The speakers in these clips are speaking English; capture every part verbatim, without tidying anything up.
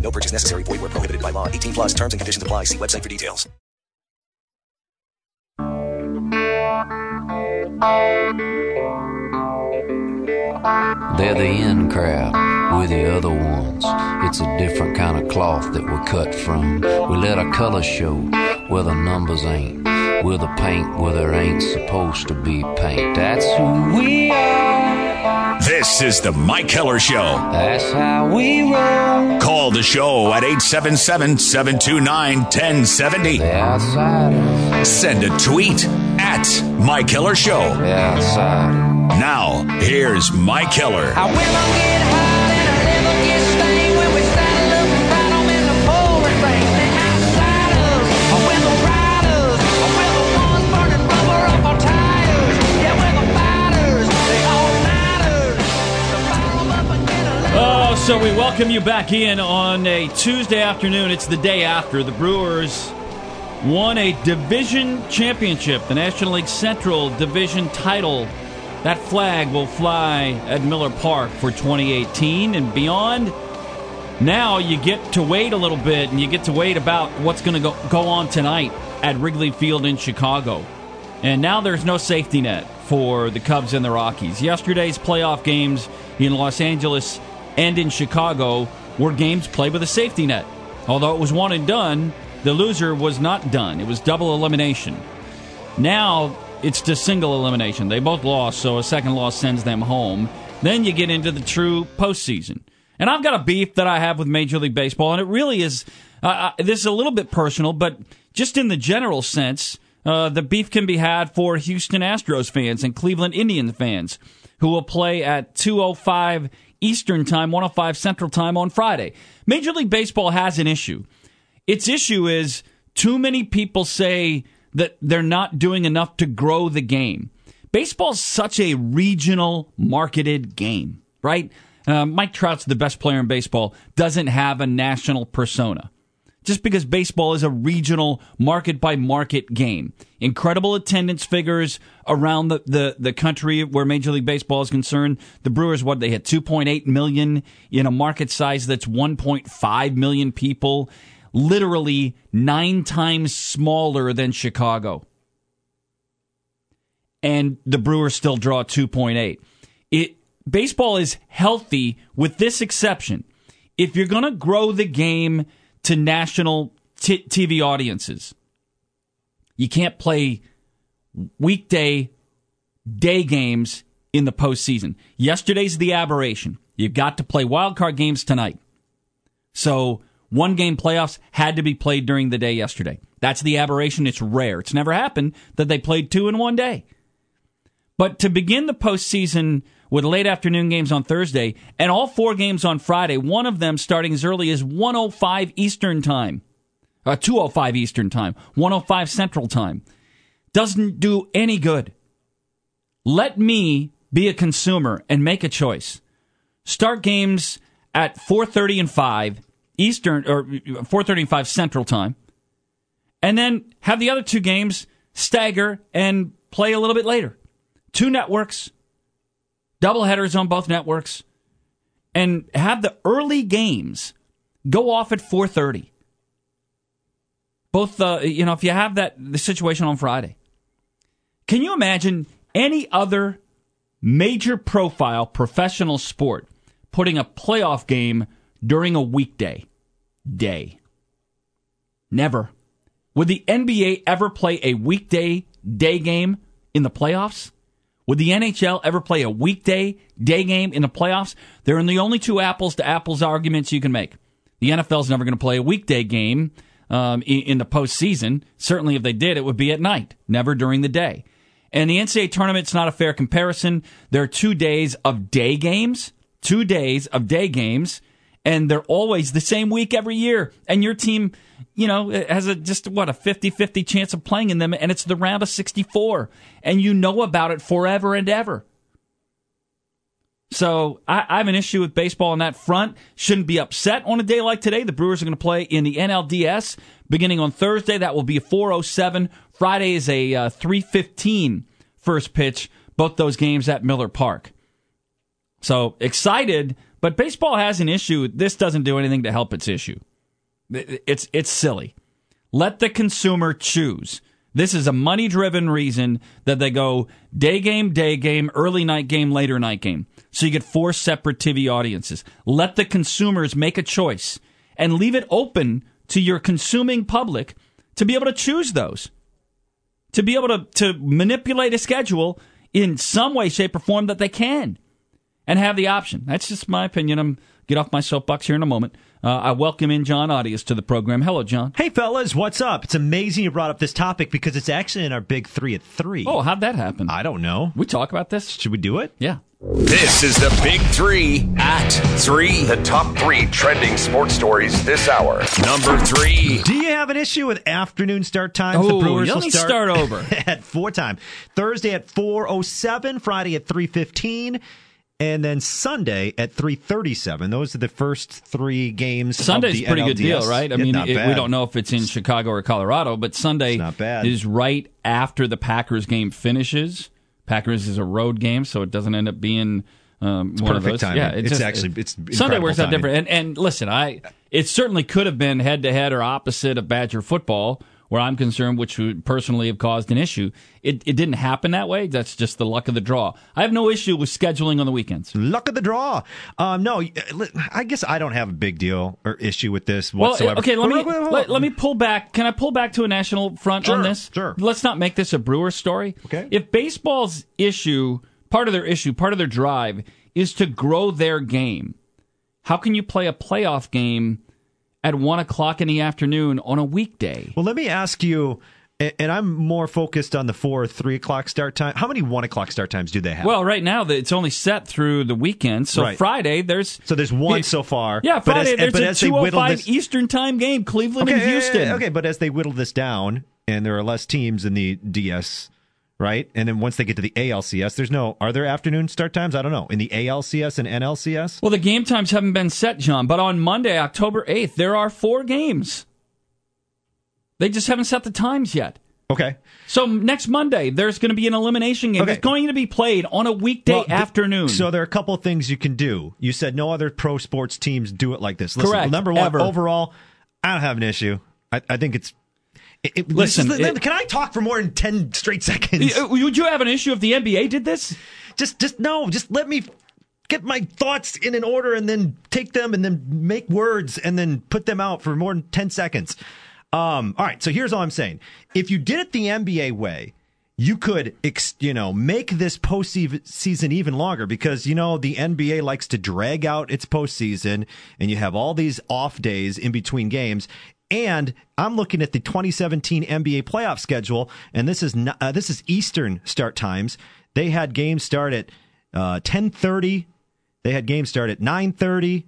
No purchase necessary. Void where prohibited by law. eighteen plus terms and conditions apply. See website for details. They're the in crowd. We're the other ones. It's a different kind of cloth that we're cut from. We let our color show where the numbers ain't. We're the paint where there ain't supposed to be paint. That's who we are. This is the Mike Heller Show. That's how we roll. Call the show at eight seven seven, seven two nine, one zero seven zero. The Outsiders. Send a tweet at Mike Heller Show. The Outsiders. Now, here's Mike Heller. I will get hot and I never get stained when we saddle up and ride on in the pouring rain. The Outsiders. I will the riders. I will the ones burning rubber up our tires. Yeah, we're the fighters. They all Oh, so we welcome you back in on a Tuesday afternoon. It's the day after. The Brewers won a division championship, the National League Central division title. That flag will fly at Miller Park for twenty eighteen and beyond. Now you get to wait a little bit, and you get to wait about what's going to go, go on tonight at Wrigley Field in Chicago. And now there's no safety net for the Cubs and the Rockies. Yesterday's playoff games in Los Angeles and in Chicago were games played with a safety net. Although it was one and done, the loser was not done. It was double elimination. Now it's to single elimination. They both lost, so a second loss sends them home. Then you get into the true postseason. And I've got a beef that I have with Major League Baseball, and it really is, uh, this is a little bit personal, but just in the general sense, uh, the beef can be had for Houston Astros fans and Cleveland Indians fans, who will play at two oh five Eastern Time, one oh five Central Time on Friday. Major League Baseball has an issue. Its issue is too many people say that they're not doing enough to grow the game. Baseball's such a regional marketed game, right? Uh, Mike Trout's the best player in baseball, doesn't have a national persona. Just because baseball is a regional market-by-market game. Incredible attendance figures around the, the, the country where Major League Baseball is concerned. The Brewers, what, they hit two point eight million in a market size that's one point five million people. Literally nine times smaller than Chicago. And the Brewers still draw two point eight. It baseball is healthy with this exception. If you're going to grow the game to national t- TV audiences, you can't play weekday day games in the postseason. Yesterday's the aberration. You've got to play wildcard games tonight. So one game playoffs had to be played during the day yesterday. That's the aberration. It's rare. It's never happened that they played two in one day. But to begin the postseason with late afternoon games on Thursday and all four games on Friday, one of them starting as early as one oh five Eastern Time, or two oh five Eastern Time, one oh five Central Time, doesn't do any good. Let me be a consumer and make a choice. Start games at four thirty and five Eastern, or four thirty and five Central Time, and then have the other two games stagger and play a little bit later. Two networks, doubleheaders on both networks, and have the early games go off at four thirty. Both, uh, you know, if you have that the situation on Friday. Can you imagine any other major profile professional sport putting a playoff game during a weekday day? Never. Would the N B A ever play a weekday day game in the playoffs? Would the N H L ever play a weekday day game in the playoffs? They're in the only two apples-to-apples arguments you can make. The N F L's never going to play a weekday game um, in, in the postseason. Certainly if they did, it would be at night, never during the day. And the N C double A tournament's not a fair comparison. There are two days of day games, two days of day games, and they're always the same week every year, and your team, you know, has a just, what, a fifty-fifty chance of playing in them, and it's the round of sixty-four, and you know about it forever and ever. So I, I have an issue with baseball on that front. Shouldn't be upset on a day like today. The Brewers are going to play in the N L D S beginning on Thursday. That will be a four oh seven. Friday is a uh, three fifteen first pitch. Both those games at Miller Park. So excited, but baseball has an issue. This doesn't do anything to help its issue. It's it's silly. Let the consumer choose. This is a money-driven reason that they go day game, day game, early night game, later night game. So you get four separate T V audiences. Let the consumers make a choice and leave it open to your consuming public to be able to choose those, to be able to, to manipulate a schedule in some way, shape, or form that they can and have the option. That's just my opinion. I'm get off my soapbox here in a moment. Uh, I welcome in John Audius to the program. Hello, John. Hey, fellas. What's up? It's amazing you brought up this topic because it's actually in our big three at three. Oh, how'd that happen? I don't know. We talk about this? Should we do it? Yeah. This is the big three at three. The top three trending sports stories this hour. Number three. Do you have an issue with afternoon start times? Oh, the Brewers will start, start over. at four time. Thursday at four oh seven, Friday at three fifteen. And then Sunday at three thirty-seven. Those are the first three games. Sunday's a pretty N L D S. Good deal, right? I yeah, mean, it, we don't know if it's in Chicago or Colorado, but Sunday is right after the Packers game finishes. Packers is a road game, so it doesn't end up being um, one of those. Perfect timing. Yeah, it it's just, actually it's Sunday works timing. Out different. And, and listen, I it certainly could have been head to head or opposite of Badger football, where I'm concerned, which would personally have caused an issue. It it didn't happen that way. That's just the luck of the draw. I have no issue with scheduling on the weekends. Luck of the draw. Um, no, I guess I don't have a big deal or issue with this whatsoever. Well, okay, let me let, let me pull back. Can I pull back to a national front sure, on this? Sure. Let's not make this a Brewers story. Okay. If baseball's issue, part of their issue, part of their drive is to grow their game, how can you play a playoff game at one o'clock in the afternoon on a weekday? Well, let me ask you, and I'm more focused on the four or three o'clock start time. How many one o'clock start times do they have? Well, right now, it's only set through the weekend. So right. Friday, there's... So there's one so far. Yeah, Friday, but as, there's but a two oh five this... Eastern time game, Cleveland okay, and Houston. Yeah, yeah, okay, but as they whittle this down, and there are less teams in the D S, right? And then once they get to the A L C S, there's no... Are there afternoon start times? I don't know. In the A L C S and N L C S? Well, the game times haven't been set, John. But on Monday, October eighth, there are four games. They just haven't set the times yet. Okay. So next Monday, there's going to be an elimination game. Okay. It's going to be played on a weekday well, afternoon. So there are a couple of things you can do. You said no other pro sports teams do it like this. Listen, correct. Number one, ever. Overall, I don't have an issue. I, I think it's... It, it, Listen, is, it, can I talk for more than ten straight seconds? Would you have an issue if the N B A did this? Just, just no. Just let me get my thoughts in an order, and then take them, and then make words, and then put them out for more than ten seconds. Um, all right. So here's all I'm saying: if you did it the N B A way, you could, ex- you know, make this postseason even longer because, you know, the N B A likes to drag out its postseason, and you have all these off days in between games. And I'm looking at the twenty seventeen N B A playoff schedule, and this is not, uh, this is Eastern start times. They had games start at uh, ten thirty. They had games start at nine thirty.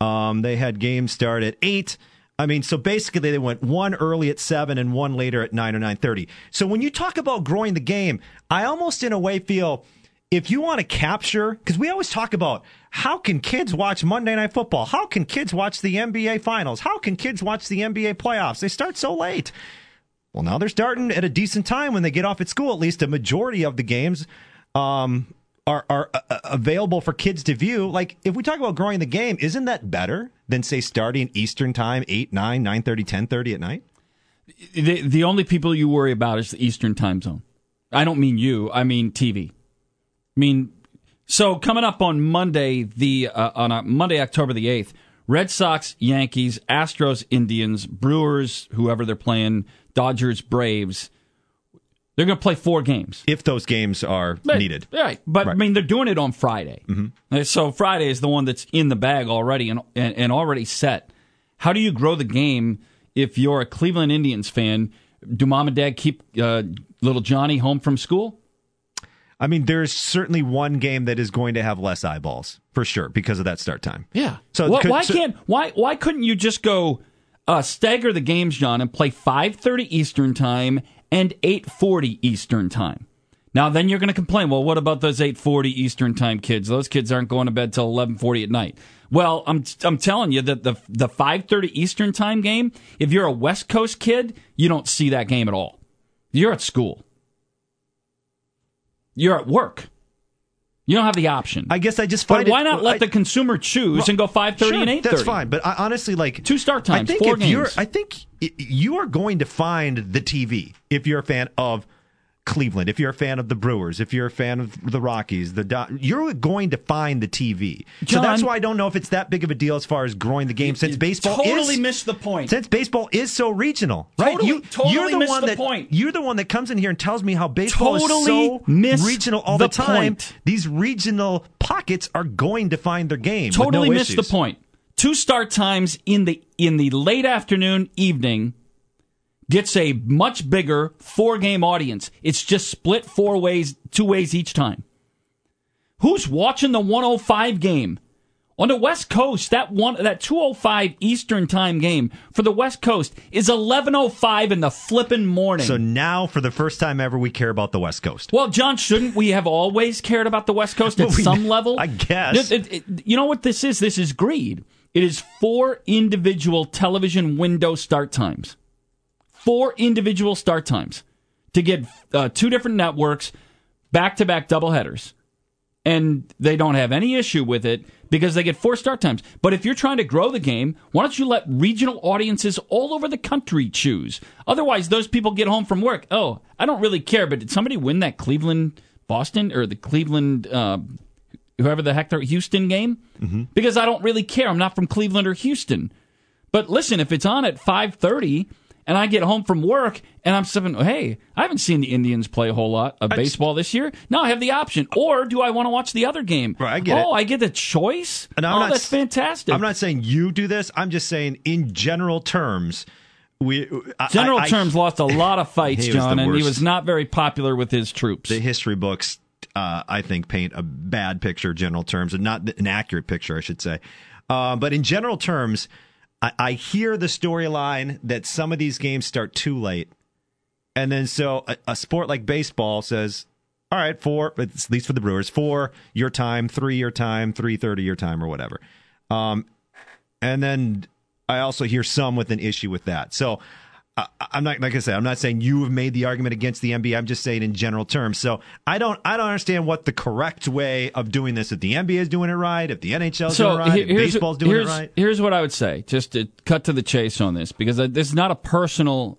Um, they had games start at eight. I mean, so basically they went one early at seven and one later at nine or nine thirty. So when you talk about growing the game, I almost in a way feel if you want to capture, because we always talk about how can kids watch Monday Night Football? How can kids watch the N B A Finals? How can kids watch the N B A playoffs? They start so late. Well, now they're starting at a decent time when they get off at school. At least a majority of the games um, are, are uh, available for kids to view. Like, if we talk about growing the game, isn't that better than, say, starting Eastern time, eight, nine, nine thirty, ten thirty at night? The, the only people you worry about is the Eastern time zone. I don't mean you. I mean T V. I mean, so coming up on Monday, the uh, on Monday, October the eighth, Red Sox, Yankees, Astros, Indians, Brewers, whoever they're playing, Dodgers, Braves. They're going to play four games if those games are but, needed. Right, but right. I mean, they're doing it on Friday, mm-hmm. So Friday is the one that's in the bag already and, and and already set. How do you grow the game if you're a Cleveland Indians fan? Do mom and dad keep uh, little Johnny home from school? I mean, there's certainly one game that is going to have less eyeballs. for sure because of that start time. Yeah. So well, could, why so, can't why why couldn't you just go uh, stagger the games, John, and play five thirty Eastern time and eight forty Eastern time? Now, then you're going to complain, well, what about those eight forty Eastern time kids? Those kids aren't going to bed till eleven forty at night. Well, I'm I'm telling you that the the five thirty Eastern time game, if you're a West Coast kid, you don't see that game at all. You're at school. You're at work. You don't have the option. I guess I just find but why it, not let I, the consumer choose well, and go five thirty sure, and eight thirty? That's fine, but I, honestly, like... Two start times, I think four games. You're, I think you are going to find the T V if you're a fan of Cleveland, if you're a fan of the Brewers, if you're a fan of the Rockies, the Do- you're going to find the T V. John, so that's why I don't know if it's that big of a deal as far as growing the game, you, since you baseball totally is, missed the point. Since baseball is so regional, right? Totally, you, totally you're the missed one the that, point. You're the one that comes in here and tells me how baseball totally is so regional all the, the time. Point. These regional pockets are going to find their game. Totally with no missed issues. The point. Two start times in the in the late afternoon, evening. Gets a much bigger four-game audience. It's just split four ways, two ways each time. Who's watching the one oh five game? On the West Coast, that one, that two oh five Eastern time game for the West Coast is eleven oh five in the flippin' morning. So now, for the first time ever, we care about the West Coast. Well, John, shouldn't we have always cared about the West Coast at well, we, some level? I guess. It, it, it, you know what this is? This is greed. It is four individual television window start times. Four individual start times to get uh, two different networks, back-to-back doubleheaders. And they don't have any issue with it because they get four start times. But if you're trying to grow the game, why don't you let regional audiences all over the country choose? Otherwise, those people get home from work. Oh, I don't really care, but did somebody win that Cleveland-Boston or the Cleveland, uh, whoever the heck, Houston game? Mm-hmm. Because I don't really care. I'm not from Cleveland or Houston. But listen, if it's on at five thirty... and I get home from work, and I'm saying, hey, I haven't seen the Indians play a whole lot of baseball this year. Now I have the option. Or do I want to watch the other game? Right, I get oh, it. I get the choice? And I'm oh, not, that's fantastic. I'm not saying you do this. I'm just saying in general terms. We, I, general I, terms I, lost a lot of fights, John, and he was not very popular with his troops. The history books, uh, I think, paint a bad picture, general terms, and not an accurate picture, I should say. Uh, but in general terms... I hear the storyline that some of these games start too late. And then so a, a sport like baseball says, all right, four, at least for the Brewers, four your time, three your time, three thirty your time or whatever. Um, and then I also hear some with an issue with that. So I, I'm not, like I said, I'm not saying you have made the argument against the N B A. I'm just saying in general terms. So I don't I don't understand what the correct way of doing this. If the N B A is doing it right, if the N H L is so doing it right, if baseball is doing it right. Here's what I would say, just to cut to the chase on this, because I, this is not a personal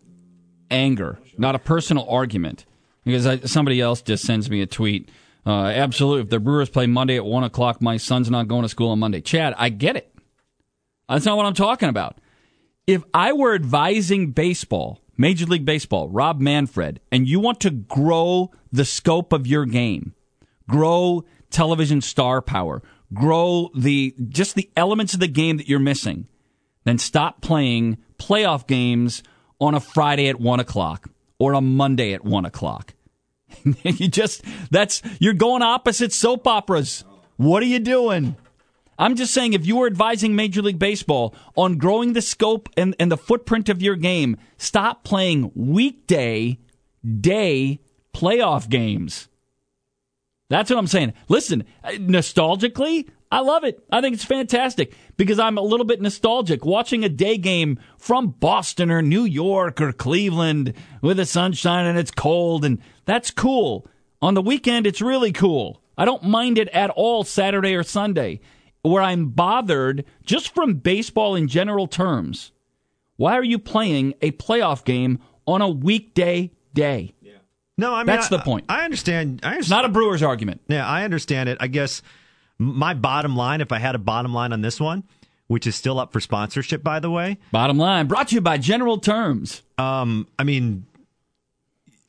anger, not a personal argument, because I, somebody else just sends me a tweet. Uh, absolutely, if the Brewers play Monday at one o'clock, my son's not going to school on Monday. Chad, I get it. That's not what I'm talking about. If I were advising baseball, Major League Baseball, Rob Manfred, and you want to grow the scope of your game, grow television star power, grow the just the elements of the game that you're missing, then stop playing playoff games on a Friday at one o'clock or a Monday at one o'clock. you just, that's, you're going opposite soap operas. What are you doing? I'm just saying, if you were advising Major League Baseball on growing the scope and, and the footprint of your game, stop playing weekday, day playoff games. That's what I'm saying. Listen, nostalgically, I love it. I think it's fantastic because I'm a little bit nostalgic watching a day game from Boston or New York or Cleveland with the sunshine and it's cold, and that's cool. On the weekend, it's really cool. I don't mind it at all Saturday or Sunday. Where I'm bothered, just from baseball in general terms, why are you playing a playoff game on a weekday day? Yeah. No, I mean, that's I, the point. I understand. I understand. It's not a Brewers argument. Yeah, I understand it. I guess my bottom line, if I had a bottom line on this one, which is still up for sponsorship, by the way. Bottom line, brought to you by General Terms. Um, I mean,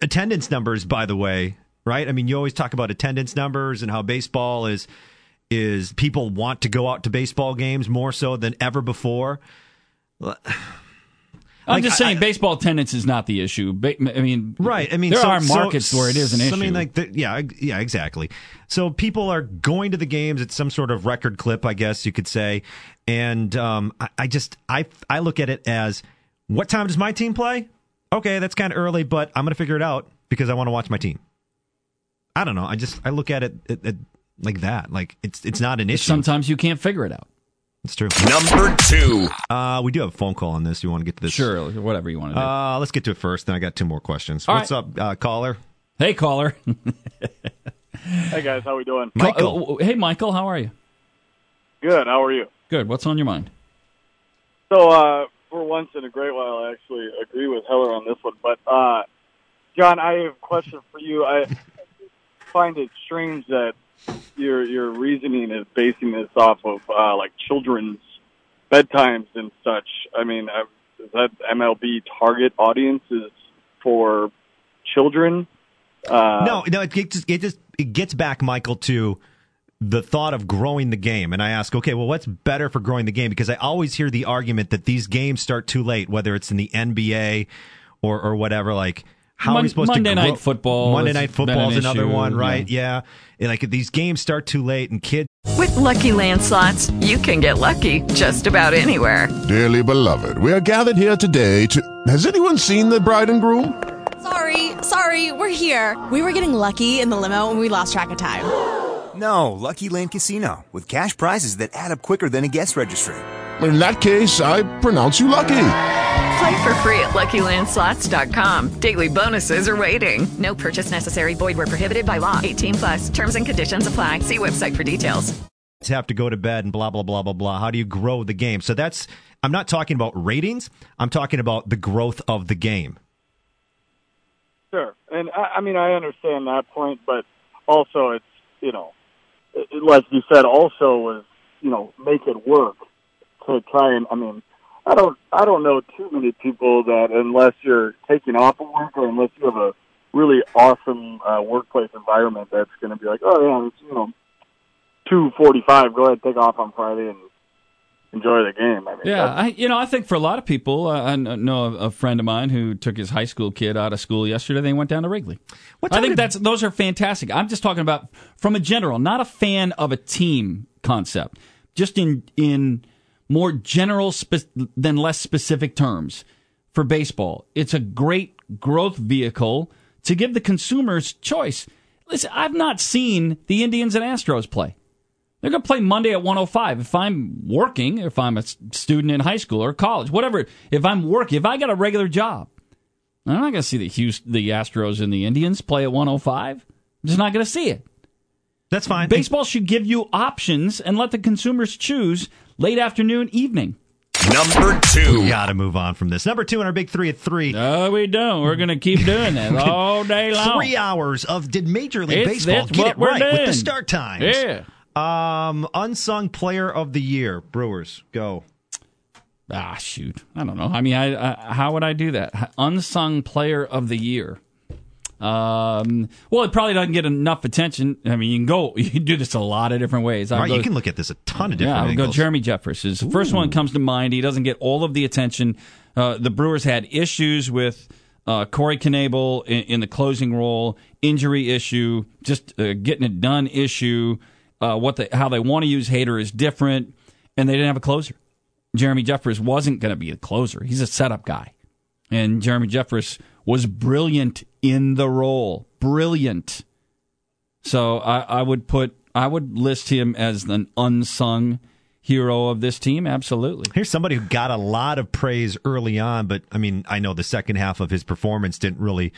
attendance numbers, by the way, right? I mean, you always talk about attendance numbers and how baseball is... is people want to go out to baseball games more so than ever before. I'm like, just saying, I, baseball attendance is not the issue. Ba- I mean, right? I mean, there so, are markets so, where it is an issue. I mean, like, the, yeah, yeah, exactly. So people are going to the games at some sort of record clip, I guess you could say. And um, I, I just, I, I look at it as, what time does my team play? Okay, that's kind of early, but I'm going to figure it out because I want to watch my team. I don't know. I just, I look at it, it, it like that. Like it's, it's not an issue. Sometimes you can't figure it out. It's true. Number two. Uh, we do have a phone call on this. You want to get to this? Sure, whatever you want to do. Uh, let's get to it first, then I got two more questions. All What's right. up, uh, caller? Hey, caller. Hey, guys. How we doing? Michael. Hey, Michael. How are you? Good. How are you? Good. What's on your mind? So, uh, for once in a great while, I actually agree with Heller on this one. But, uh, John, I have a question for you. I find it strange that Your your reasoning is basing this off of uh, like children's bedtimes and such. I mean, uh, is that M L B target audiences for children? Uh, no, no, it, it just it just it gets back, Michael, to the thought of growing the game. And I ask, okay, well, what's better for growing the game? Because I always hear the argument that these games start too late, whether it's in the N B A or or whatever, like. How Mon- are we supposed Monday to Monday Night Football. Monday Night Football is an another one, right? Yeah. yeah. Like, these games start too late, and kids... With Lucky Land Slots, you can get lucky just about anywhere. Dearly beloved, we are gathered here today to... Has anyone seen the bride and groom? Sorry, sorry, we're here. We were getting lucky in the limo, and we lost track of time. No, Lucky Land Casino, with cash prizes that add up quicker than a guest registry. In that case, I pronounce you lucky. Play for free at Lucky Land Slots dot com. Daily bonuses are waiting. No purchase necessary. Void where prohibited by law. eighteen plus. Terms and conditions apply. See website for details. Have to go to bed and blah, blah, blah, blah, blah. How do you grow the game? So that's, I'm not talking about ratings. I'm talking about the growth of the game. Sure. And I, I mean, I understand that point, but also it's, you know, it, like you said, also was, you know, make it work to try and, I mean, I don't I don't know too many people that unless you're taking off of work or unless you have a really awesome uh, workplace environment that's going to be like, oh, yeah, it's, you know, two forty-five, go ahead and take off on Friday and enjoy the game. I mean, yeah, I, you know, I think for a lot of people, uh, I know a, a friend of mine who took his high school kid out of school yesterday. They went down to Wrigley. What I think did... that's those are fantastic. I'm just talking about from a general, not a fan of a team concept, just in in – more general spe- than less specific terms for baseball. It's a great growth vehicle to give the consumers choice. Listen, I've not seen the Indians and Astros play. They're going to play Monday at one oh five. If I'm working, if I'm a student in high school or college, whatever, if I'm working, if I got a regular job, I'm not going to see the Houston, the Astros and the Indians play at one oh five. I'm just not going to see it. That's fine. Baseball should give you options and let the consumers choose late afternoon, evening. Number two. We got to move on from this. Number two in our big three at three. No, we don't. We're going to keep doing that all day long. Three hours of did Major League it's, Baseball get it right doing. With the start times. Yeah. Um, unsung player of the year. Brewers, go. Ah, shoot. I don't know. I mean, I, I how would I do that? Unsung player of the year. Um, well, it probably doesn't get enough attention. I mean, you can go, you can do this a lot of different ways. Right, go, you can look at this a ton of different ways. Yeah, I'll go Jeremy Jeffress. Is the first one that comes to mind. He doesn't get all of the attention. Uh, the Brewers had issues with uh, Corey Knebel in, in the closing role, injury issue, just uh, getting it done issue. Uh, what the, how they want to use Hader is different, and they didn't have a closer. Jeremy Jeffress wasn't going to be a closer. He's a setup guy, and Jeremy Jeffress was brilliant in the role. Brilliant. So I, I would put, I would list him as an unsung hero of this team. Absolutely. Here's somebody who got a lot of praise early on, but I mean, I know the second half of his performance didn't really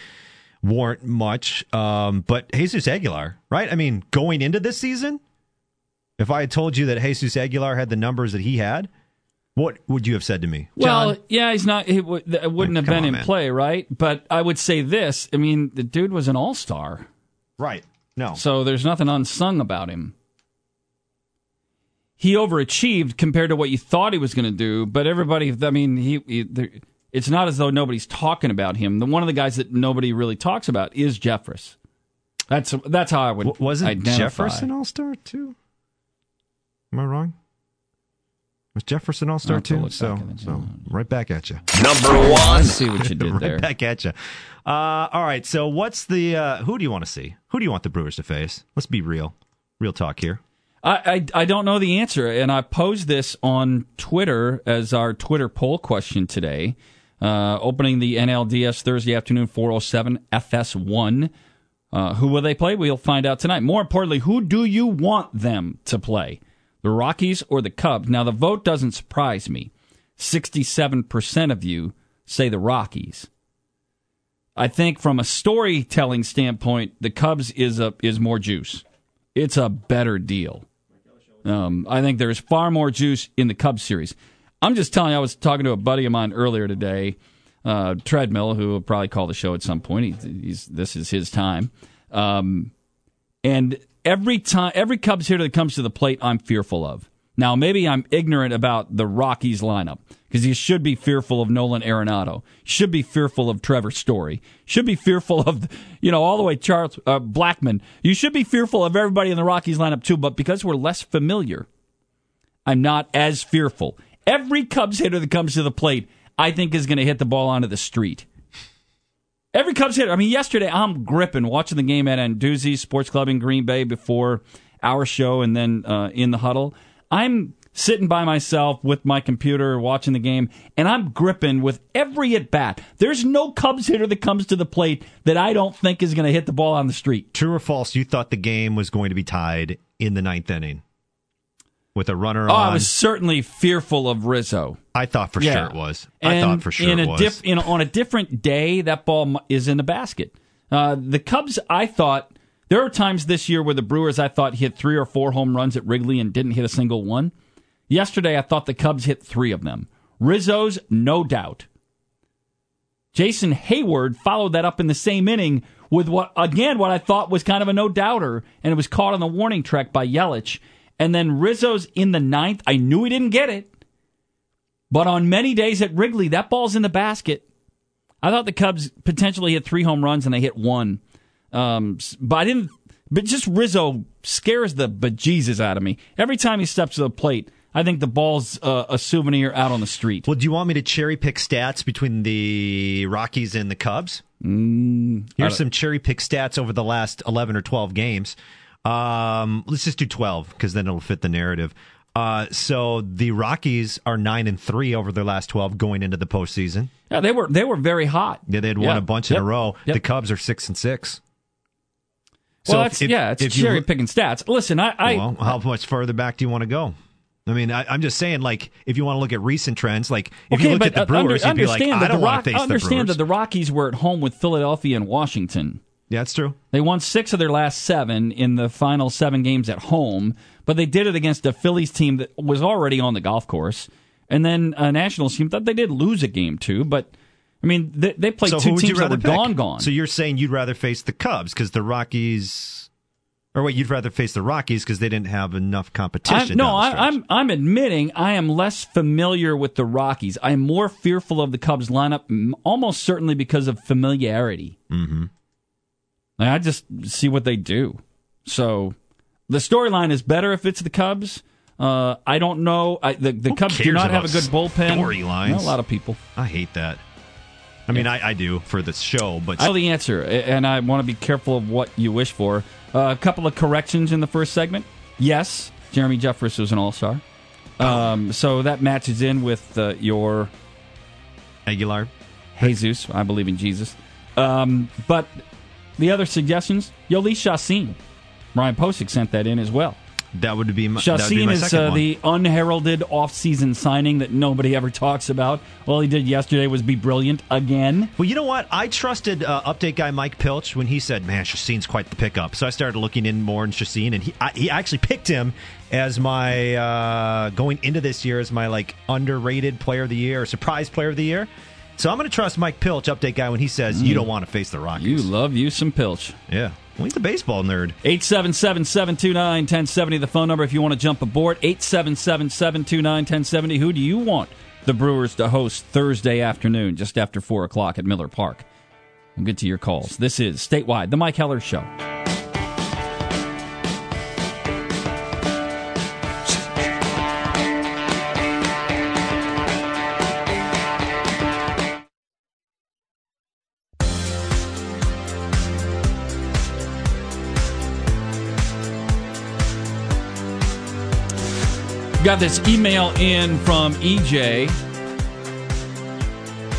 warrant much. Um, but Jesus Aguilar, right? I mean, going into this season, if I had told you that Jesus Aguilar had the numbers that he had, what would you have said to me? John? Well, yeah, he's not. He w- it wouldn't like, have been on, in man. Play, right? But I would say this. I mean, the dude was an all-star, right? No, so there's nothing unsung about him. He overachieved compared to what you thought he was going to do. But everybody, I mean, he, he. It's not as though nobody's talking about him. The one of the guys that nobody really talks about is Jeffress. That's that's how I would w- wasn't identify. Jeffress an all-star too? Am I wrong? Was Jefferson all-star too? So, so right back at you. Number one. I see what you did right there. Right back at you. Uh, all right. So what's the uh, who do you want to see? Who do you want the Brewers to face? Let's be real, real talk here. I, I I don't know the answer, and I posed this on Twitter as our Twitter poll question today. Uh, opening the N L D S Thursday afternoon, four oh seven F S one. Uh, who will they play? We'll find out tonight. More importantly, who do you want them to play? The Rockies or the Cubs? Now, the vote doesn't surprise me. sixty-seven percent of you say the Rockies. I think from a storytelling standpoint, the Cubs is a is more juice. It's a better deal. Um, I think there's far more juice in the Cubs series. I'm just telling you, I was talking to a buddy of mine earlier today, uh, Treadmill, who will probably call the show at some point. He, he's, this is his time. Um, and every time, every Cubs hitter that comes to the plate, I'm fearful of. Now, maybe I'm ignorant about the Rockies lineup, because you should be fearful of Nolan Arenado, should be fearful of Trevor Story, should be fearful of, you know, all the way Charles uh, Blackmon. You should be fearful of everybody in the Rockies lineup, too, but because we're less familiar, I'm not as fearful. Every Cubs hitter that comes to the plate, I think, is going to hit the ball onto the street. Every Cubs hitter. I mean, yesterday, I'm gripping, watching the game at Anduzzi's Sports Club in Green Bay before our show and then uh, in the huddle. I'm sitting by myself with my computer watching the game, and I'm gripping with every at-bat. There's no Cubs hitter that comes to the plate that I don't think is going to hit the ball on the street. True or false, you thought the game was going to be tied in the ninth inning? With a runner oh, on. I was certainly fearful of Rizzo. I thought for yeah. sure it was. I and thought for sure in it a was. Dif- in, on a different day, that ball is in the basket. Uh, the Cubs, I thought, there are times this year where the Brewers, I thought, hit three or four home runs at Wrigley and didn't hit a single one. Yesterday, I thought the Cubs hit three of them. Rizzo's, no doubt. Jason Hayward followed that up in the same inning with, what again, what I thought was kind of a no-doubter, and it was caught on the warning track by Yelich. And then Rizzo's in the ninth. I knew he didn't get it. But on many days at Wrigley, that ball's in the basket. I thought the Cubs potentially hit three home runs, and they hit one. Um, but I didn't. But just Rizzo scares the bejesus out of me. Every time he steps to the plate, I think the ball's uh, a souvenir out on the street. Well, do you want me to cherry-pick stats between the Rockies and the Cubs? Mm, Here's some cherry-pick stats over the last eleven or twelve games. Um, let's just do twelve, because then it'll fit the narrative. Uh, so the Rockies are nine and three over their last twelve going into the postseason. Yeah, they were they were very hot. Yeah, they had won yeah. a bunch yep. in a row. Yep. The Cubs are six and six. So well, that's, if, yeah, it's if cherry look, picking stats. Listen, I, I well, how much further back do you want to go? I mean, I, I'm just saying, like, if you want to look at recent trends, like, if okay, you look at the Brewers, under, you'd be like, I don't want to face the Brewers. Understand that the Rockies were at home with Philadelphia and Washington. Yeah, that's true. They won six of their last seven in the final seven games at home, but they did it against a Phillies team that was already on the golf course, and then a Nationals team that they did lose a game to, but, I mean, they, they played so two teams that were pick? gone, gone. So you're saying you'd rather face the Cubs because the Rockies, or wait, you'd rather face the Rockies because they didn't have enough competition. I'm, no, I, I'm, I'm admitting I am less familiar with the Rockies. I'm more fearful of the Cubs lineup, almost certainly because of familiarity. Mm-hmm. I just see what they do. So the storyline is better if it's the Cubs. Uh, I don't know. I, the the Who Cubs do not have a good bullpen. Storylines. Not a lot of people. I hate that. I mean, yeah. I, I do for this show. But I know the answer, and I want to be careful of what you wish for. Uh, a couple of corrections in the first segment. Yes, Jeremy Jeffress was an all-star. Um, so that matches in with uh, your... Aguilar. Jesus. I believe in Jesus. Um, but... The other suggestions, Yoli Chacín. Ryan Posick sent that in as well. That would be my, Chacín would be my is second uh, one. The unheralded offseason signing that nobody ever talks about. All he did yesterday was be brilliant again. Well, you know what? I trusted uh, update guy Mike Pilch when he said, man, Chacín's quite the pickup. So I started looking in more on Chacín, and he I, he actually picked him as my, uh, going into this year, as my like underrated player of the year or surprise player of the year. So I'm going to trust Mike Pilch, update guy, when he says you don't want to face the Rockies. You love you some Pilch. Yeah. Well, he's a baseball nerd. eight seven seven, seven two nine, one oh seven oh, the phone number if you want to jump aboard. eight seven seven, seven two nine, one oh seven oh. Who do you want the Brewers to host Thursday afternoon just after four o'clock at Miller Park? We'll get to your calls. This is Statewide, The Mike Heller Show. Got this email in from E J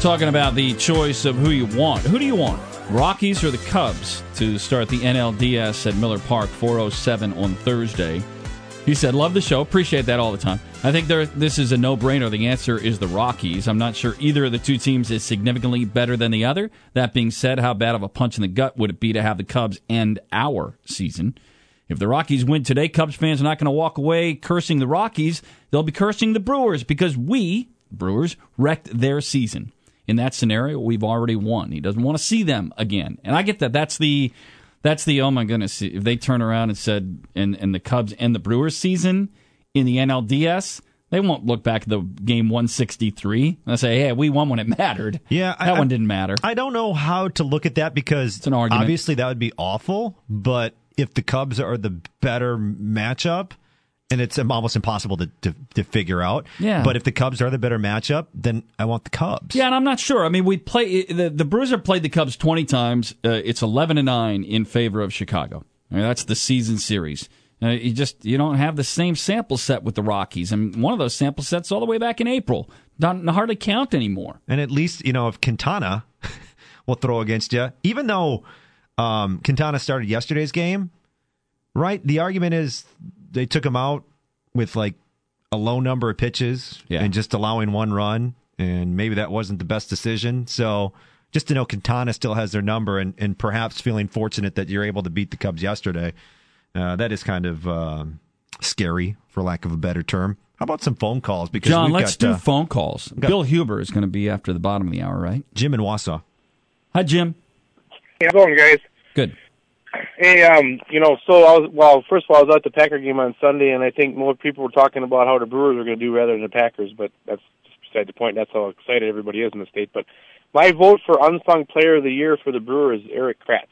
talking about the choice of who you want. Who do you want? Rockies or the Cubs to start the N L D S at Miller Park, four oh seven on Thursday. He said, love the show. Appreciate that all the time. I think there, this is a no-brainer. The answer is the Rockies. I'm not sure either of the two teams is significantly better than the other. That being said, how bad of a punch in the gut would it be to have the Cubs end our season? If the Rockies win today, Cubs fans are not going to walk away cursing the Rockies. They'll be cursing the Brewers because we, Brewers, wrecked their season. In that scenario, we've already won. He doesn't want to see them again. And I get that. That's the... That's the, oh my goodness, if they turn around and said, and, and the Cubs end the Brewers season in the N L D S, they won't look back at the game one sixty-three and say, hey, we won when it mattered. Yeah, That I, one didn't matter. I don't know how to look at that because it's an argument. Obviously that would be awful, but if the Cubs are the better matchup, and it's almost impossible to, to, to figure out. Yeah. But if the Cubs are the better matchup, then I want the Cubs. Yeah, and I'm not sure. I mean, we play the, the Brewers have played the Cubs twenty times. Uh, it's eleven to nine in favor of Chicago. I mean, that's the season series. Uh, you just you don't have the same sample set with the Rockies. I mean, one of those sample sets all the way back in April. Don't hardly count anymore. And at least, you know, if Quintana will throw against you, even though um, Quintana started yesterday's game, right? The argument is... They took him out with like a low number of pitches yeah. and just allowing one run, and maybe that wasn't the best decision. So just to know Quintana still has their number, and, and perhaps feeling fortunate that you're able to beat the Cubs yesterday, uh, that is kind of um, scary, for lack of a better term. How about some phone calls? Because John, we've let's got, do uh, phone calls. Got, Bill Huber is going to be after the bottom of the hour, right? Jim in Wausau. Hi, Jim. Hey, how's it going, guys? Good. Hey, um, you know, so I was, well, first of all, I was at the Packer game on Sunday, and I think more people were talking about how the Brewers are going to do rather than the Packers, but that's just beside the point. That's how excited everybody is in the state. But my vote for unsung player of the year for the Brewers is Eric Kratz.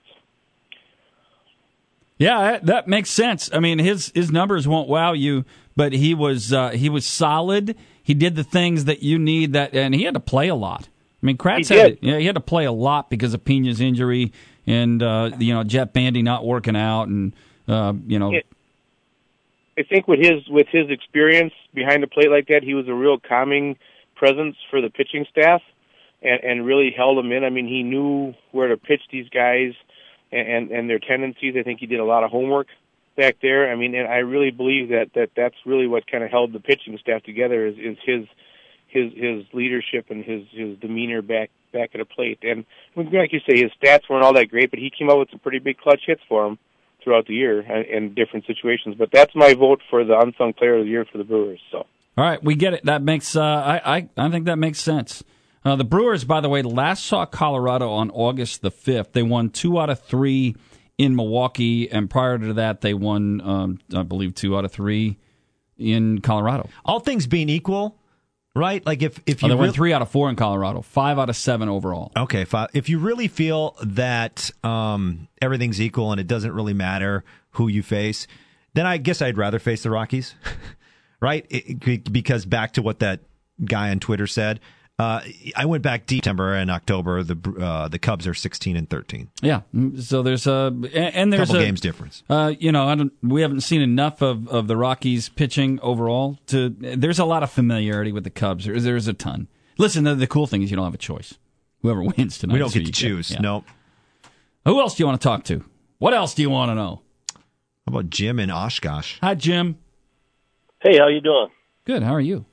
Yeah, that makes sense. I mean, his his numbers won't wow you, but he was uh, he was solid. He did the things that you need, that, and he had to play a lot. I mean, Kratz he had, yeah, he had to play a lot because of Peña's injury. And, uh, you know, Jeff Bandy not working out and, uh, you know. I think with his with his experience behind the plate like that, he was a real calming presence for the pitching staff and, and really held them in. I mean, he knew where to pitch these guys and, and, and their tendencies. I think he did a lot of homework back there. I mean, and I really believe that, that that's really what kind of held the pitching staff together is, is his his his leadership and his, his demeanor back back at the plate. And like you say, his stats weren't all that great, but he came out with some pretty big clutch hits for him throughout the year in different situations. But that's my vote for the unsung player of the year for the Brewers. So, all right, we get it. That makes uh, I, I I think that makes sense. Uh, the Brewers, by the way, last saw Colorado on August the fifth. They won two out of three in Milwaukee, and prior to that, they won um, I believe two out of three in Colorado. All things being equal. Right, like if if you oh, they went re- three out of four in Colorado, five out of seven overall. Okay, five. If you really feel that um, everything's equal and it doesn't really matter who you face, then I guess I'd rather face the Rockies, right? It, because back to what that guy on Twitter said, uh, I went back deep September and October. The uh, the Cubs are sixteen and thirteen. Yeah, so there's a and, and there's couple a couple games difference. Uh, you know, I don't. We haven't seen enough of, of the Rockies pitching overall. To there's a lot of familiarity with the Cubs. There, there's a ton. Listen, the, the cool thing is you don't have a choice. Whoever wins tonight, we don't get to choose. Yeah. Nope. Who else do you want to talk to? What else do you want to know? How about Jim in Oshkosh? Hi, Jim. Hey, how you doing? Good. How are you?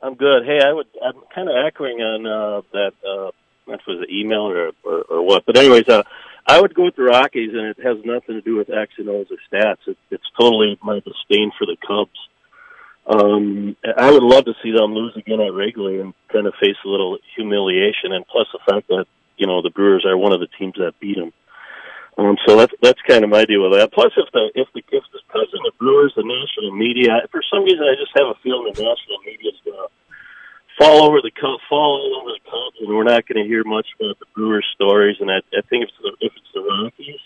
I'm good. Hey, I would. I'm kind of echoing on uh, that. Uh, that was an email or, or or what? But anyways, uh, I would go with the Rockies, and it has nothing to do with X and O's or stats. It, it's totally my disdain for the Cubs. Um, I would love to see them lose again at Wrigley and kind of face a little humiliation, and plus the fact that you know the Brewers are one of the teams that beat them. Um, so that's that's kind of my deal with that. Plus, if the if the if the Cubs and the Brewers, the national media, for some reason, I just have a feeling the national media is going to fall over the Cubs, fall all over the Cubs, and we're not going to hear much about the Brewers stories. And I, I think if it's the, if it's the Rockies,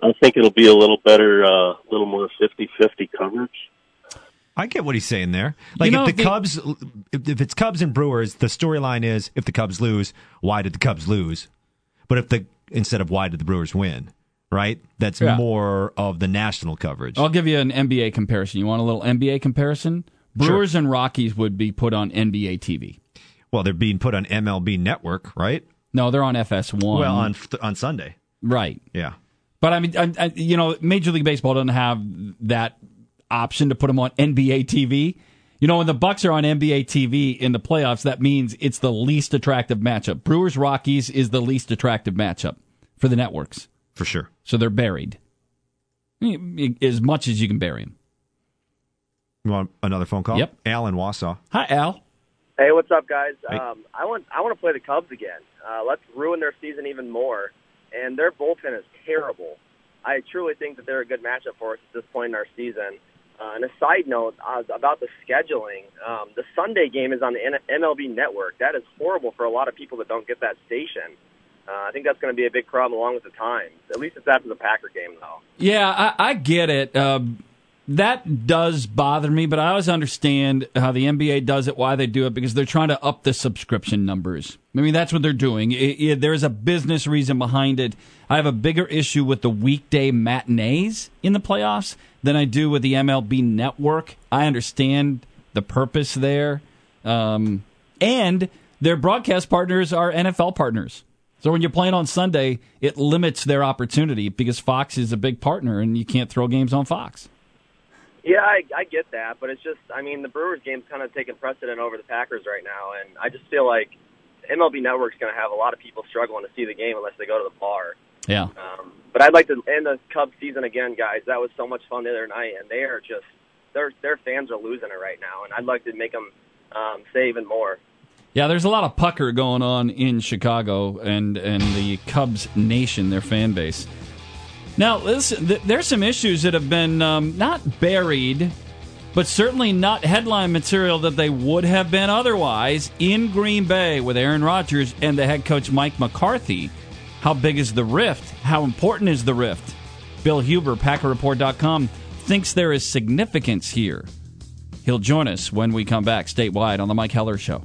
I think it'll be a little better, a uh, little more fifty-fifty coverage. I get what he's saying there. Like, you know, if the, the Cubs, if, if it's Cubs and Brewers, the storyline is if the Cubs lose, why did the Cubs lose? But if the instead of why did the Brewers win? Right? That's yeah. more of the national coverage. I'll give you an N B A comparison. You want a little N B A comparison? Brewers sure. and Rockies would be put on N B A T V. Well, they're being put on M L B Network, right? No, they're on F S one. Well, on on Sunday. Right. Yeah. But, I mean, I, I, you know, Major League Baseball doesn't have that option to put them on N B A T V. You know, when the Bucks are on N B A T V in the playoffs, that means it's the least attractive matchup. Brewers-Rockies is the least attractive matchup for the networks. For sure. So they're buried. As much as you can bury them. You want another phone call? Yep. Al in Wausau. Hi, Al. Hey, what's up, guys? Hey. Um, I want I want to play the Cubs again. Uh, let's ruin their season even more. And their bullpen is terrible. I truly think that they're a good matchup for us at this point in our season. Uh, and a side note uh, about the scheduling, um, the Sunday game is on the N- MLB Network. That is horrible for a lot of people that don't get that station. Uh, I think that's going to be a big problem along with the times. At least it's after the Packer game, though. Yeah, I, I get it. Um, that does bother me, but I always understand how the N B A does it, why they do it, because they're trying to up the subscription numbers. I mean, that's what they're doing. It, it, there's a business reason behind it. I have a bigger issue with the weekday matinees in the playoffs than I do with the M L B Network. I understand the purpose there. Um, and their broadcast partners are N F L partners. So when you're playing on Sunday, it limits their opportunity because Fox is a big partner and you can't throw games on Fox. Yeah, I, I get that, but it's just, I mean, the Brewers game's kind of taking precedent over the Packers right now, and I just feel like M L B Network's going to have a lot of people struggling to see the game unless they go to the bar. Yeah. Um, but I'd like to end the Cubs season again, guys. That was so much fun the other night, and they are just, their their fans are losing it right now, and I'd like to make them um, say even more. Yeah, there's a lot of pucker going on in Chicago and, and the Cubs nation, their fan base. Now, listen, th- there's some issues that have been um, not buried, but certainly not headline material that they would have been otherwise in Green Bay with Aaron Rodgers and the head coach Mike McCarthy. How big is the rift? How important is the rift? Bill Huber, Packer Report dot com, thinks there is significance here. He'll join us when we come back statewide on the Mike Heller Show.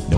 No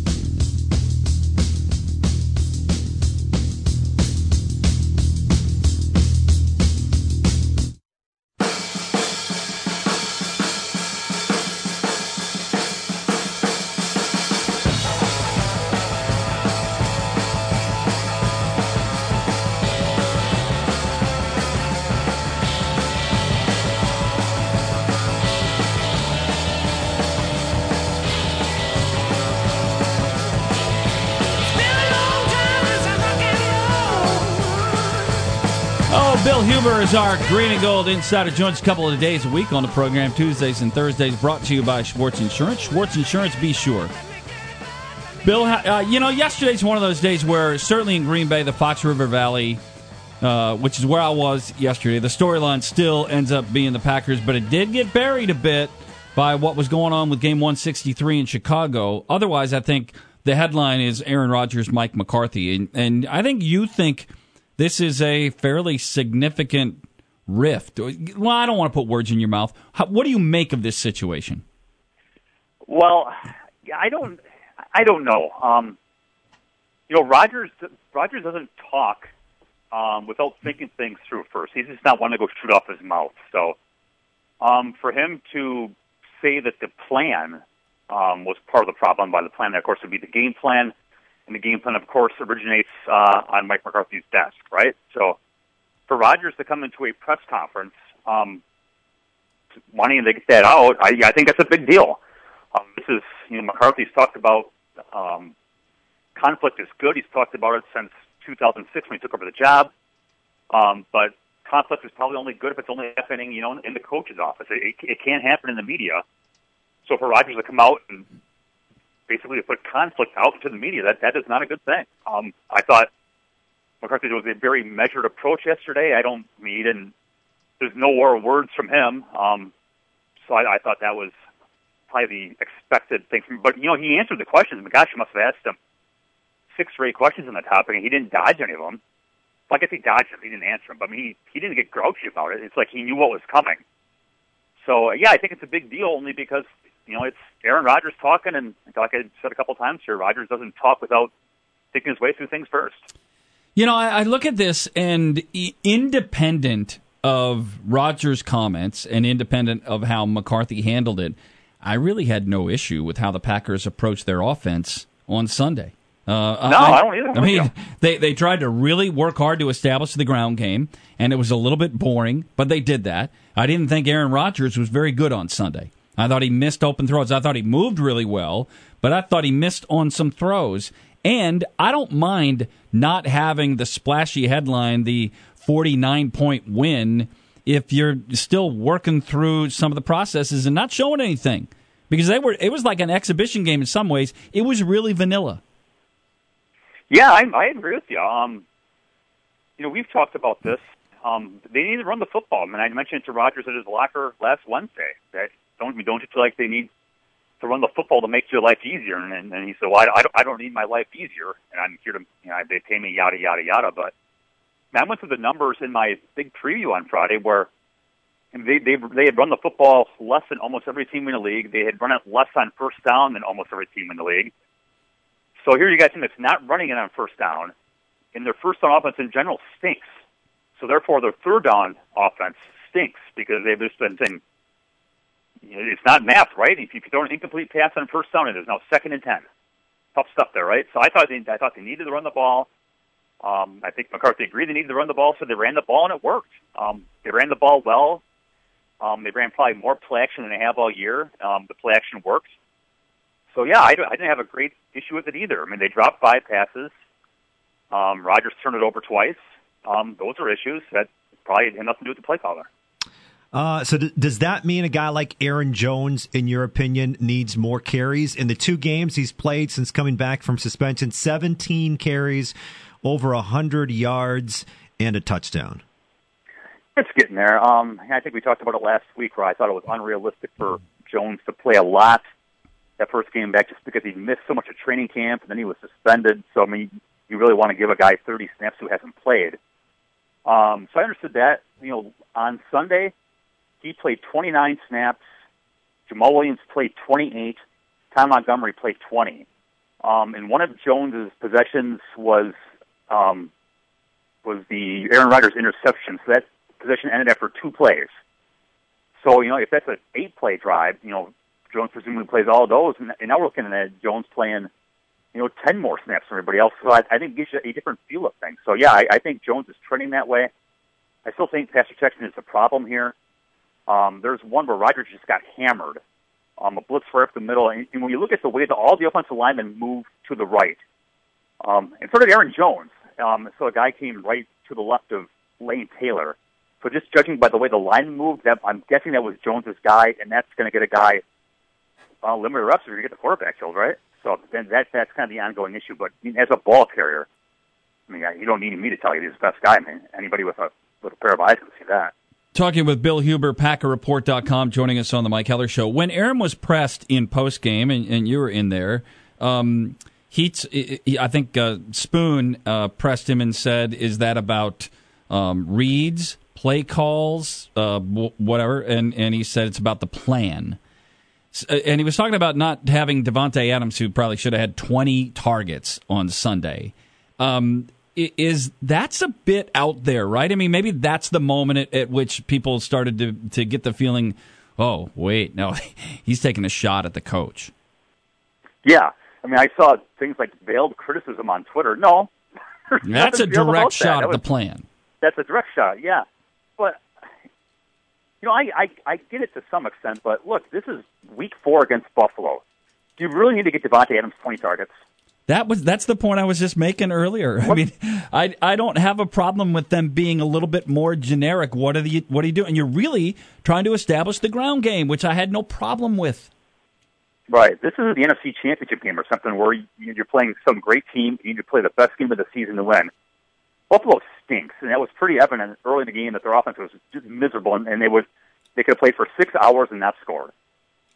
Is our Green and Gold Insider joins a couple of days a week on the program, Tuesdays and Thursdays, brought to you by Schwartz Insurance. Schwartz Insurance, be sure. Bill, uh, you know, yesterday's one of those days where, certainly in Green Bay, the Fox River Valley, uh, which is where I was yesterday, the storyline still ends up being the Packers, but it did get buried a bit by what was going on with Game one sixty-three in Chicago. Otherwise, I think the headline is Aaron Rodgers, Mike McCarthy, and, and I think you think... this is a fairly significant rift. Well, I don't want to put words in your mouth. How, what do you make of this situation? Well, I don't. I don't know. Um, you know, Rodgers. Rodgers doesn't talk um, without thinking things through first. He's just not wanting to go shoot off his mouth. So, um, for him to say that the plan um, was part of the problem, by the plan, of course, would be the game plan. And the game plan, of course, originates uh, on Mike McCarthy's desk, right? So for Rodgers to come into a press conference um, wanting to get that out, I, I think that's a big deal. Um, this is, you know, McCarthy's talked about um, conflict is good. He's talked about it since two thousand six when he took over the job. Um, but conflict is probably only good if it's only happening, you know, in the coach's office. It, it can't happen in the media. So for Rodgers to come out and basically to put conflict out to the media, that that is not a good thing. Um, I thought McCarthy was a very measured approach yesterday. I don't mean he didn't there's no more words from him. Um, so I, I thought that was probably the expected thing from him. But, you know, he answered the questions. But gosh, you must have asked him six or eight questions on the topic, and he didn't dodge any of them. Well, I guess he dodged them. He didn't answer them. But, I mean, he, he didn't get grouchy about it. It's like he knew what was coming. So, yeah, I think it's a big deal only because, you know, it's Aaron Rodgers talking, and like I said a couple times here, Rodgers doesn't talk without thinking his way through things first. You know, I, I look at this, and independent of Rodgers' comments and independent of how McCarthy handled it, I really had no issue with how the Packers approached their offense on Sunday. Uh, no, I, I don't either. I mean, they, they tried to really work hard to establish the ground game, and it was a little bit boring, but they did that. I didn't think Aaron Rodgers was very good on Sunday. I thought he missed open throws. I thought he moved really well, but I thought he missed on some throws. And I don't mind not having the splashy headline, the forty-nine point win, if you're still working through some of the processes and not showing anything. Because they were, it was like an exhibition game in some ways. It was really vanilla. Yeah, I, I agree with you. Um, you know, we've talked about this. Um, they need to run the football. I mean, I mentioned it to Rodgers at his locker last Wednesday. That don't you don't you feel like they need to run the football to make your life easier? And, and, and he said, "Well, I, I, don't, I don't need my life easier, and I'm here to, you know, they pay me, yada yada yada." But man, I went through the numbers in my big preview on Friday, where and they they they had run the football less than almost every team in the league. They had run it less on first down than almost every team in the league. So here you got a team that's not running it on first down, and their first down offense in general stinks. So therefore, their third down offense stinks because they've just been saying, it's not math, right? If you throw an incomplete pass on first down, it is now second and ten. Tough stuff there, right? So I thought they, I thought they needed to run the ball. Um, I think McCarthy agreed they needed to run the ball, so they ran the ball, and it worked. Um, they ran the ball well. Um, they ran probably more play action than they have all year. Um, the play action worked. So, yeah, I didn't have a great issue with it either. I mean, they dropped five passes. Um, Rodgers turned it over twice. Um, those are issues that probably had nothing to do with the play caller. Uh, so th- does that mean a guy like Aaron Jones, in your opinion, needs more carries? In the two games he's played since coming back from suspension, seventeen carries, over one hundred yards, and a touchdown. It's getting there. Um, I think we talked about it last week where I thought it was unrealistic for Jones to play a lot that first game back just because he missed so much of training camp and then he was suspended. So, I mean, you really want to give a guy thirty snaps who hasn't played. Um, so I understood that. You know, on Sunday, he played twenty-nine snaps. Jamal Williams played twenty-eight. Ty Montgomery played twenty. Um, and one of Jones's possessions was um, was the Aaron Rodgers interception. So that possession ended after two plays. So, you know, if that's an eight-play drive, you know, Jones presumably plays all those, and now we're looking at Jones playing, you know, ten more snaps than everybody else. So I, I think it gives you a different feel of things. So, yeah, I, I think Jones is trending that way. I still think pass protection is the problem here. Um, there's one where Rodgers just got hammered. Um, a blitz right up the middle. And, and when you look at the way that all the offensive linemen moved to the right, um, and so did Aaron Jones. Um, so a guy came right to the left of Lane Taylor. So just judging by the way the line moved, that, I'm guessing that was Jones' guy, and that's going to get a guy Uh, limited reps if you get the quarterback killed, right? So then that, that's kind of the ongoing issue. But I mean, as a ball carrier, I mean, you don't need me to tell you he's the best guy. I mean, anybody with a, with a pair of eyes can see that. Talking with Bill Huber, Packer Report dot com, joining us on the Mike Heller Show. When Aaron was pressed in postgame, and, and you were in there, um, he, he, I think uh, Spoon uh, pressed him and said, is that about um, reads, play calls, uh, whatever? And, and he said it's about the plan. And he was talking about not having Devontae Adams, who probably should have had twenty targets on Sunday. Um, is that's a bit out there, right? I mean, maybe that's the moment at, at which people started to, to get the feeling, oh, wait, no, he's taking a shot at the coach. Yeah. I mean, I saw things like veiled criticism on Twitter. No. That's a direct shot at the plan. That's a direct shot, yeah. But you know, I, I I get it to some extent, but look, this is week four against Buffalo. Do you really need to get Devontae Adams twenty targets? That was that's the point I was just making earlier. What? I mean, I I don't have a problem with them being a little bit more generic. What are the what are you doing? And you're really trying to establish the ground game, which I had no problem with. Right. This is the N F C Championship game or something where you're playing some great team. You need to play the best game of the season to win. Buffalo stinks, and that was pretty evident early in the game that their offense was just miserable, and, and they would they could have played for six hours and not scored.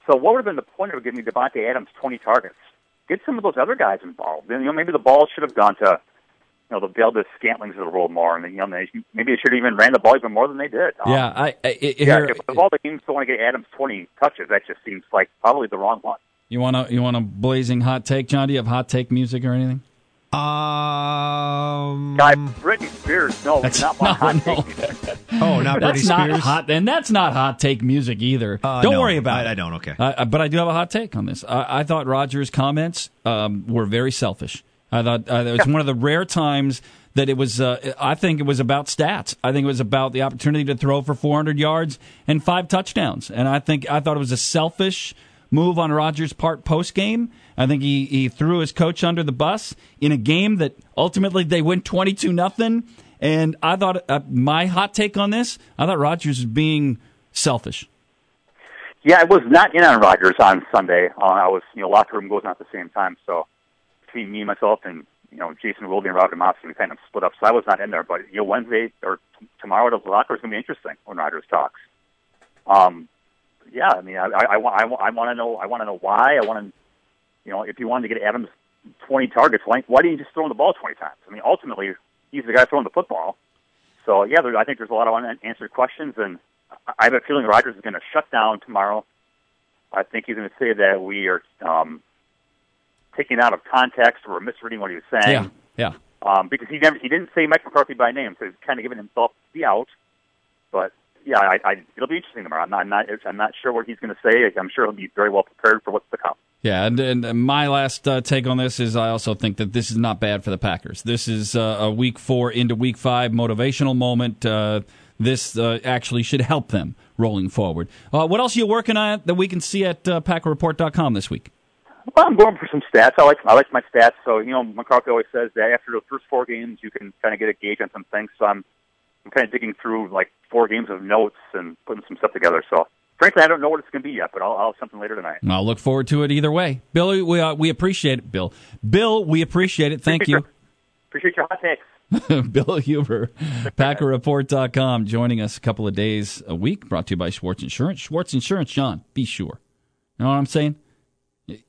So what would have been the point of giving Devontae Adams twenty targets? Get some of those other guys involved. And, you know, maybe the ball should have gone to, you know, the Bell, the Scantlings of the world more, and you know, they, maybe they should have even ran the ball even more than they did. Um, yeah, I, I it, yeah. If, if all the teams don't want to get Adams twenty touches, that just seems like probably the wrong one. You want to you want a blazing hot take, John? Do you have hot take music or anything? Um, God, Britney Spears. No, that's not my no, hot no. take. Music. Oh, not Britney Spears. Not hot, and that's not hot take music either. Uh, don't no, worry about I, it. I don't. Okay, uh, but I do have a hot take on this. I, I thought Rodgers' comments um, were very selfish. I thought uh, it was one of the rare times that it was, uh, I think it was about stats. I think it was about the opportunity to throw for four hundred yards and five touchdowns. And I think I thought it was a selfish move on Rodgers' part post-game. I think he, he threw his coach under the bus in a game that ultimately they win twenty-two nothing. And I thought, uh, my hot take on this, I thought Rodgers was being selfish. Yeah, I was not in on Rodgers on Sunday. Uh, I was, you know, locker room goes on at the same time, so me, myself, and, you know, Jason Wilde and Robert Moss, we kind of split up, so I was not in there. But, you know, Wednesday or t- tomorrow at the locker is going to be interesting when Rodgers talks. Um, yeah, I mean, I, I, I, I want to know I want to know why. I want to, you know, if you wanted to get Adams twenty targets, why, why didn't you just throw him the ball twenty times? I mean, ultimately, he's the guy throwing the football. So, yeah, there, I think there's a lot of unanswered questions, and I have a feeling Rodgers is going to shut down tomorrow. I think he's going to say that we are um, – taking out of context or misreading what he was saying. Yeah, yeah. Um, because he never, he didn't say Mike McCarthy by name, so he's kind of giving himself the out. But yeah, I, I, it'll be interesting tomorrow. I'm not, I'm not, I'm not sure what he's going to say. I'm sure he'll be very well prepared for what's to come. Yeah, and, and my last uh, take on this is I also think that this is not bad for the Packers. This is uh, a week four into week five motivational moment. Uh, this uh, actually should help them rolling forward. Uh, what else are you working on that we can see at uh, Packer Report dot com this week? Well, I'm going for some stats. I like I like my stats. So, you know, McCarthy always says that after the first four games, you can kind of get a gauge on some things. So I'm I'm kind of digging through, like, four games of notes and putting some stuff together. So, frankly, I don't know what it's going to be yet, but I'll, I'll have something later tonight. I'll look forward to it either way. Billy, we, uh, we appreciate it. Bill, Bill, we appreciate it. Thank appreciate you. Your, appreciate your hot takes. Bill Huber, Packer Report dot com, joining us a couple of days a week, brought to you by Schwartz Insurance. Schwartz Insurance, John, be sure. You know what I'm saying?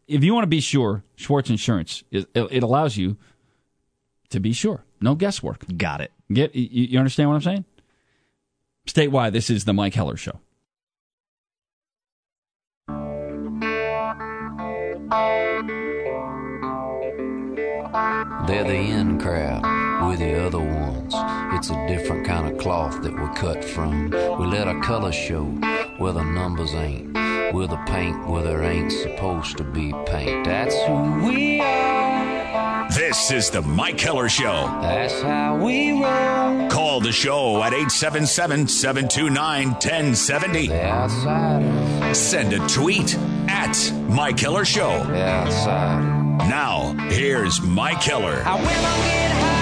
If you want to be sure, Schwartz Insurance, is, it allows you to be sure. No guesswork. Got it. Get you understand what I'm saying? Statewide, this is the Mike Heller Show. They're the in crowd. We're the other ones. It's a different kind of cloth that we're cut from. We let our color show where the numbers ain't. We're the paint where there ain't supposed to be paint. That's who we are. This is the Mike Heller Show. That's how we roll. Call the show at eight seven seven, seven two nine, one zero seven zero. The Outsiders. Send a tweet at Mike Heller Show. The Outsiders. Now, here's Mike Heller. I will get high.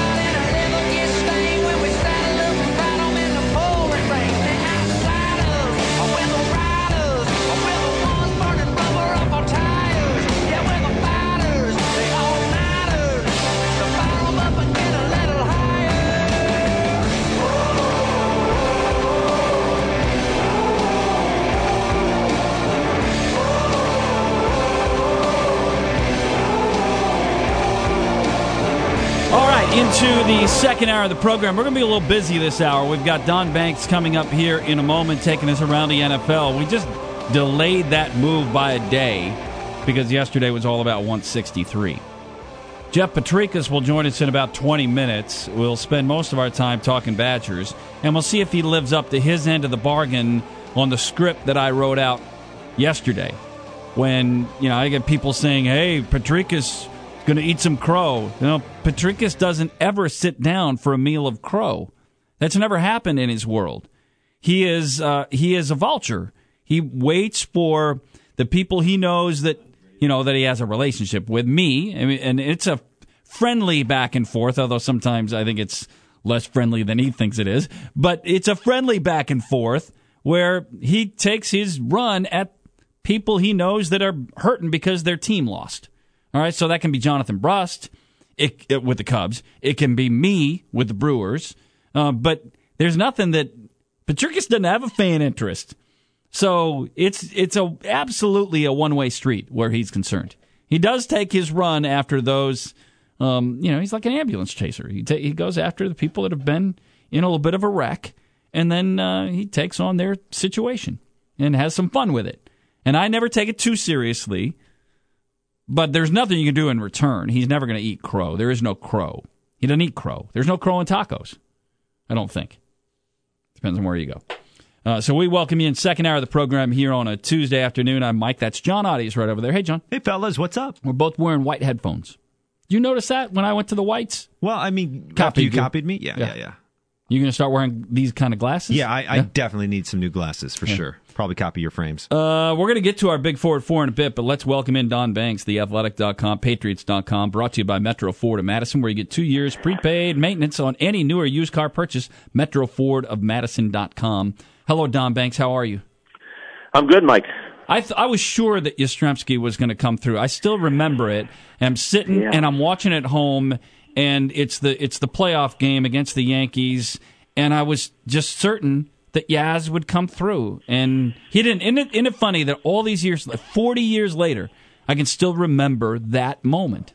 Into the second hour of the program. We're going to be a little busy this hour. We've got Don Banks coming up here in a moment, taking us around the N F L. We just delayed that move by a day because yesterday was all about one sixty-three. Jeff Patrikas will join us in about twenty minutes. We'll spend most of our time talking Badgers, and we'll see if he lives up to his end of the bargain on the script that I wrote out yesterday. When, you know, I get people saying, hey, Patrikas going to eat some crow. You know, Patrikas doesn't ever sit down for a meal of crow. That's never happened in his world. He is uh, he is a vulture. He waits for the people he knows that, you know, that he has a relationship with. Me, I mean, and it's a friendly back and forth, although sometimes I think it's less friendly than he thinks it is. But it's a friendly back and forth where he takes his run at people he knows that are hurting because their team lost. All right, so that can be Jonathan Brust. it, it, with the Cubs. It can be me with the Brewers. Uh, but there's nothing that Patrikas doesn't have a fan interest. So it's it's a absolutely a one-way street where he's concerned. He does take his run after those. Um, you know, he's like an ambulance chaser. He ta- he goes after the people that have been in a little bit of a wreck, and then uh, he takes on their situation and has some fun with it. And I never take it too seriously, but there's nothing you can do in return. He's never going to eat crow. There is no crow. He doesn't eat crow. There's no crow in tacos, I don't think. Depends on where you go. Uh, so we welcome you in second hour of the program here on a Tuesday afternoon. I'm Mike. That's John Oddies right over there. Hey, John. Hey, fellas. What's up? We're both wearing white headphones. You notice that when I went to the whites? Well, I mean, copied after you, you copied me? Yeah, yeah, yeah. yeah. You going to start wearing these kind of glasses? Yeah, I, I yeah. definitely need some new glasses for yeah. sure. Probably copy your frames. Uh, we're going to get to our Big Forward Four in a bit, but let's welcome in Don Banks, the athletic dot com, patriots dot com, brought to you by Metro Ford of Madison, where you get two years prepaid maintenance on any new or used car purchase, metro ford of madison dot com. Hello, Don Banks. How are you? I'm good, Mike. I th- I was sure that Yastrzemski was going to come through. I still remember it. I'm sitting yeah. and I'm watching at home, and it's the it's the playoff game against the Yankees, and I was just certain that Yaz would come through, and he didn't. Isn't it, isn't it funny that all these years, like forty years later, I can still remember that moment?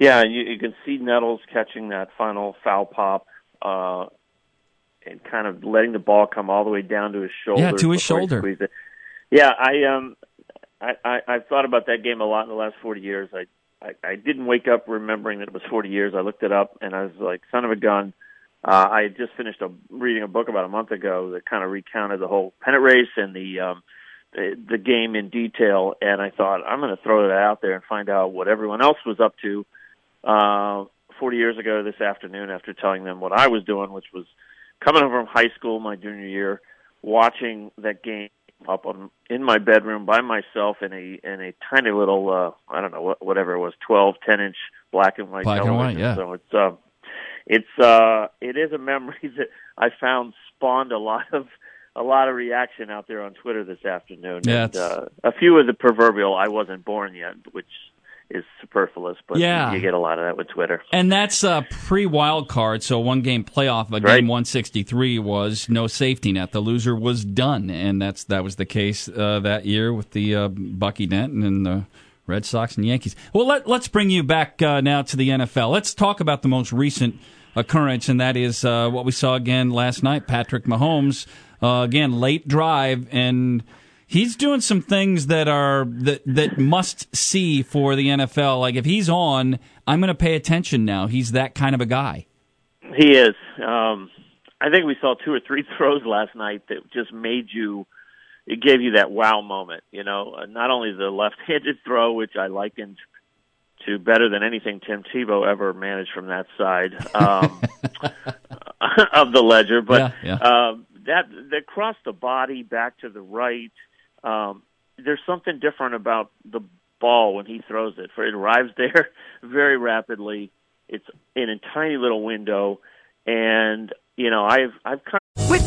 Yeah, you, you can see Nettles catching that final foul pop. Uh, and kind of letting the ball come all the way down to his shoulder. Yeah, to his shoulder. Yeah, I um, I, I I've thought about that game a lot in the last forty years. I, I I didn't wake up remembering that it was forty years. I looked it up and I was like, son of a gun. Uh, I had just finished a, reading a book about a month ago that kind of recounted the whole pennant race and the um, the, the game in detail. And I thought I'm going to throw that out there and find out what everyone else was up to uh, forty years ago this afternoon after telling them what I was doing, which was coming home from high school my junior year, watching that game up on, in my bedroom by myself in a in a tiny little, uh, I don't know, whatever it was, twelve, ten-inch black and white black television. And white, yeah. So it's, uh, it's, uh, it is a memory that I found spawned a lot of a lot of reaction out there on Twitter this afternoon. Yeah, and, uh, a few of the proverbial, I wasn't born yet, which is superfluous, but yeah. you get a lot of that with Twitter. And that's uh, pre-wild card, so one-game playoff, but right. game one sixty-three was no safety net. The loser was done, and that's that was the case uh, that year with the uh, Bucky Denton and the Red Sox and Yankees. Well, let, let's bring you back uh, now to the N F L. Let's talk about the most recent occurrence, and that is uh, what we saw again last night, Patrick Mahomes. Uh, again, late drive, and he's doing some things that are that, that must see for the N F L. Like if he's on, I'm going to pay attention now. He's that kind of a guy. He is. Um, I think we saw two or three throws last night that just made you. It gave you that wow moment. You know, not only the left-handed throw, which I likened to better than anything Tim Tebow ever managed from that side um, of the ledger, but yeah, yeah. Uh, that that crossed the body back to the right. Um, there's something different about the ball when he throws it. For it arrives there very rapidly. It's in a tiny little window, and you know I've I've kind of- with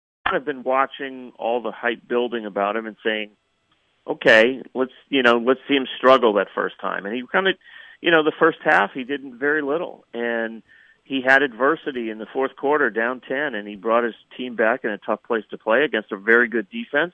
I've been watching all the hype building about him and saying, okay, let's you know, let's see him struggle that first time. And he kind of, you know, the first half he did very little, and he had adversity in the fourth quarter, down ten, and he brought his team back in a tough place to play against a very good defense.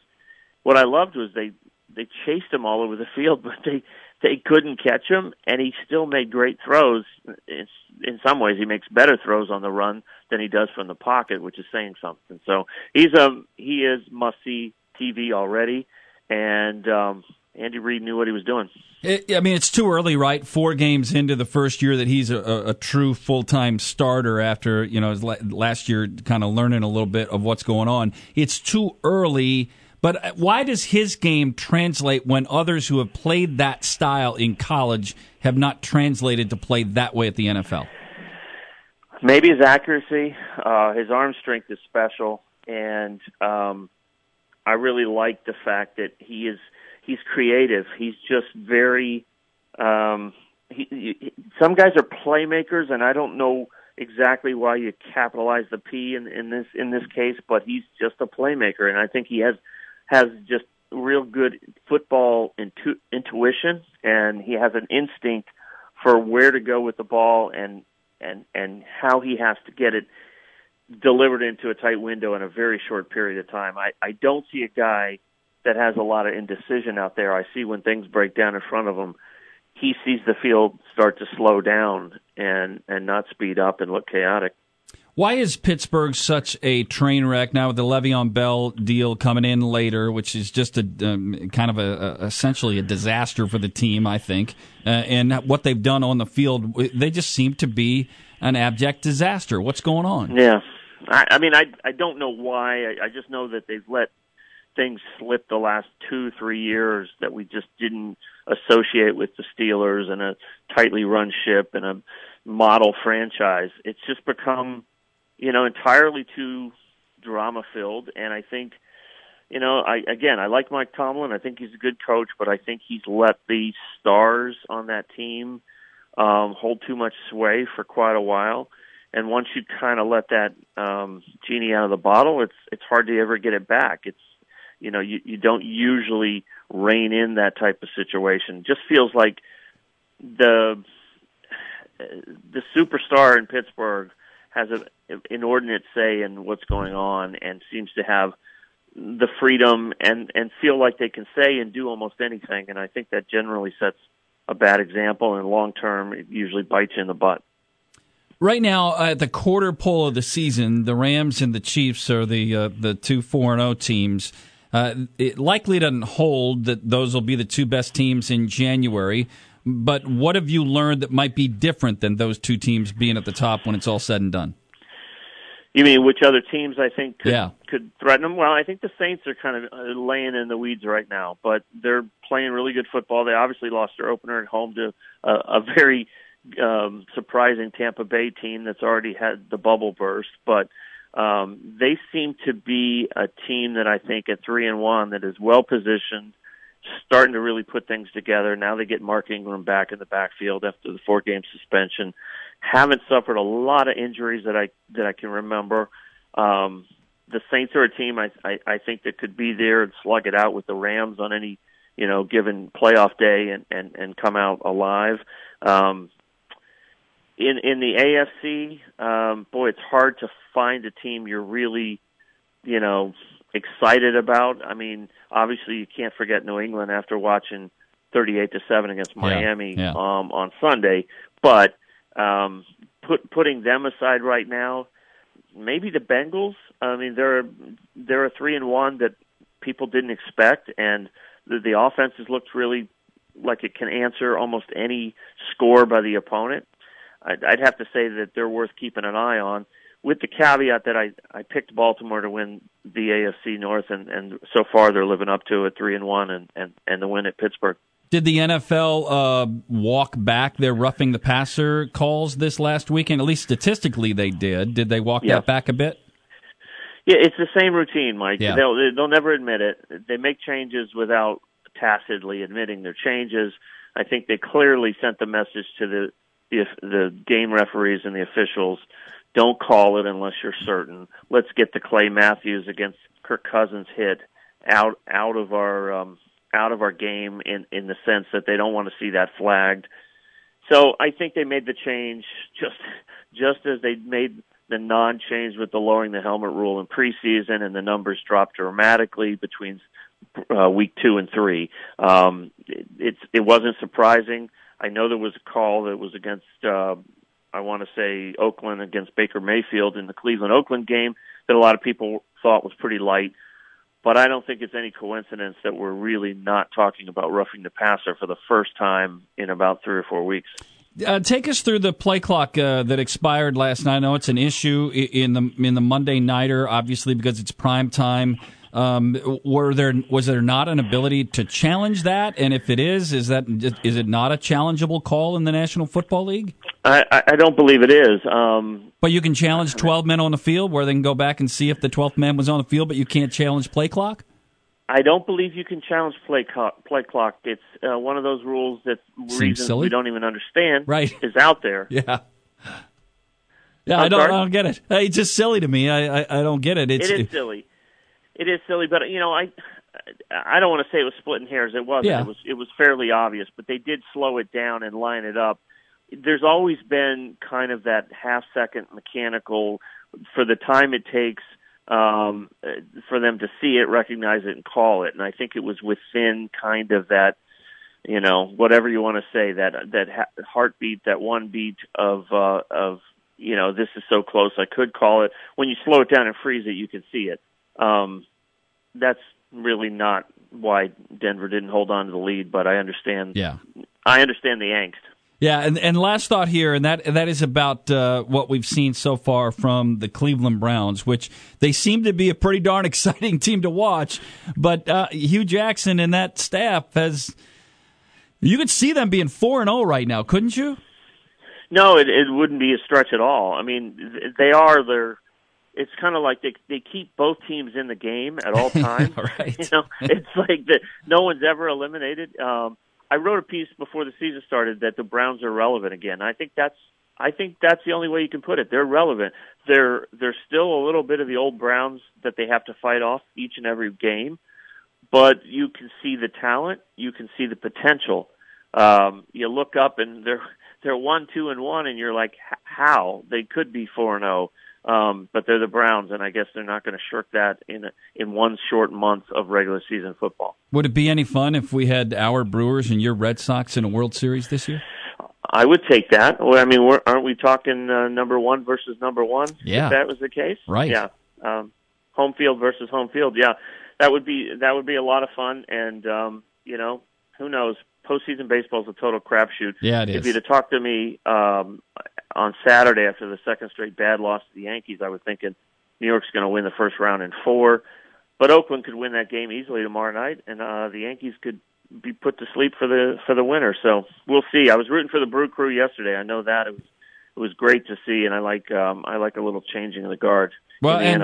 What I loved was they, they chased him all over the field, but they, they couldn't catch him, and he still made great throws. It's, in some ways, he makes better throws on the run than he does from the pocket, which is saying something. So he's a he is must-see T V already, and um, Andy Reid knew what he was doing. It, I mean, it's too early, right? Four games into the first year that he's a, a true full-time starter after you know his last year kind of learning a little bit of what's going on. It's too early. But why does his game translate when others who have played that style in college have not translated to play that way at the N F L? Maybe his accuracy. Uh, his arm strength is special, and um, I really like the fact that he is he's creative. He's just very um, – he, he, some guys are playmakers, and I don't know exactly why you capitalize the P in, in this in this case, but he's just a playmaker, and I think he has – has just real good football intu- intuition, and he has an instinct for where to go with the ball and, and and how he has to get it delivered into a tight window in a very short period of time. I, I don't see a guy that has a lot of indecision out there. I see when things break down in front of him, he sees the field start to slow down and, and not speed up and look chaotic. Why is Pittsburgh such a train wreck now with the Le'Veon Bell deal coming in later, which is just a um, kind of a, a essentially a disaster for the team, I think, uh, and what they've done on the field, they just seem to be an abject disaster. What's going on? Yeah. I, I mean, I I don't know why. I, I just know that they've let things slip the last two, three years that we just didn't associate with the Steelers and a tightly run ship and a model franchise. It's just become... you know, entirely too drama-filled, and I think, you know, I again, I like Mike Tomlin. I think he's a good coach, but I think he's let the stars on that team um, hold too much sway for quite a while. And once you kind of let that um, genie out of the bottle, it's it's hard to ever get it back. It's, you know, you, you don't usually rein in that type of situation. It just feels like the the superstar in Pittsburgh has an inordinate say in what's going on and seems to have the freedom and, and feel like they can say and do almost anything. And I think that generally sets a bad example, and long-term it usually bites you in the butt. Right now, at uh, the quarter pole of the season, the Rams and the Chiefs are the uh, the two four and oh teams. Uh, it likely doesn't hold that those will be the two best teams in January. But what have you learned that might be different than those two teams being at the top when it's all said and done? You mean which other teams I think could, yeah. could threaten them? Well, I think the Saints are kind of laying in the weeds right now, but they're playing really good football. They obviously lost their opener at home to a, a very um, surprising Tampa Bay team that's already had the bubble burst. But um, they seem to be a team that I think at three and one that is well-positioned, starting to really put things together. Now they get Mark Ingram back in the backfield after the four-game suspension. Haven't suffered a lot of injuries that I that I can remember. Um, the Saints are a team I, I I think that could be there and slug it out with the Rams on any you know given playoff day and and, and come out alive. Um, in in the A F C, um, boy, it's hard to find a team you're really you know. excited about. I mean, obviously you can't forget New England after watching thirty-eight to seven against Miami yeah, yeah. Um, on Sunday, but um, put, putting them aside right now, maybe the Bengals. I mean, they're they're a three and one that people didn't expect, and the, the offense has looked really like it can answer almost any score by the opponent. I'd, I'd have to say that they're worth keeping an eye on, with the caveat that I, I picked Baltimore to win the A F C North, and, and so far they're living up to it, three and one, and, and, and the win at Pittsburgh. Did the N F L uh, walk back their roughing the passer calls this last weekend? At least statistically they did. Did they walk yes. that back a bit? Yeah, it's the same routine, Mike. Yeah. They'll, they'll never admit it. They make changes without tacitly admitting their changes. I think they clearly sent the message to the the, the game referees and the officials, don't call it unless you're certain. Let's get the Clay Matthews against Kirk Cousins hit out out of our um, out of our game in, in the sense that they don't want to see that flagged. So I think they made the change just just as they made the non-change with the lowering the helmet rule in preseason, and the numbers dropped dramatically between uh, week two and three. Um, it, it's it wasn't surprising. I know there was a call that was against. Uh, I want to say Oakland against Baker Mayfield in the Cleveland-Oakland game that a lot of people thought was pretty light. But I don't think it's any coincidence that we're really not talking about roughing the passer for the first time in about three or four weeks. Uh, take us through the play clock uh, that expired last night. I know it's an issue in the in the Monday Nighter, obviously, because it's prime time. Um, were there was there not an ability to challenge that? And if it is, is that is it not a challengeable call in the National Football League? I, I don't believe it is. Um, but you can challenge twelve men on the field, where they can go back and see if the twelfth man was on the field, but you can't challenge play clock? I don't believe you can challenge play clock. Play clock. It's uh, one of those rules that Seems reasons silly. we don't even understand right. is out there. Yeah. Yeah, I don't, I don't get it. It's just silly to me. I, I, I don't get it. It's, it is silly. It is silly, but you know, I I don't want to say it was splitting hairs. It wasn't. Yeah. It was it was fairly obvious, but they did slow it down and line it up. There's always been kind of that half second mechanical for the time it takes um, for them to see it, recognize it, and call it. And I think it was within kind of that, you know, whatever you want to say, that that ha- heartbeat, that one beat of uh, of. You know, this is so close, I could call it. When you slow it down and freeze it, you can see it. Um, that's really not why Denver didn't hold on to the lead, but I understand. Yeah, I understand the angst. Yeah, and, and last thought here, and that and that is about uh, what we've seen so far from the Cleveland Browns, which they seem to be a pretty darn exciting team to watch. But uh, Hugh Jackson and that staff has, you could see them being four and oh right now, couldn't you? No, it, it wouldn't be a stretch at all. I mean, they are their. It's kind of like they they keep both teams in the game at all times. Right. You know, it's like the, no one's ever eliminated. Um, I wrote a piece before the season started that the Browns are relevant again. I think that's I think that's the only way you can put it. They're relevant. They're they're still a little bit of the old Browns that they have to fight off each and every game, but you can see the talent. You can see the potential. Um, you look up and they're. They're one, two, and one, and you're like, how? They could be four and zero, um, but they're the Browns, and I guess they're not going to shirk that in a, in one short month of regular season football. Would it be any fun if we had our Brewers and your Red Sox in a World Series this year? I would take that. I mean, we're, aren't we talking uh, number one versus number one? Yeah, if that was the case, right? Yeah, um, home field versus home field. Yeah, that would be that would be a lot of fun, and um, you know, who knows. Postseason baseball is a total crapshoot. Yeah, it is. If you'd have talked to me um, on Saturday after the second straight bad loss to the Yankees, I was thinking New York's going to win the first round in four. But Oakland could win that game easily tomorrow night, and uh, the Yankees could be put to sleep for the for the winner. So we'll see. I was rooting for the Brew Crew yesterday. I know that. It was it was great to see, and I like um, I like a little changing of the guard. Well, and,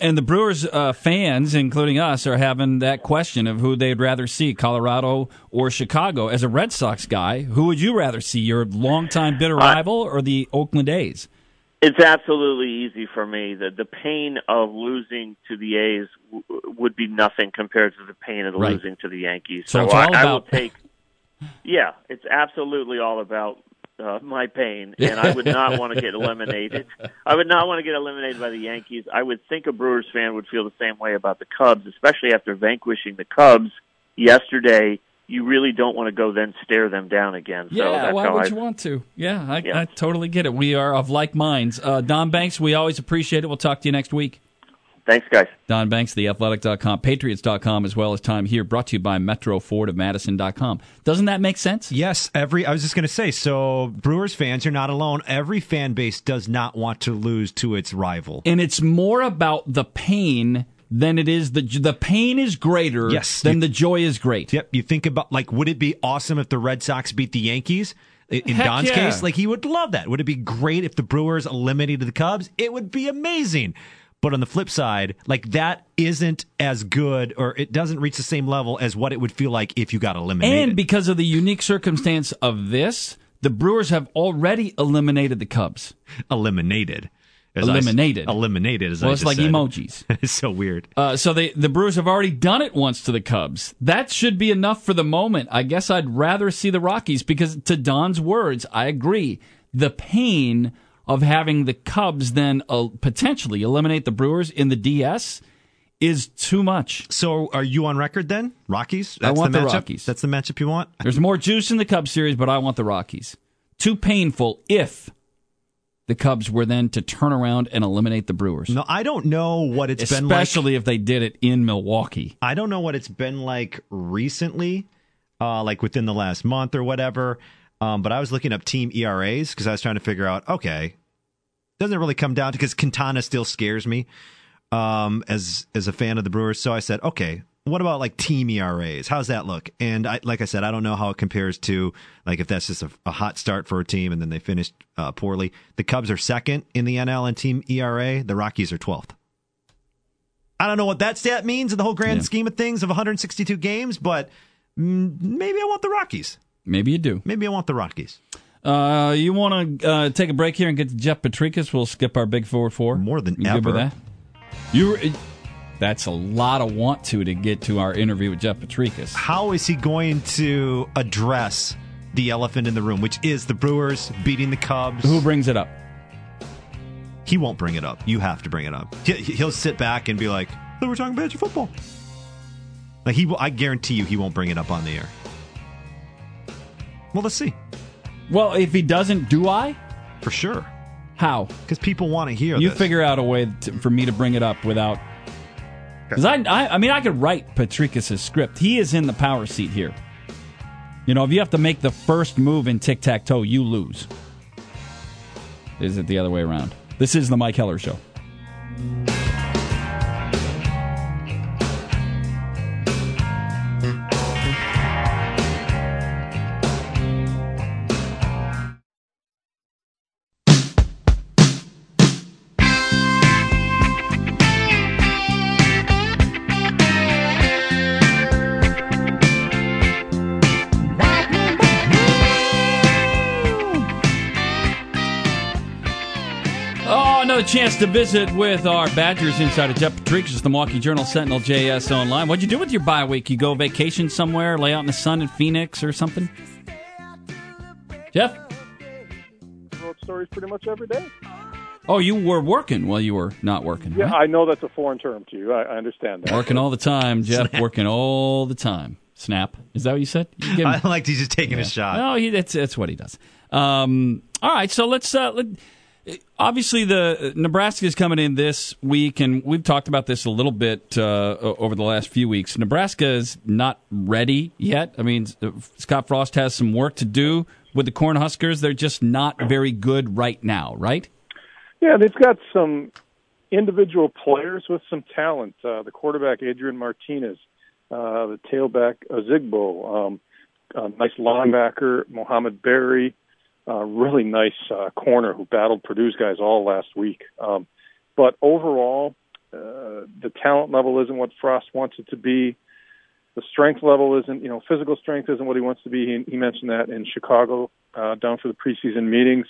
and the Brewers uh, fans, including us, are having that question of who they'd rather see, Colorado or Chicago. As a Red Sox guy, who would you rather see, your longtime bitter I, rival or the Oakland A's? It's absolutely easy for me. The, the pain of losing to the A's w- would be nothing compared to the pain of right. losing to the Yankees. So, so it's I, all about... I will take. Yeah, it's absolutely all about. Uh, my pain, and I would not want to get eliminated. I would not want to get eliminated by the Yankees. I would think a Brewers fan would feel the same way about the Cubs, especially after vanquishing the Cubs yesterday. You really don't want to go then stare them down again. So yeah, that's why how would I, you want to? Yeah I, yeah, I totally get it. We are of like minds. Uh, Don Banks, we always appreciate it. We'll talk to you next week. Thanks, guys. Don Banks, the athletic dot com, patriots dot com, as well as time here, brought to you by metro ford of madison dot com. Doesn't that make sense? Yes. Every I was just going to say, so Brewers fans, you're not alone. Every fan base does not want to lose to its rival. And it's more about the pain than it is the the pain is greater yes. than the joy is great. Yep. You think about, like, would it be awesome if the Red Sox beat the Yankees? In Heck Don's yeah. case, like, he would love that. Would it be great if the Brewers eliminated the Cubs? It would be amazing. But on the flip side, like, that isn't as good, or it doesn't reach the same level as what it would feel like if you got eliminated. And because of the unique circumstance of this, the Brewers have already eliminated the Cubs. Eliminated. As eliminated. I, eliminated, as well, I just said. Well, it's like said. Emojis. It's so weird. Uh, so they, the Brewers have already done it once to the Cubs. That should be enough for the moment. I guess I'd rather see the Rockies because, to Don's words, I agree, the pain of having the Cubs then uh, potentially eliminate the Brewers in the D S is too much. So are you on record then? Rockies? That's I want the, the Rockies. That's the matchup you want? There's more juice in the Cubs series, but I want the Rockies. Too painful if the Cubs were then to turn around and eliminate the Brewers. No, I don't know what it's Especially been like. Especially if they did it in Milwaukee. I don't know what it's been like recently, uh, like within the last month or whatever. Um, but I was looking up team E R As because I was trying to figure out, okay, doesn't it really come down to, because Quintana still scares me. um, as as a fan of the Brewers. So I said, okay, what about like team E R As? How's that look? And I, like I said, I don't know how it compares to like if that's just a, a hot start for a team and then they finished uh, poorly. The Cubs are second in the N L in team E R A. The Rockies are twelfth. I don't know what that stat means in the whole grand yeah. scheme of things of one hundred sixty-two games, but maybe I want the Rockies. Maybe you do. Maybe I want the Rockies. Uh, you want to uh, take a break here and get to Jeff Patrikas? We'll skip our big forward four. More than you ever. Good with that? You. That's a lot of want to to get to our interview with Jeff Patrikas. How is he going to address the elephant in the room, which is the Brewers beating the Cubs? Who brings it up? He won't bring it up. You have to bring it up. He'll sit back and be like, "We're talking about your football." Like he, will, I guarantee you, he won't bring it up on the air. Well, let's see. Well, if he doesn't, do I? For sure. How? Because people want to hear. You this. Figure out a way to, for me to bring it up without. Because I, I, I mean, I could write Patrikas' script. He is in the power seat here. You know, if you have to make the first move in tic tac toe, you lose. Is it the other way around? This is the Mike Heller Show. Chance to visit with our Badgers insider, Jeff Patrikas, the Milwaukee Journal Sentinel, J S Online. What'd you do with your bye week? You go vacation somewhere, lay out in the sun in Phoenix or something? Jeff? Wrote stories pretty much every day. Oh, you were working while you were not working. Yeah, right? I know that's a foreign term to you. I, I understand that. Working all the time, Jeff. Snap. Working all the time. Snap. Is that what you said? You him... I liked he's just taking yeah. a shot. No, he, that's, that's what he does. Um, all right, so let's... Uh, let, Obviously, the Nebraska is coming in this week, and we've talked about this a little bit uh, over the last few weeks. Nebraska is not ready yet. I mean, Scott Frost has some work to do with the Cornhuskers. They're just not very good right now, right? Yeah, they've got some individual players with some talent. Uh, the quarterback, Adrian Martinez, uh, the tailback, Ozigbo, um, a nice linebacker, Mohammed Berry. Uh, really nice uh, corner who battled Purdue's guys all last week. Um, but overall, uh, the talent level isn't what Frost wants it to be. The strength level isn't, you know, physical strength isn't what he wants to be. He, he mentioned that in Chicago uh, down for the preseason meetings.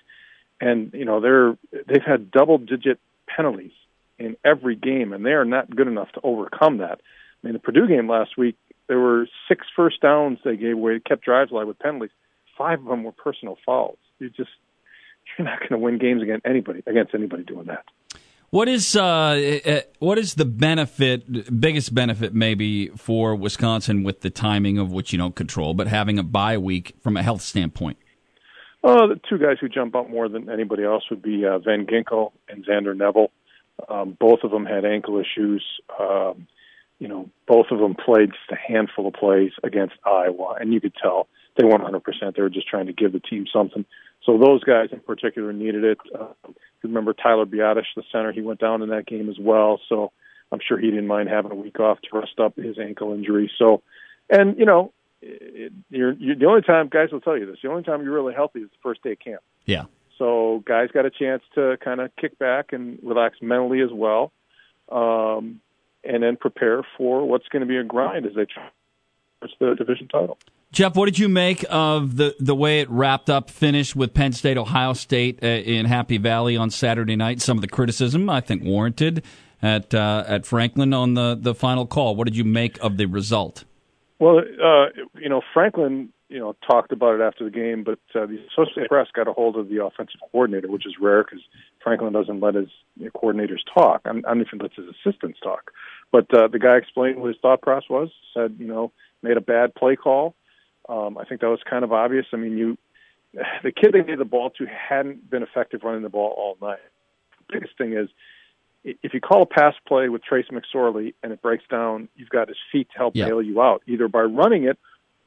And, you know, they're, they've had double-digit penalties in every game, and they are not good enough to overcome that. I mean, the Purdue game last week, there were six first downs they gave away, kept drives alive with penalties. Five of them were personal fouls. You just you're not going to win games against anybody against anybody doing that. What is uh, what is the benefit? Biggest benefit maybe for Wisconsin with the timing of which you don't control, but having a bye week from a health standpoint. Uh, the two guys who jump out more than anybody else would be uh, Van Ginkel and Xander Neville. Um, both of them had ankle issues. Um, you know, both of them played just a handful of plays against Iowa, and you could tell. They weren't one hundred percent. They were just trying to give the team something. So those guys in particular needed it. Uh, remember Tyler Biadasz, the center, he went down in that game as well. So I'm sure he didn't mind having a week off to rest up his ankle injury. So, and, you know, it, you're, you're, the only time, guys will tell you this, the only time you're really healthy is the first day of camp. Yeah. So guys got a chance to kind of kick back and relax mentally as well, um, and then prepare for what's going to be a grind as they try to the division title. Jeff, what did you make of the, the way it wrapped up, finished with Penn State, Ohio State uh, in Happy Valley on Saturday night? Some of the criticism, I think, warranted at uh, at Franklin on the, the final call. What did you make of the result? Well, uh, you know, Franklin, you know, talked about it after the game, but uh, the Associated Press got a hold of the offensive coordinator, which is rare because Franklin doesn't let his coordinators talk. I don't even let his assistants talk. But uh, the guy explained what his thought process was, said, you know, made a bad play call. Um, I think that was kind of obvious. I mean, you, the kid they gave the ball to hadn't been effective running the ball all night. The biggest thing is, if you call a pass play with Trace McSorley and it breaks down, you've got his feet to help bail yeah. you out, either by running it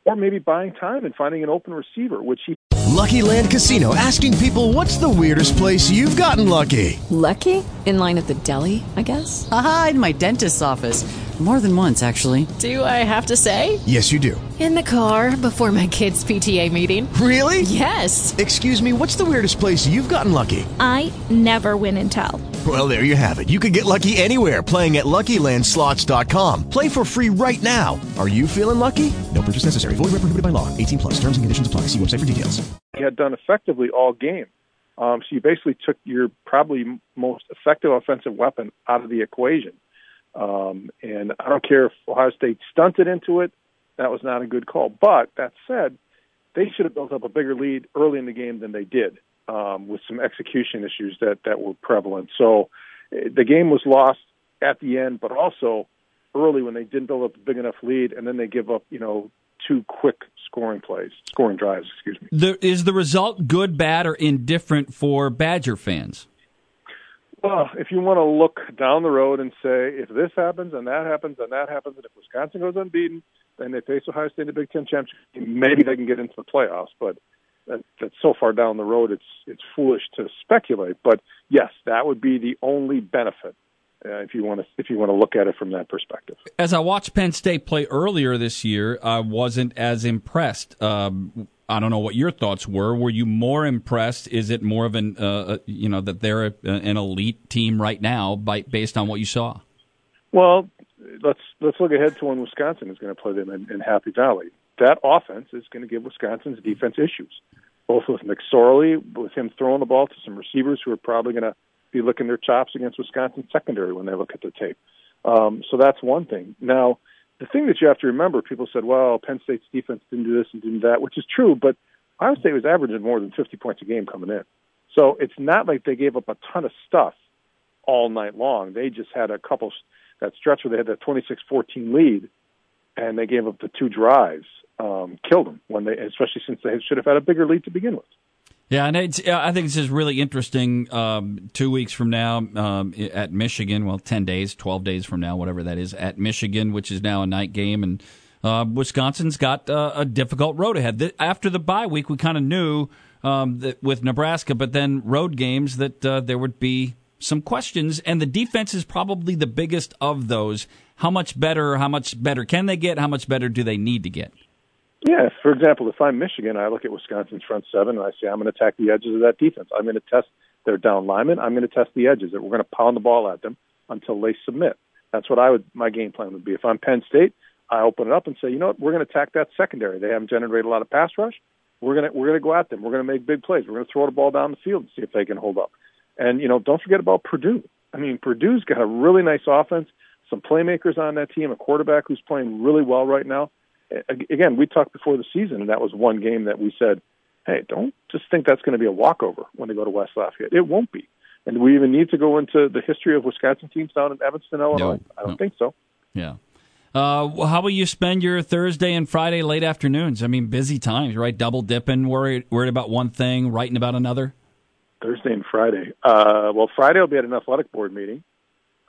or maybe buying time and finding an open receiver, which he Lucky Land Casino asking people, what's the weirdest place you've gotten lucky? Lucky? In line at the deli, I guess? Aha, in my dentist's office. More than once, actually. Do I have to say? Yes, you do. In the car before my kids' P T A meeting. Really? Yes. Excuse me, what's the weirdest place you've gotten lucky? I never win and tell. Well, there you have it. You can get lucky anywhere, playing at Lucky Land Slots dot com. Play for free right now. Are you feeling lucky? No purchase necessary. Void where prohibited by law. eighteen plus. Terms and conditions apply. See website for details. You had done effectively all game. Um, so you basically took your probably most effective offensive weapon out of the equation. Um, and I don't care if Ohio State stunted into it. That was not a good call. But that said, they should have built up a bigger lead early in the game than they did, um, with some execution issues that, that were prevalent. So the game was lost at the end, but also early when they didn't build up a big enough lead, and then they give up, you know, two quick scoring plays, scoring drives, excuse me. The, is the result good, bad, or indifferent for Badger fans? Well, if you want to look down the road and say, if this happens and that happens and that happens, and if Wisconsin goes unbeaten and they face Ohio State in the Big Ten Championship, maybe they can get into the playoffs. But that, that's so far down the road, it's it's foolish to speculate. But, yes, that would be the only benefit uh, if you want to if you want to look at it from that perspective. As I watched Penn State play earlier this year, I wasn't as impressed. Um, I don't know what your thoughts were. Were you more impressed? Is it more of an, uh, you know, that they're a, an elite team right now by, based on what you saw? Well, let's let's look ahead to when Wisconsin is going to play them in, in Happy Valley. That offense is going to give Wisconsin's defense issues, both with McSorley, with him throwing the ball to some receivers who are probably going to be licking their chops against Wisconsin secondary when they look at the tape. Um, so that's one thing. Now, the thing that you have to remember, people said, well, Penn State's defense didn't do this and didn't do that, which is true, but Ohio State was averaging more than fifty points a game coming in. So it's not like they gave up a ton of stuff all night long. They just had a couple, that stretch where they had that twenty-six fourteen lead, and they gave up the two drives, um, killed them, when they, especially since they should have had a bigger lead to begin with. Yeah, and it's, I think this is really interesting. Um, two weeks from now, um, at Michigan, well, ten days, twelve days from now, whatever that is, at Michigan, which is now a night game, and uh, Wisconsin's got uh, a difficult road ahead. The, after the bye week, we kind of knew um, that with Nebraska, but then road games that uh, there would be some questions, and the defense is probably the biggest of those. How much better, how much better can they get? How much better do they need to get? Yeah, for example, if I'm Michigan, I look at Wisconsin's front seven, and I say, I'm going to attack the edges of that defense. I'm going to test their down linemen. I'm going to test the edges. We're going to pound the ball at them until they submit. That's what I would. My game plan would be. If I'm Penn State, I open it up and say, you know what, we're going to attack that secondary. They haven't generated a lot of pass rush. We're going to we're going to go at them. We're going to make big plays. We're going to throw the ball down the field and see if they can hold up. And, you know, don't forget about Purdue. I mean, Purdue's got a really nice offense, some playmakers on that team, a quarterback who's playing really well right now. Again, we talked before the season, and that was one game that we said, hey, don't just think that's going to be a walkover when they go to West Lafayette. It won't be. And do we even need to go into the history of Wisconsin teams down in Evanston, Illinois? No, I don't no. think so. Yeah. Uh, well, how will you spend your Thursday and Friday late afternoons? I mean, busy times, right? Double dipping, worried, worried about one thing, writing about another? Thursday and Friday. Uh, well, Friday I'll be at an athletic board meeting.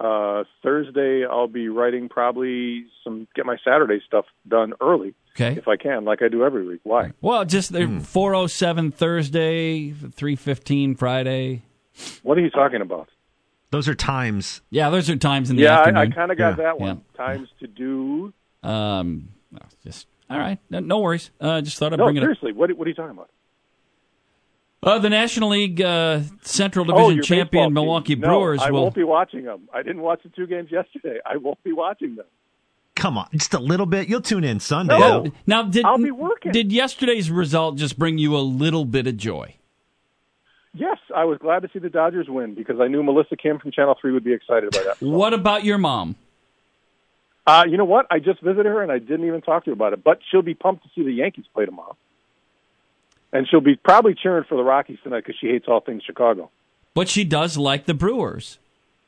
Uh, Thursday, I'll be writing probably some, get my Saturday stuff done early, okay, if I can, like I do every week. Why? Well, just the mm. four oh seven Thursday, three fifteen Friday. What are you talking about? Those are times. Yeah, those are times in the yeah, afternoon. Yeah, I, I kind of got yeah. that one. Yeah. Times to do. Um, just all right. No, no worries. Uh, just thought I'd no, bring it seriously, up. Seriously, what, what are you talking about? Uh, the National League uh, Central Division oh, champion Milwaukee no, Brewers. I will... won't be watching them. I didn't watch the two games yesterday. I won't be watching them. Come on, just a little bit. You'll tune in Sunday. No. Yeah. Now, did, I'll be working. Did yesterday's result just bring you a little bit of joy? Yes, I was glad to see the Dodgers win because I knew Melissa Kim from Channel three would be excited by that. What about your mom? Uh, you know what? I just visited her and I didn't even talk to her about it, but she'll be pumped to see the Yankees play tomorrow. And she'll be probably cheering for the Rockies tonight because she hates all things Chicago. But she does like the Brewers.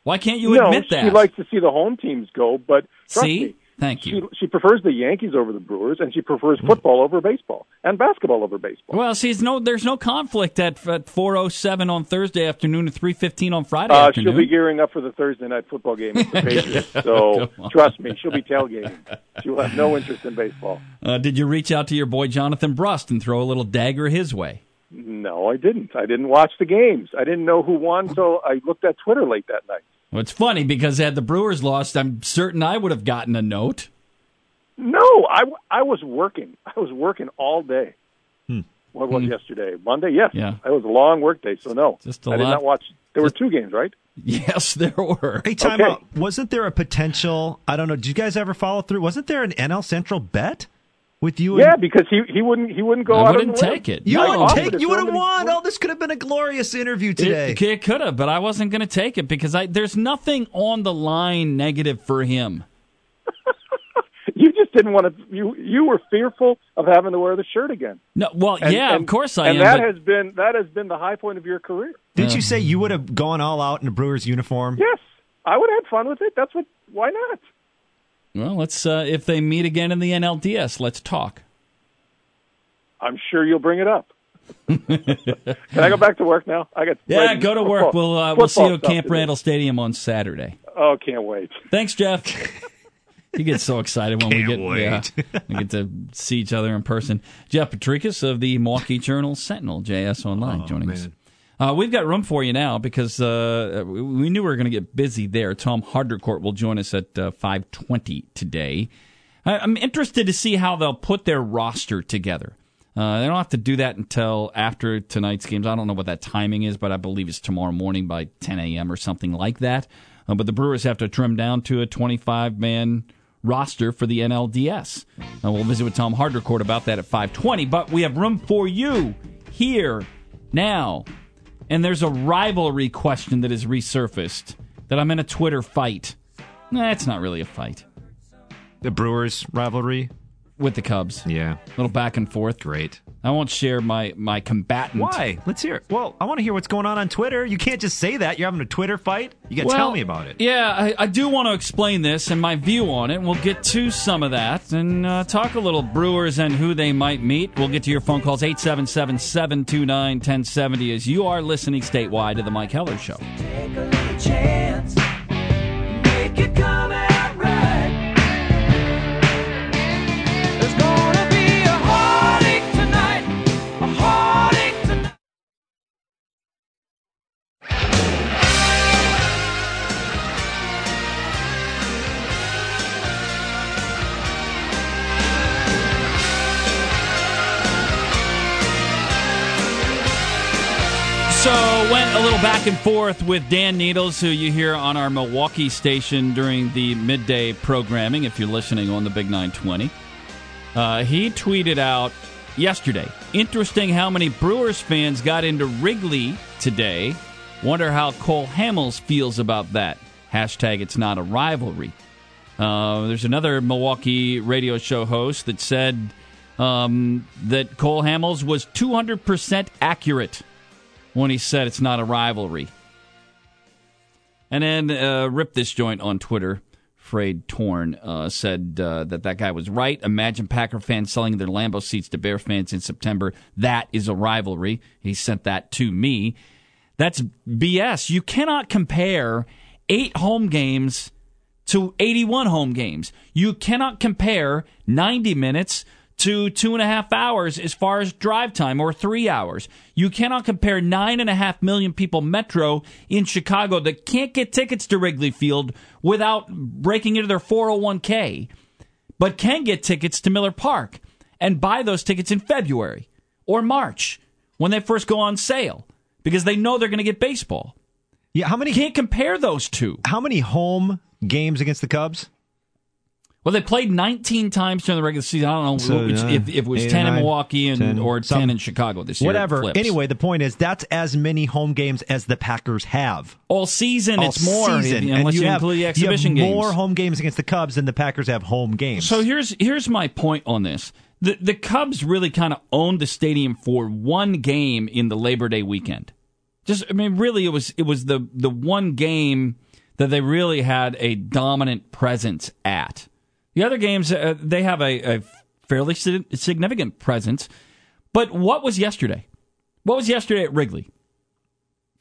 Why can't you no, admit that? She likes to see the home teams go, but trust see? Me, Thank you. She, she prefers the Yankees over the Brewers, and she prefers football over baseball and basketball over baseball. Well, see, no, there's no conflict at, at four oh seven on Thursday afternoon and three fifteen on Friday uh, afternoon. She'll be gearing up for the Thursday night football game with the Patriots, so trust me, she'll be tailgating. She'll have no interest in baseball. Uh, did you reach out to your boy Jonathan Brust and throw a little dagger his way? No, I didn't. I didn't watch the games. I didn't know who won, so I looked at Twitter late that night. Well, it's funny because had the Brewers lost, I'm certain I would have gotten a note. No, I, I was working. I was working all day. Hmm. What was hmm. yesterday? Monday? Yes. Yeah. It was a long work day, so no. Just a I lot. did not watch. There Just... were two games, right? Yes, there were. Hey, time okay. out. Wasn't there a potential, I don't know, did you guys ever follow through? Wasn't there an N L Central bet? With you, yeah, and, because he, he wouldn't he wouldn't go I out wouldn't and take win. It. You wouldn't take it. You would have won. Oh, this could have been a glorious interview today. It, it could have, but I wasn't going to take it because I, there's nothing on the line negative for him. You just didn't want to. You you were fearful of having to wear the shirt again. No, well, and, yeah, and, of course I and am. And that but, has been that has been the high point of your career. Didn't um, you say you would have gone all out in a Brewers uniform? Yes, I would have had fun with it. That's what. Why not? Well, let's uh, if they meet again in the N L D S, let's talk. I'm sure you'll bring it up. Can I go back to work now? I got yeah, go to work. Football. We'll uh, we'll see you at Camp Randall Stadium on Saturday. Oh, can't wait! Thanks, Jeff. You get so excited when can't we get wait. Yeah, we get to see each other in person. Jeff Patrikas of the Milwaukee Journal Sentinel, J S Online, oh, joining man. us. Uh, we've got room for you now because uh, we knew we were going to get busy there. Tom Haudricourt will join us at uh, five twenty today. I- I'm interested to see how they'll put their roster together. Uh, they don't have to do that until after tonight's games. I don't know what that timing is, but I believe it's tomorrow morning by ten a.m. or something like that. Uh, but the Brewers have to trim down to a twenty-five man roster for the N L D S. Uh, we'll visit with Tom Haudricourt about that at five twenty, but we have room for you here now. And there's a rivalry question that has resurfaced that I'm in a Twitter fight. Nah, it's not really a fight. The Brewers rivalry? With the Cubs. Yeah. A little back and forth. Great. I won't share my, my combatant. Why? Let's hear it. Well, I want to hear what's going on on Twitter. You can't just say that. You're having a Twitter fight? You got to well, tell me about it. Yeah, I, I do want to explain this and my view on it. We'll get to some of that and uh, talk a little Brewers and who they might meet. We'll get to your phone calls, eight seven seven, seven two nine, one oh seven oh, as you are listening statewide to The Mike Heller Show. Take a little chance. Make it come out. So went a little back and forth with Dan Needles, who you hear on our Milwaukee station during the midday programming, if you're listening on the Big nine twenty. Uh, he tweeted out yesterday, interesting how many Brewers fans got into Wrigley today. Wonder how Cole Hamels feels about that. Hashtag it's not a rivalry. Uh, there's another Milwaukee radio show host that said um, that Cole Hamels was two hundred percent accurate when he said it's not a rivalry. And then uh, Rip This Joint on Twitter, Frayed Torn, uh, said uh, that that guy was right. Imagine Packer fans selling their Lambeau seats to Bear fans in September. That is a rivalry. He sent that to me. That's B S. You cannot compare eight home games to eighty-one home games. You cannot compare ninety minutes to two and a half hours as far as drive time, or three hours. You cannot compare nine and a half million people metro in Chicago that can't get tickets to Wrigley Field without breaking into their four oh one k, but can get tickets to Miller Park and buy those tickets in February or March when they first go on sale because they know they're going to get baseball. Yeah, how many can't compare those two? How many home games against the Cubs? Well, they played nineteen times during the regular season. I don't know so, which, uh, if, if it was ten nine, in Milwaukee and ten, or ten in Chicago this year. Whatever. Anyway, the point is that's as many home games as the Packers have. All season, All it's more, season. If, unless you, you have, include the exhibition you have games. More home games against the Cubs than the Packers have home games. So here's here's my point on this. The, the Cubs really kind of owned the stadium for one game in the Labor Day weekend. Just, I mean, really, it was it was the, the one game that they really had a dominant presence at. The other games, uh, they have a, a fairly significant presence. But what was yesterday? What was yesterday at Wrigley?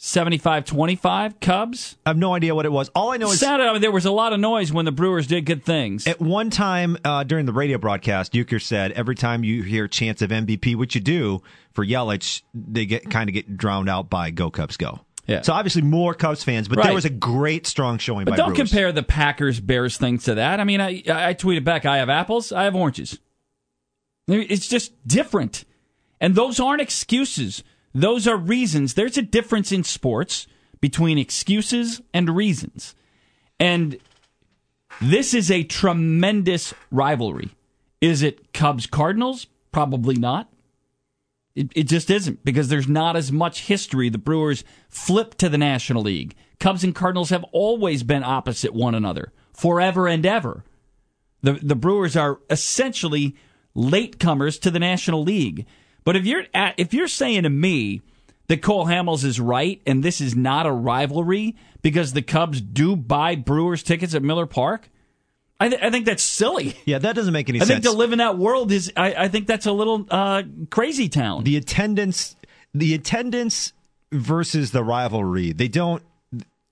seventy-five twenty-five Cubs? I have no idea what it was. All I know is... Saturday, I mean, there was a lot of noise when the Brewers did good things. At one time uh, during the radio broadcast, Uecker said, every time you hear chance of M V P, which you do, for Yelich, they get kind of get drowned out by Go Cubs Go. Yeah. So obviously more Cubs fans, but right. there was a great strong showing but by Brewers. But don't compare the Packers-Bears thing to that. I mean, I, I tweeted back, I have apples, I have oranges. It's just different. And those aren't excuses. Those are reasons. There's a difference in sports between excuses and reasons. And this is a tremendous rivalry. Is it Cubs-Cardinals? Probably not. It, it just isn't, because there's not as much history. The Brewers flipped to the National League. Cubs and Cardinals have always been opposite one another, forever and ever. The, the Brewers are essentially latecomers to the National League. But if you're at, if you're saying to me that Cole Hamels is right and this is not a rivalry because the Cubs do buy Brewers tickets at Miller Park, I, th- I think that's silly. Yeah, that doesn't make any I sense. I think to live in that world is, I, I think that's a little uh, crazy town. The attendance, the attendance versus the rivalry, they don't.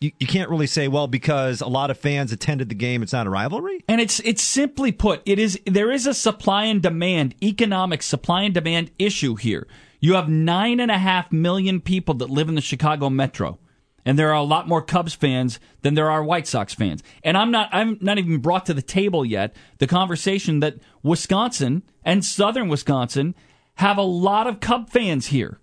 You, you can't really say, well, because a lot of fans attended the game, it's not a rivalry. And it's it's simply put, it is there is a supply and demand, economic supply and demand issue here. You have nine and a half million people that live in the Chicago Metro, and there are a lot more Cubs fans than there are White Sox fans. And I'm not I'm not even brought to the table yet the conversation that Wisconsin and Southern Wisconsin have a lot of Cub fans here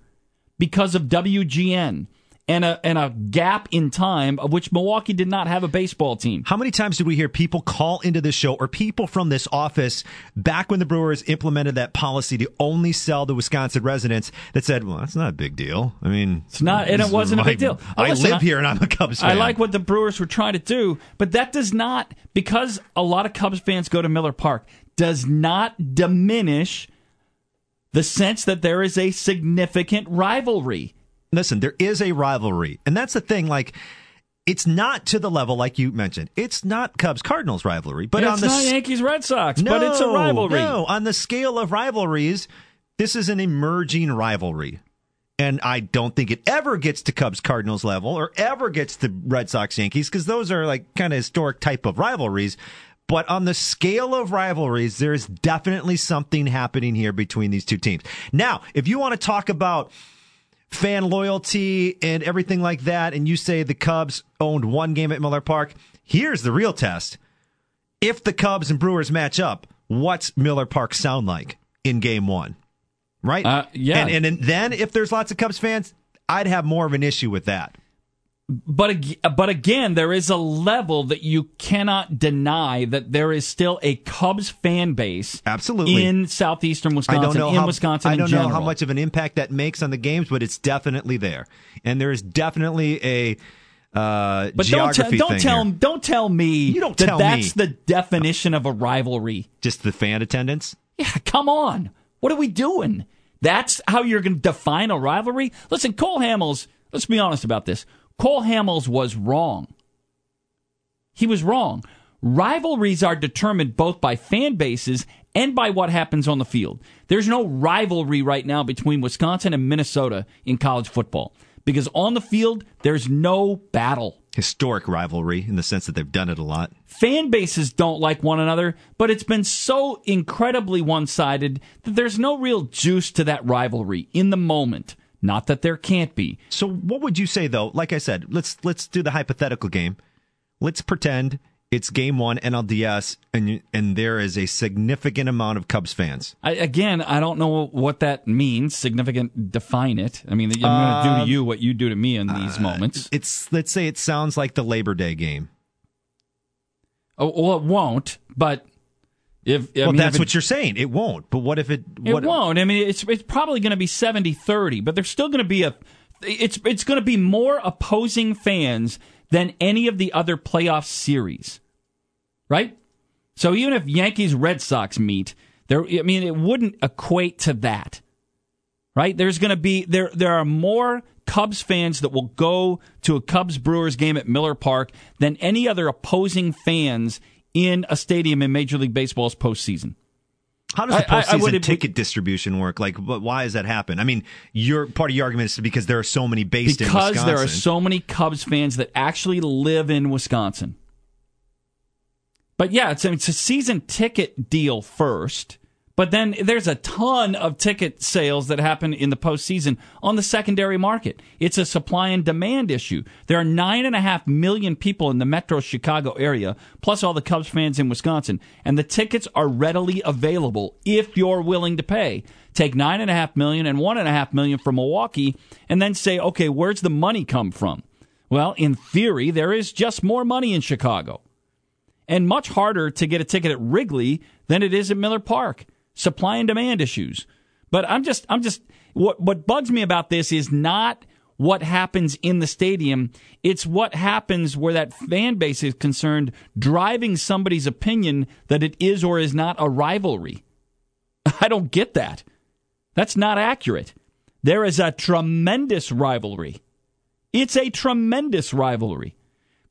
because of W G N. And a and a gap in time of which Milwaukee did not have a baseball team. How many times did we hear people call into this show or people from this office back when the Brewers implemented that policy to only sell to Wisconsin residents that said, well, that's not a big deal. I mean, it's not, and it wasn't my, a big deal. Well, I listen, live here and I'm a Cubs fan. I like what the Brewers were trying to do, but that does not, because a lot of Cubs fans go to Miller Park, does not diminish the sense that there is a significant rivalry. Listen, there is a rivalry, and that's the thing. Like, it's not to the level like you mentioned. It's not Cubs-Cardinals rivalry, but yeah, on the it's not Yankees-Red Sox, no, but it's a rivalry. No, on the scale of rivalries, this is an emerging rivalry, and I don't think it ever gets to Cubs-Cardinals level or ever gets to Red Sox-Yankees because those are like kind of historic type of rivalries. But on the scale of rivalries, there is definitely something happening here between these two teams. Now, if you want to talk about fan loyalty and everything like that, and you say the Cubs owned one game at Miller Park, here's the real test. If the Cubs and Brewers match up, what's Miller Park sound like in game one? Right? Uh, yeah. And, and, and then if there's lots of Cubs fans, I'd have more of an issue with that. But, but again, there is a level that you cannot deny that there is still a Cubs fan base absolutely in southeastern Wisconsin, I don't know in how, Wisconsin in general. I don't know general. how much of an impact that makes on the games, but it's definitely there. And there is definitely a uh, but geography don't te- don't thing tell, here. Don't tell me you don't that tell that's me. the definition of a rivalry. Just the fan attendance? Yeah, come on. What are we doing? That's how you're going to define a rivalry? Listen, Cole Hamels, let's be honest about this. Cole Hamels was wrong. He was wrong. Rivalries are determined both by fan bases and by what happens on the field. There's no rivalry right now between Wisconsin and Minnesota in college football because on the field, there's no battle. Historic rivalry in the sense that they've done it a lot. Fan bases don't like one another, but it's been so incredibly one-sided that there's no real juice to that rivalry in the moment. Not that there can't be. So what would you say, though? Like I said, let's let's do the hypothetical game. Let's pretend it's game one N L D S, and and there is a significant amount of Cubs fans. I, again, I don't know what that means. Significant, define it. I mean, I'm uh, going to do to you what you do to me in these uh, moments. It's let's say it sounds like the Labor Day game. Oh, well, it won't, but... If, well, mean, that's it, what you're saying. It won't. But what if it... What it won't. I mean, it's it's probably going to be seventy thirty, but there's still going to be a... It's it's going to be more opposing fans than any of the other playoff series, right? So even if Yankees-Red Sox meet, there, I mean, it wouldn't equate to that, right? There's going to be... There, there are more Cubs fans that will go to a Cubs-Brewers game at Miller Park than any other opposing fans in a stadium in Major League Baseball's postseason. How does the postseason I, I ticket distribution work? Like, why does that happen? I mean, your part of your argument is because there are so many based in Wisconsin. Because there are so many Cubs fans that actually live in Wisconsin. But yeah, it's, it's a season ticket deal first, but then there's a ton of ticket sales that happen in the postseason on the secondary market. It's a supply and demand issue. There are nine and a half million people in the metro Chicago area, plus all the Cubs fans in Wisconsin, and the tickets are readily available if you're willing to pay. Take nine and a half million and one and a half million from Milwaukee, and then say, okay, where's the money come from? Well, in theory, there is just more money in Chicago, and much harder to get a ticket at Wrigley than it is at Miller Park. Supply and demand issues. But I'm just, I'm just, what, what bugs me about this is not what happens in the stadium. It's what happens where that fan base is concerned, driving somebody's opinion that it is or is not a rivalry. I don't get that. That's not accurate. There is a tremendous rivalry. It's a tremendous rivalry.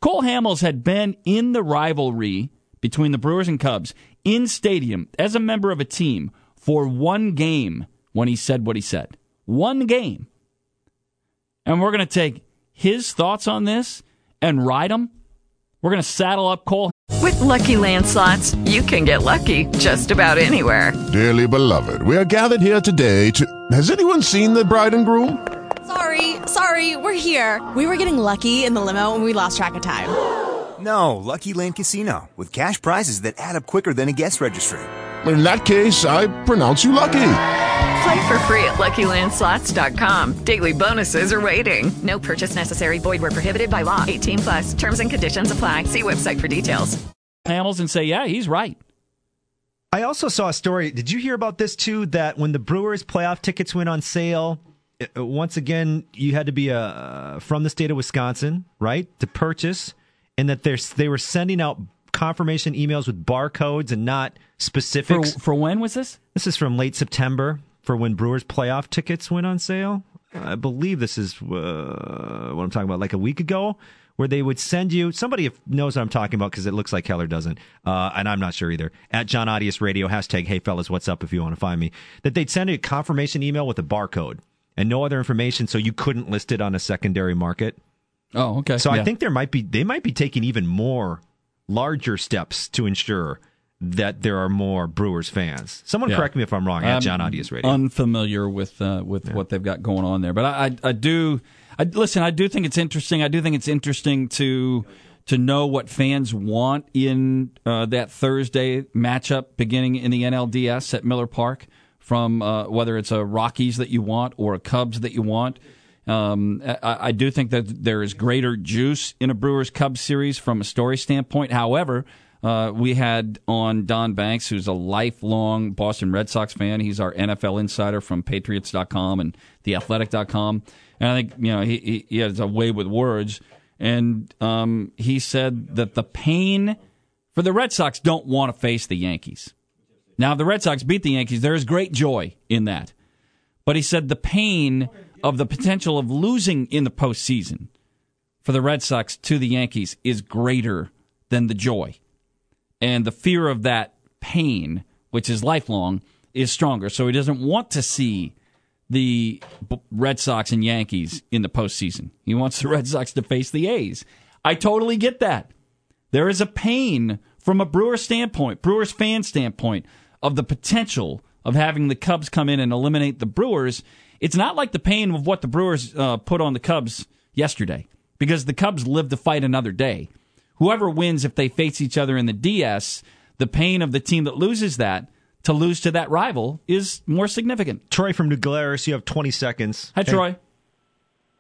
Cole Hamels had been in the rivalry between the Brewers and Cubs in stadium, as a member of a team, for one game when he said what he said. One game. And we're going to take his thoughts on this and ride him. We're going to saddle up Cole. With Lucky Land Slots, you can get lucky just about anywhere. Dearly beloved, we are gathered here today to... Has anyone seen the bride and groom? Sorry, sorry, we're here. We were getting lucky in the limo and we lost track of time. No, Lucky Land Casino, with cash prizes that add up quicker than a guest registry. In that case, I pronounce you lucky. Play for free at Lucky Land Slots dot com. Daily bonuses are waiting. No purchase necessary. Void where prohibited by law. eighteen plus. Terms and conditions apply. See website for details. Hamels and say, yeah, he's right. I also saw a story. Did you hear about this, too, that when the Brewers playoff tickets went on sale, it, once again, you had to be uh, from the state of Wisconsin, right, to purchase. And that they they were sending out confirmation emails with barcodes and not specifics. For, for when was this? This is from late September, for when Brewers playoff tickets went on sale. I believe this is uh, what I'm talking about, like a week ago, where they would send you, somebody knows what I'm talking about because it looks like Heller doesn't, uh, and I'm not sure either, at John Audius Radio, hashtag hey fellas, what's up if you want to find me, that they'd send you a confirmation email with a barcode and no other information, so you couldn't list it on a secondary market. Oh, okay. So yeah. I think there might be they might be taking even more larger steps to ensure that there are more Brewers fans. Someone yeah. correct me if I'm wrong. At I'm John Audius Radio, unfamiliar with uh, with yeah. what they've got going on there, but I I, I do I, listen. I do think it's interesting. I do think it's interesting to to know what fans want in uh, that Thursday matchup beginning in the N L D S at Miller Park, from uh, whether it's a Rockies that you want or a Cubs that you want. Um, I, I do think that there is greater juice in a Brewers-Cubs series from a story standpoint. However, uh, we had on Don Banks, who's a lifelong Boston Red Sox fan. He's our N F L insider from patriots dot com and the athletic dot com. And I think, you know, he, he, he has a way with words. And um, he said that the pain for the Red Sox don't want to face the Yankees. Now, if the Red Sox beat the Yankees, there is great joy in that. But he said the pain of the potential of losing in the postseason for the Red Sox to the Yankees is greater than the joy. And the fear of that pain, which is lifelong, is stronger. So he doesn't want to see the Red Sox and Yankees in the postseason. He wants the Red Sox to face the A's. I totally get that. There is a pain from a Brewers standpoint, Brewers fan standpoint, of the potential of having the Cubs come in and eliminate the Brewers. It's not like the pain of what the Brewers uh, put on the Cubs yesterday, because the Cubs live to fight another day. Whoever wins, if they face each other in the D S, the pain of the team that loses that to lose to that rival is more significant. Troy from New Glarus, you have twenty seconds. Hi, hey. Troy.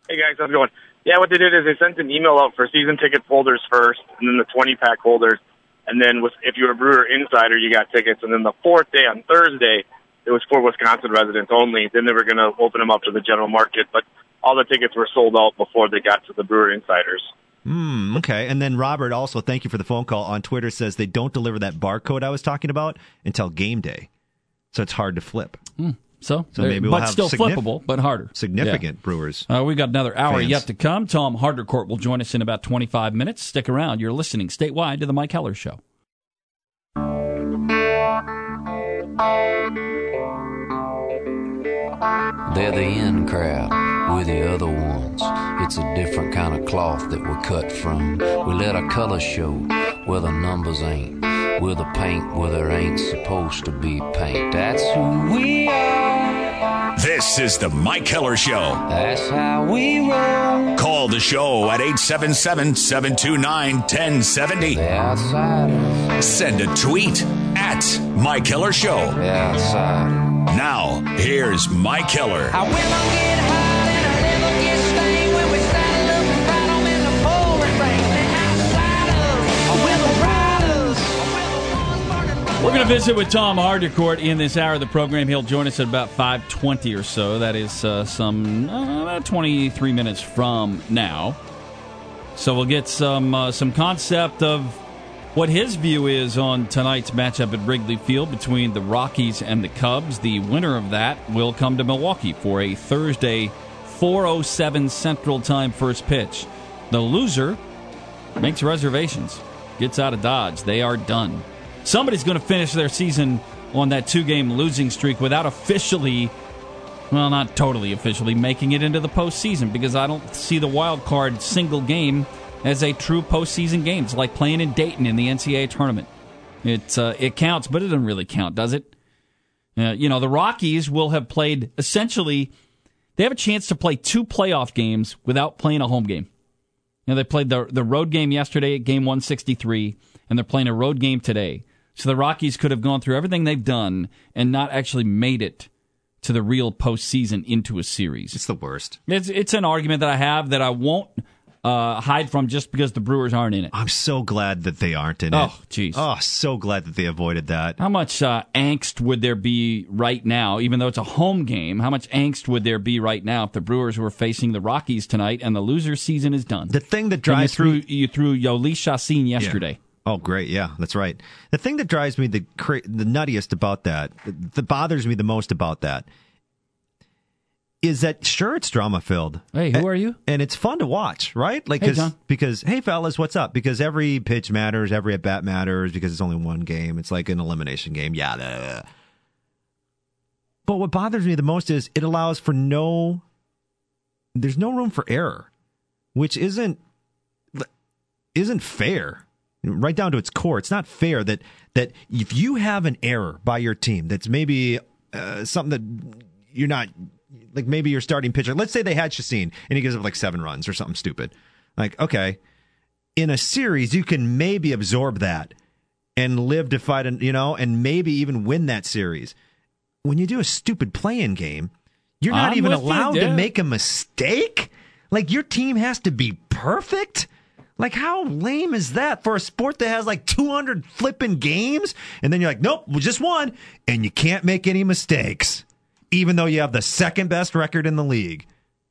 Hey, guys. How's it going? Yeah, what they did is they sent an email out for season ticket holders first, and then the twenty-pack holders, and then with, if you were a Brewer insider, you got tickets, and then the fourth day on Thursday, it was for Wisconsin residents only. Then they were going to open them up to the general market, but all the tickets were sold out before they got to the Brewer insiders. Mm, okay. And then Robert, also, thank you for the phone call, on Twitter says they don't deliver that barcode I was talking about until game day, so it's hard to flip. Mm, so, so maybe we'll but have still flippable, but harder. Significant yeah. Brewers. Uh, we've got another hour fans. Yet to come. Tom Haudricourt will join us in about twenty-five minutes. Stick around. You're listening statewide to the Mike Heller Show. They're the in crowd, we're the other ones. It's a different kind of cloth that we're cut from. We let our color show where the numbers ain't. We're the paint where there ain't supposed to be paint. That's who we are. This is the Mike Heller Show. That's how we roll. Call the show at eight seven seven, seven two nine, one zero seven zero. The Outsiders. Send a tweet at Mike Heller Show. The Outsiders. Now, here's Mike Heller. I will not get hot and I never get stained when we saddle up and fight them in the forward range. The outsiders, I will the riders, I will the ones. We're going to visit with Tom Haudricourt in this hour of the program. He'll join us at about five twenty or so. That is uh, some uh, about twenty-three minutes from now. So we'll get some uh, some concept of what his view is on tonight's matchup at Wrigley Field between the Rockies and the Cubs. The winner of that will come to Milwaukee for a Thursday four oh seven Central Time first pitch. The loser makes reservations, gets out of Dodge. They are done. Somebody's going to finish their season on that two-game losing streak without officially, well, not totally officially, making it into the postseason, because I don't see the wild card single game as a true postseason game. It's like playing in Dayton in the N C double A tournament. It, uh, it counts, but it doesn't really count, does it? Uh, you know, the Rockies will have played, essentially, they have a chance to play two playoff games without playing a home game. You know, they played the, the road game yesterday at game one sixty-three, and they're playing a road game today. So the Rockies could have gone through everything they've done and not actually made it to the real postseason into a series. It's the worst. It's, it's an argument that I have that I won't Uh, hide from, just because the Brewers aren't in it. I'm so glad that they aren't in oh, it. Oh, jeez. Oh, so glad that they avoided that. How much uh, angst would there be right now, even though it's a home game, how much angst would there be right now if the Brewers were facing the Rockies tonight and the loser season is done? The thing that drives you threw, me... You threw Yoli Chacín yesterday. Yeah. Oh, great. Yeah, that's right. The thing that drives me the, cra- the nuttiest about that, that bothers me the most about that, is that, sure, it's drama-filled. Hey, who and, are you? And it's fun to watch, right? Like, hey, cause, because, hey, fellas, what's up? Because every pitch matters, every at-bat matters, because it's only one game. It's like an elimination game. Yeah. Blah, blah, blah. But what bothers me the most is it allows for no... There's no room for error, which isn't isn't fair. Right down to its core, it's not fair that, that if you have an error by your team that's maybe uh, something that you're not... Like, maybe your starting pitcher, let's say they had Chacín and he gives up like seven runs or something stupid. Like, okay, in a series, you can maybe absorb that and live to fight, and, you know, and maybe even win that series. When you do a stupid play-in game, you're not I'm even allowed you, to make a mistake. Like, your team has to be perfect. Like, how lame is that for a sport that has like two hundred flipping games? And then you're like, nope, we just won. And you can't make any mistakes, even though you have the second best record in the league.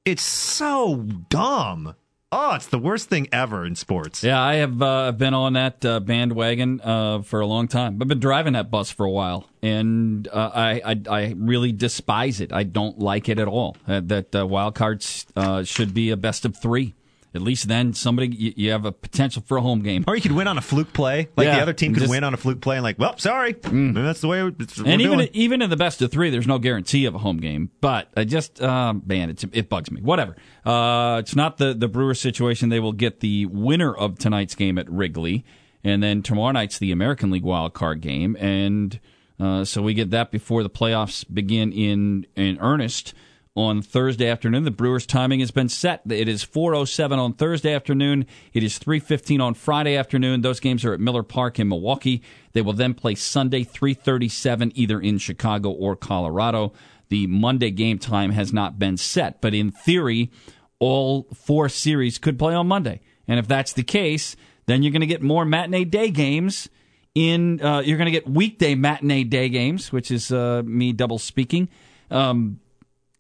It's so dumb. Oh, it's the worst thing ever in sports. Yeah, I have uh, been on that uh, bandwagon uh, for a long time. I've been driving that bus for a while, and uh, I, I I really despise it. I don't like it at all. Uh, that uh, wild cards uh, should be a best of three. At least then somebody, you, you have a potential for a home game. Or you could win on a fluke play. Like, yeah, the other team could just win on a fluke play and like, well, sorry. Mm. That's the way we're doing. And even, even in the best of three, there's no guarantee of a home game. But I just, uh, man, it's, it bugs me. Whatever. Uh, it's not the, the Brewers situation. They will get the winner of tonight's game at Wrigley. And then tomorrow night's the American League wild card game. And uh, so we get that before the playoffs begin in, in earnest. On Thursday afternoon, the Brewers' timing has been set. It is four oh seven on Thursday afternoon. It is three fifteen on Friday afternoon. Those games are at Miller Park in Milwaukee. They will then play Sunday, three thirty-seven, either in Chicago or Colorado. The Monday game time has not been set, but in theory, all four series could play on Monday. And if that's the case, then you're going to get more matinee day games. In uh, you're going to get weekday matinee day games, which is uh, me double speaking. Um,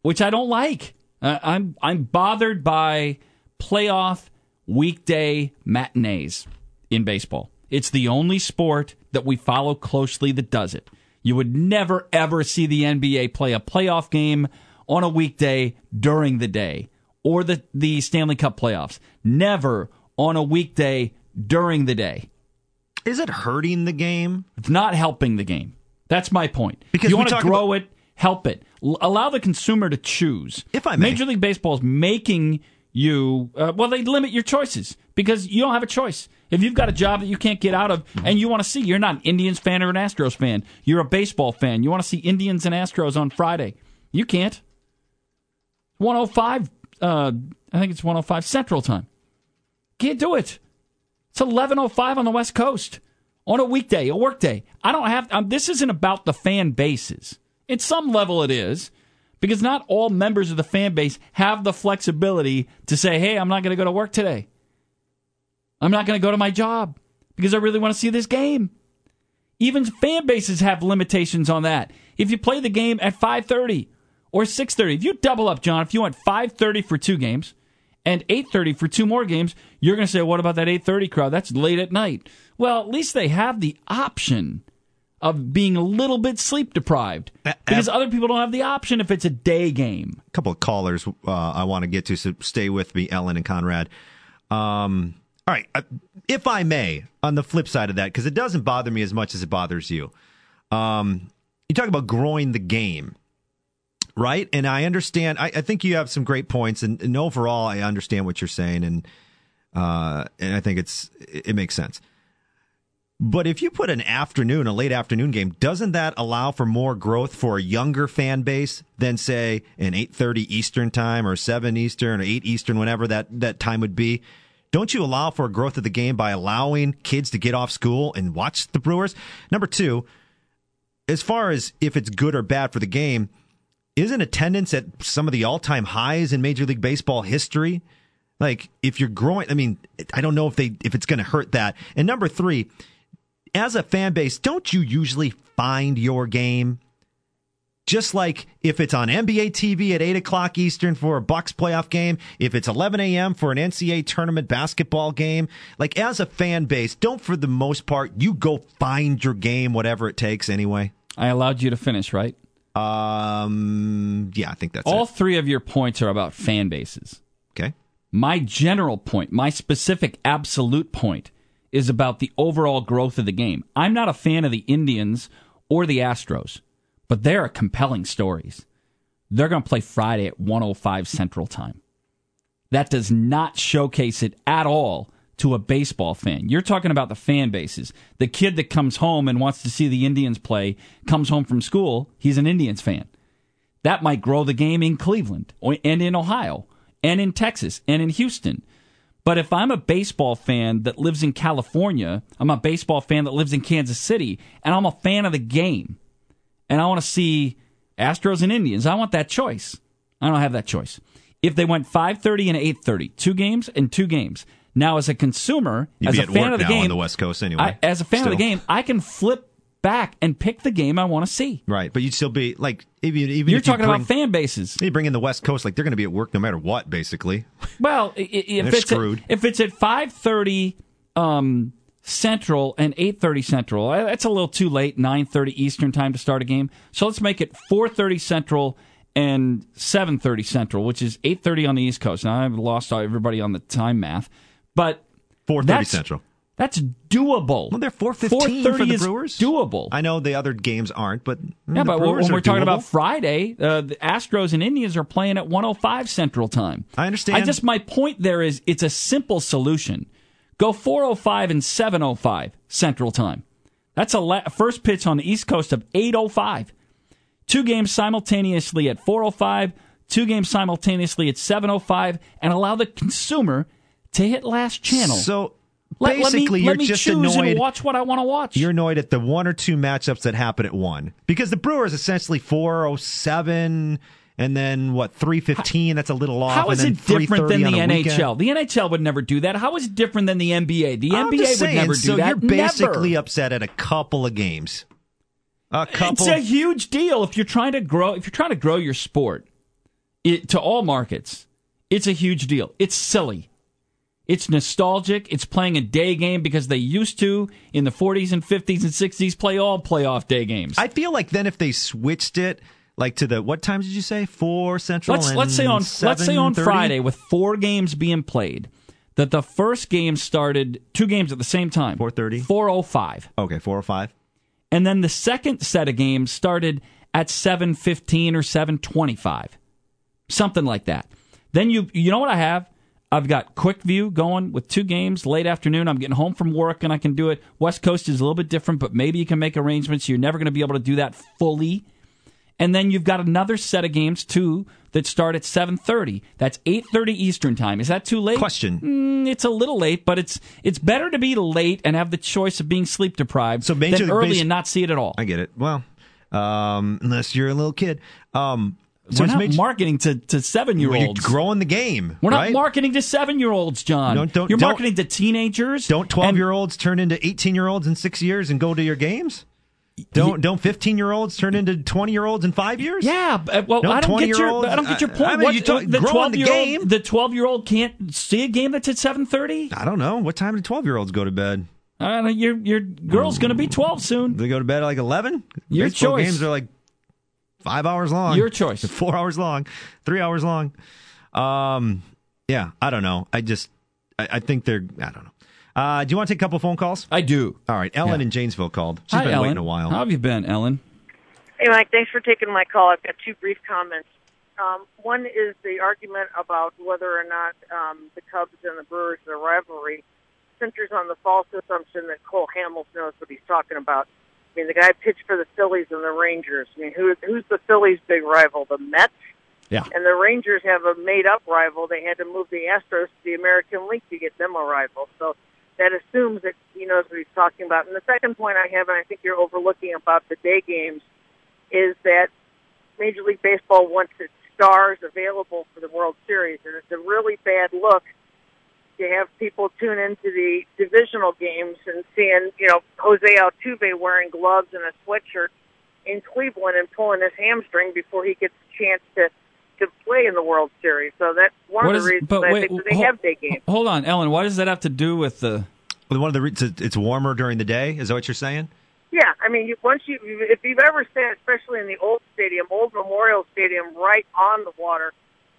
Which I don't like. Uh, I'm I'm bothered by playoff weekday matinees in baseball. It's the only sport that we follow closely that does it. You would never, ever see the N B A play a playoff game on a weekday during the day. Or the, the Stanley Cup playoffs. Never on a weekday during the day. Is it hurting the game? It's not helping the game. That's my point. Because you want to grow about- it. Help it. L- allow the consumer to choose. If I may. Major League Baseball is making you, uh, well, they limit your choices because you don't have a choice. If you've got a job that you can't get out of and you want to see, you're not an Indians fan or an Astros fan. You're a baseball fan. You want to see Indians and Astros on Friday. You can't. one oh five, uh, I think it's one oh five Central Time. Can't do it. It's eleven oh five on the West Coast on a weekday, a work day. I don't have, um, this isn't about the fan bases. At some level it is, because not all members of the fan base have the flexibility to say, hey, I'm not going to go to work today. I'm not going to go to my job because I really want to see this game. Even fan bases have limitations on that. If you play the game at five thirty or six thirty, if you double up, John, if you went five thirty for two games and eight thirty for two more games, you're going to say, what about that eight thirty crowd? That's late at night. Well, at least they have the option of being a little bit sleep deprived because other people don't have the option if it's a day game. A couple of callers uh, I want to get to, so stay with me, Ellen and Conrad. Um, all right, if I may, on the flip side of that, because it doesn't bother me as much as it bothers you. Um, you talk about growing the game, right? And I understand. I, I think you have some great points, and, and overall, I understand what you're saying, and uh, and I think it's it, it makes sense. But if you put an afternoon, a late afternoon game, doesn't that allow for more growth for a younger fan base than, say, an eight thirty Eastern time or seven Eastern or eight Eastern, whenever that, that time would be? Don't you allow for a growth of the game by allowing kids to get off school and watch the Brewers? Number two, as far as if it's good or bad for the game, isn't attendance at some of the all-time highs in Major League Baseball history? Like, if you're growing, I mean, I don't know if they if it's going to hurt that. And number three, as a fan base, don't you usually find your game? Just like if it's on N B A T V at eight o'clock Eastern for a Bucks playoff game, if it's eleven a.m. for an N C A A tournament basketball game, like as a fan base, don't for the most part, you go find your game, whatever it takes anyway. I allowed you to finish, right? Um, yeah, I think that's all it. All three of your points are about fan bases. Okay. My general point, my specific absolute point, is about the overall growth of the game. I'm not a fan of the Indians or the Astros, but they're compelling stories. They're going to play Friday at one oh five Central Time. That does not showcase it at all to a baseball fan. You're talking about the fan bases. The kid that comes home and wants to see the Indians play comes home from school, he's an Indians fan. That might grow the game in Cleveland and in Ohio and in Texas and in Houston. But if I'm a baseball fan that lives in California, I'm a baseball fan that lives in Kansas City, and I'm a fan of the game, and I want to see Astros and Indians, I want that choice. I don't have that choice. If they went five thirty and eight thirty, two games and two games. Now, as a consumer, You'd as a fan of the game, on the West Coast anyway. I, as a fan still. of the game, I can flip back and pick the game I want to see. Right, but you'd still be like, even, even you're if talking you bring, about fan bases. You bring in the West Coast, like they're going to be at work no matter what, basically. Well, if it's screwed. At, if it's at five thirty um, Central and eight thirty Central, that's a little too late. nine thirty Eastern time to start a game, so let's make it four thirty Central and seven thirty Central, which is eight thirty on the East Coast. Now I've lost everybody on the time math, but four thirty Central. That's doable. Well, they're four fifteen for the Brewers. Doable. I know the other games aren't, but yeah. But when we're talking about Friday, uh, the Astros and Indians are playing at one oh five Central Time. I understand. I just my point there is it's a simple solution. Go four oh five and seven oh five Central Time. That's a la- first pitch on the East Coast of eight oh five. Two games simultaneously at four oh five. Two games simultaneously at seven oh five, and allow the consumer to hit last channel. So. Let, Basically, let me, you're let me just choose annoyed. And watch what I want to watch. You're annoyed at the one or two matchups that happen at one, because the Brewers essentially four oh seven, and then what three fifteen? That's a little off. How is and then it different than the N H L? Weekend? The N H L would never do that. How is it different than the N B A? The I'm N B A just saying, would never do so that. So you're basically never. upset at a couple of games. A couple. It's a huge deal if you're trying to grow. If you're trying to grow your sport it, to all markets, it's a huge deal. It's silly. It's nostalgic. It's playing a day game because they used to, in the forties and fifties and sixties, play all playoff day games. I feel like then if they switched it, like to the, what time did you say? Four Central let's, and let's say on seven thirty? Let's say on Friday, with four games being played, that the first game started two games at the same time. four thirty? four oh five. Okay, four oh five. And then the second set of games started at seven fifteen or seven twenty-five. Something like that. Then you you know what I have? I've got Quick View going with two games late afternoon. I'm getting home from work and I can do it. West Coast is a little bit different, but maybe you can make arrangements. You're never going to be able to do that fully. And then you've got another set of games, too, that start at seven thirty. That's eight thirty Eastern time. Is that too late? Question. Mm, it's a little late, but it's it's better to be late and have the choice of being sleep-deprived so than early base- and not see it at all. I get it. Well, um, unless you're a little kid. Um, so We're not major- marketing to, to seven-year-olds. You're growing the game, We're not right? marketing to seven-year-olds, John. No, don't, you're don't, marketing to teenagers. Don't twelve-year-olds and- turn into eighteen-year-olds in six years and go to your games? Don't don't fifteen-year-olds turn into twenty-year-olds in five years? Yeah, well, no, I don't get your I don't get your point. I mean, what, you talk, the twelve-year-old the twelve-year-old can't see a game that's at seven thirty? I don't know. What time do twelve-year-olds go to bed? I don't know. Your your girl's going to be twelve soon. They go to bed at like eleven? Your Baseball choice. Games are like five hours long. Your choice. Four hours long. Three hours long. Um, yeah, I don't know. I just I, I think they're I don't know. Uh, do you want to take a couple phone calls? I do. All right. Ellen yeah. in Janesville called. She's Hi, been Ellen. waiting a while. How have you been, Ellen? Hey, Mike. Thanks for taking my call. I've got two brief comments. Um, one is the argument about whether or not um, the Cubs and the Brewers are rivalry centers on the false assumption that Cole Hamels knows what he's talking about. I mean, the guy pitched for the Phillies and the Rangers. I mean, who, who's the Phillies' big rival? The Mets? Yeah. And the Rangers have a made-up rival. They had to move the Astros to the American League to get them a rival. So that assumes that he knows what he's talking about. And the second point I have, and I think you're overlooking about the day games, is that Major League Baseball wants its stars available for the World Series. And it's a really bad look to have people tune into the divisional games and seeing, you know, Jose Altuve wearing gloves and a sweatshirt in Cleveland and pulling his hamstring before he gets a chance to to play in the World Series. So that's one what of the is, reasons I wait, think that they hold, have day games. Hold on, Ellen. Why does that have to do with the... One of the reasons it's warmer during the day? Is that what you're saying? Yeah. I mean, you, once you, if you've ever sat, especially in the old stadium, old Memorial Stadium, right on the water,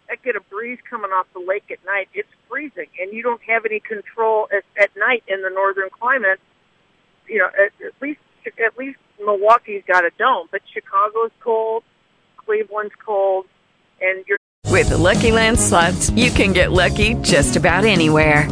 I get a breeze coming off the lake at night. It's freezing, and you don't have any control at, at night in the northern climate. You know, at, at least at least Milwaukee's got a dome, but Chicago's cold, Cleveland's cold. And you're- With the Lucky Land Slots, you can get lucky just about anywhere.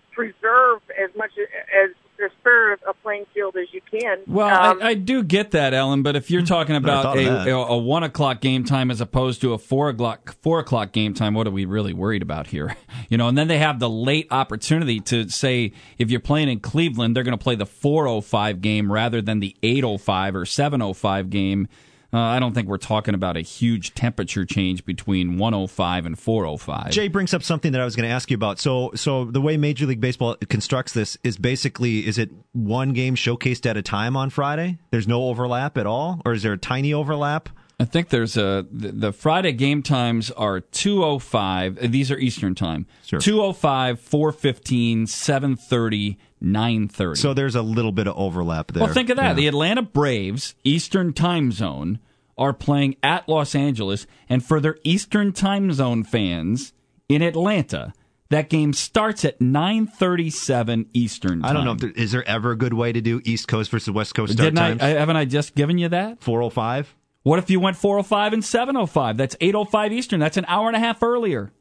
preserve as much as the spirit of a playing field as you can. Well, um, I, I do get that, Ellen, but if you're talking about a, a, a one o'clock game time as opposed to a four o'clock, four o'clock game time, what are we really worried about here? You know, and then they have the late opportunity to say, if you're playing in Cleveland, they're going to play the four oh five game rather than the eight oh five or seven oh five game. Uh, I don't think we're talking about a huge temperature change between one oh five and four oh five. Jay brings up something that I was going to ask you about. So so the way Major League Baseball constructs this is basically, is it one game showcased at a time on Friday? There's no overlap at all? Or is there a tiny overlap? I think there's a... The, the Friday game times are two oh five. These are Eastern time. Sure. two oh five, four fifteen, seven thirty, nine thirty. So there's a little bit of overlap there. Well, think of that. Yeah. The Atlanta Braves, Eastern time zone, are playing at Los Angeles, and for their Eastern time zone fans in Atlanta, that game starts at nine thirty-seven Eastern time. I don't know. If there, is there ever a good way to do East Coast versus West Coast start Didn't times? I, haven't I just given you that? four oh five? What if you went four oh five and seven oh five? That's eight oh five Eastern. That's an hour and a half earlier.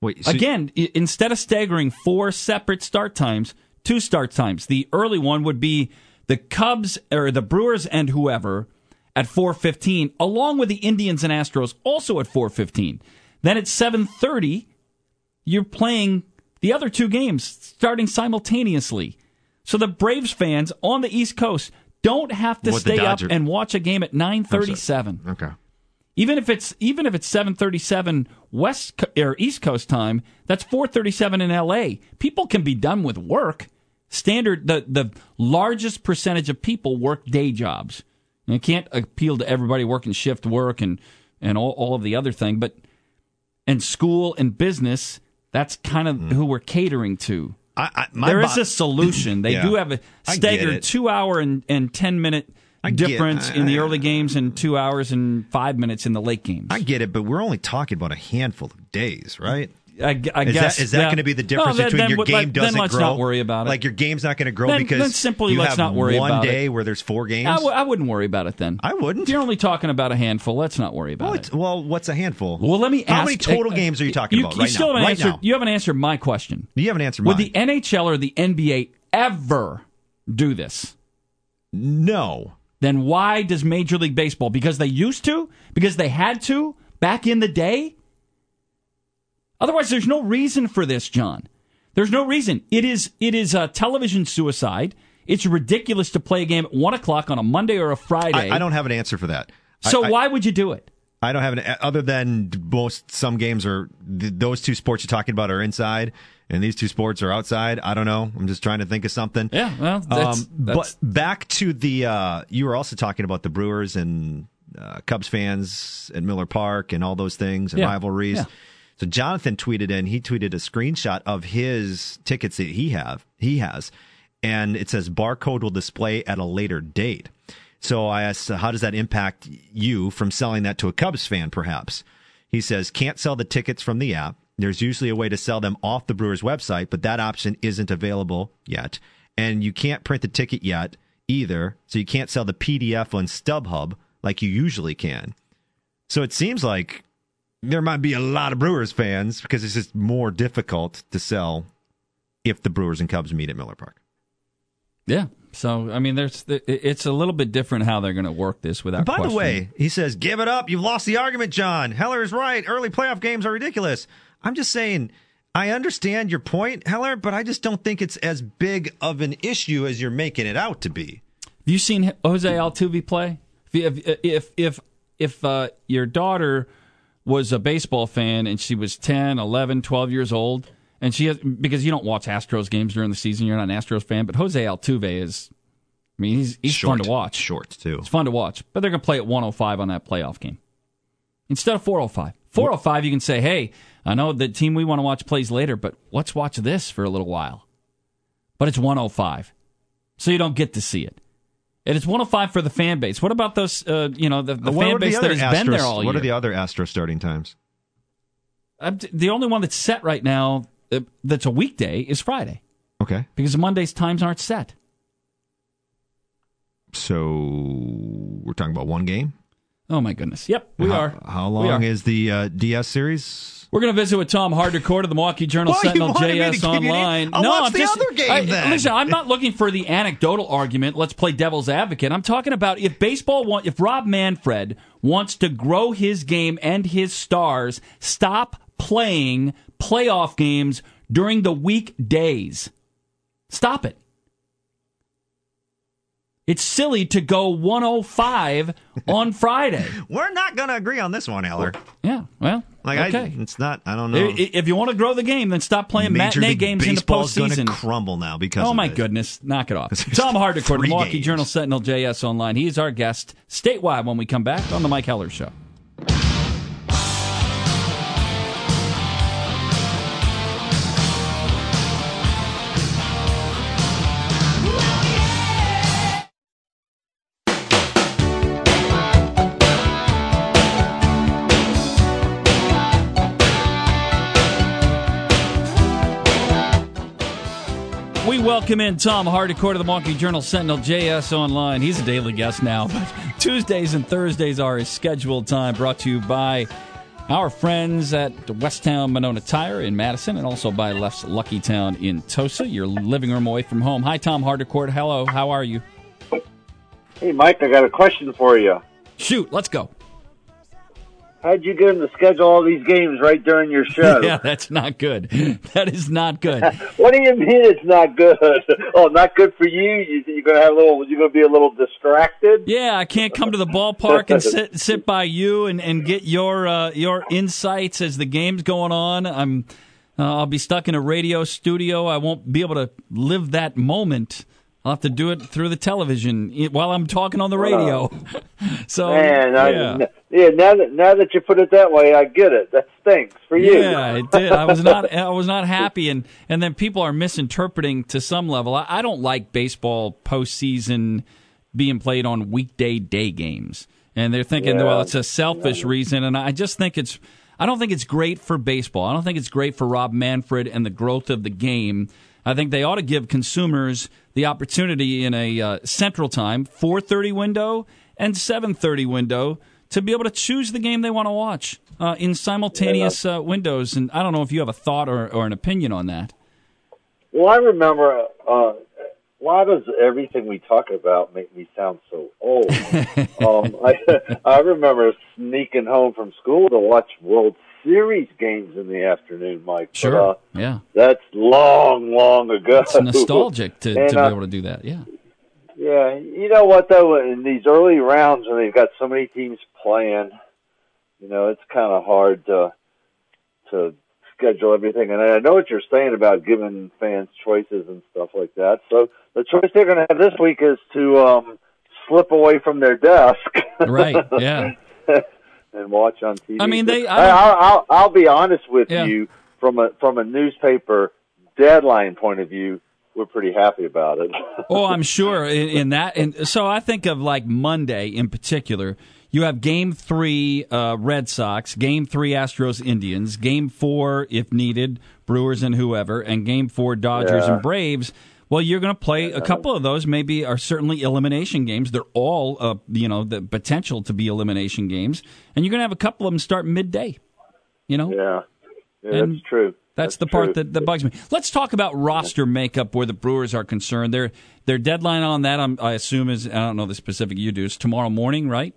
Wait, so Again, you... instead of staggering four separate start times, two start times. The early one would be the Cubs or the Brewers and whoever at four fifteen, along with the Indians and Astros also at four fifteen. Then at seven thirty, you're playing the other two games starting simultaneously. So the Braves fans on the East Coast don't have to what stay up and watch a game at nine thirty-seven. Okay. Even if it's even if it's seven thirty-seven West or East Coast time, that's four thirty-seven in L A. People can be done with work. Standard the the largest percentage of people work day jobs. You can't appeal to everybody working shift work and, and all, all of the other thing, but in school and business, that's kind of mm. who we're catering to. I, I, there bo- is a solution. They yeah. do have a staggered two-hour and, and ten-minute difference I, in the early games and two hours and five minutes in the late games. I get it, but we're only talking about a handful of days, right? I, I is guess that, is that yeah. going to be the difference no, then, between then, your game like, doesn't grow? Then let's grow, not worry about it. Like your game's not going to grow then, because then simply you let's have not worry one about day it. Where there's four games. I, w- I wouldn't worry about it then. I wouldn't. If you're only talking about a handful. Let's not worry about well, it. Well, what's a handful? Well, let me ask. How many total uh, games are you talking you, about you right, still now? Haven't right answered, now? You haven't answered my question. You haven't answered. Would mine. The N H L or the N B A ever do this? No. Then why does Major League Baseball? Because they used to. Because they had to back in the day. Otherwise, there's no reason for this, John. There's no reason. It is it is a television suicide. It's ridiculous to play a game at one o'clock on a Monday or a Friday. I, I don't have an answer for that. So I, why I, would you do it? I don't have an other than most some games are th- those two sports you're talking about are inside and these two sports are outside. I don't know. I'm just trying to think of something. Yeah, well, that's, um, that's... But back to the uh, you were also talking about the Brewers and uh, Cubs fans at Miller Park and all those things and yeah, rivalries. Yeah. So Jonathan tweeted in, he tweeted a screenshot of his tickets that he have he has, and it says barcode will display at a later date. So I asked, how does that impact you from selling that to a Cubs fan, perhaps? He says, can't sell the tickets from the app. There's usually a way to sell them off the Brewers website, but that option isn't available yet. And you can't print the ticket yet either, so you can't sell the P D F on StubHub like you usually can. So it seems like there might be a lot of Brewers fans because it's just more difficult to sell if the Brewers and Cubs meet at Miller Park. Yeah. So, I mean, there's it's a little bit different how they're going to work this without question. By the way, he says, give it up. You've lost the argument, John. Heller is right. Early playoff games are ridiculous. I'm just saying, I understand your point, Heller, but I just don't think it's as big of an issue as you're making it out to be. Have you seen Jose Altuve play? If, if, if, if uh, your daughter was a baseball fan, and she was ten, eleven, twelve years old. And she has, because you don't watch Astros games during the season, you're not an Astros fan, but Jose Altuve is, I mean, he's, he's short, fun to watch. Short, too. It's fun to watch. But they're going to play at one oh five on that playoff game instead of four oh five. four oh five, you can say, hey, I know the team we want to watch plays later, but let's watch this for a little while. But it's one oh five, so you don't get to see it. And it's one oh five for the fan base. What about those, uh, you know, the, the fan base that has been there all year? What are the other Astro starting times? I'm t- the only one that's set right now uh, that's a weekday is Friday. Okay. Because Monday's times aren't set. So we're talking about one game? Oh, my goodness. Yep, we how, are. How long are. is the uh, D S series? We're going to visit with Tom Haudricourt of the Milwaukee Journal Sentinel, J S Online. I'll no, watch I'm the just, other game I, then. Listen, I'm not looking for the anecdotal argument. Let's play devil's advocate. I'm talking about if baseball want, if Rob Manfred wants to grow his game and his stars, stop playing playoff games during the weekdays. Stop it. It's silly to go one oh five on Friday. We're not going to agree on this one, Heller. Yeah, well, like okay. I, it's not, I don't know. If you want to grow the game, then stop playing Major matinee League games in the postseason. Baseball's going to crumble now because Oh, my this. goodness. Knock it off. Tom Haudricourt, Milwaukee games. Journal Sentinel, J S Online. He is our guest statewide when we come back on the Mike Heller Show. Welcome in Tom Haudricourt of the Milwaukee Journal Sentinel, J S Online. He's a daily guest now, but Tuesdays and Thursdays are his scheduled time, brought to you by our friends at Westtown Monona Tire in Madison and also by Left's Lucky Town in Tosa, your living room away from home. Hi, Tom Haudricourt. Hello. How are you? Hey, Mike, I got a question for you. Shoot, let's go. How'd you get him to schedule all these games right during your show? Yeah, that's not good. That is not good. What do you mean it's not good? Oh, not good for you? You you're gonna have a little? You're gonna be a little distracted? Yeah, I can't come to the ballpark and sit sit by you and, and get your uh, your insights as the game's going on. I'm uh, I'll be stuck in a radio studio. I won't be able to live that moment. I'll have to do it through the television while I'm talking on the radio. Oh. So, man, I, yeah. yeah. Now that now that you put it that way, I get it. That stinks for you. Yeah, it did. I was not I was not happy, and, and then people are misinterpreting to some level. I, I don't like baseball postseason being played on weekday day games, and they're thinking, yeah. well, it's a selfish yeah. reason, and I just think it's. I don't think it's great for baseball. I don't think it's great for Rob Manfred and the growth of the game. I think they ought to give consumers the opportunity in a uh, central time, four thirty window and seven thirty window, to be able to choose the game they want to watch uh, in simultaneous uh, windows. And I don't know if you have a thought or, or an opinion on that. Well, I remember, uh, why does everything we talk about make me sound so old? um, I, I remember sneaking home from school to watch World Series games in the afternoon, Mike. Sure, but, uh, yeah. That's long, long ago. It's nostalgic to, and, to be uh, able to do that, yeah. Yeah, you know what, though, in these early rounds when they've got so many teams playing, you know, it's kind of hard to, to schedule everything. And I know what you're saying about giving fans choices and stuff like that. So the choice they're going to have this week is to um, slip away from their desk. Right, yeah. And watch on T V. I mean, they. I I'll, I'll, I'll be honest with yeah. you. From a from a newspaper deadline point of view, we're pretty happy about it. Oh, I'm sure in, in that. And so I think of like Monday in particular. You have Game Three, uh, Red Sox. Game Three, Astros, Indians. Game Four, if needed, Brewers and whoever. And Game Four, Dodgers yeah. and Braves. Well, you're going to play a couple of those. Maybe are certainly elimination games. They're all, uh, you know, the potential to be elimination games, and you're going to have a couple of them start midday. You know, yeah, yeah that's true. That's, that's the true. part that, that bugs me. Let's talk about roster makeup where the Brewers are concerned. Their their deadline on that, I'm, I assume, is I don't know the specific. You do is tomorrow morning, right?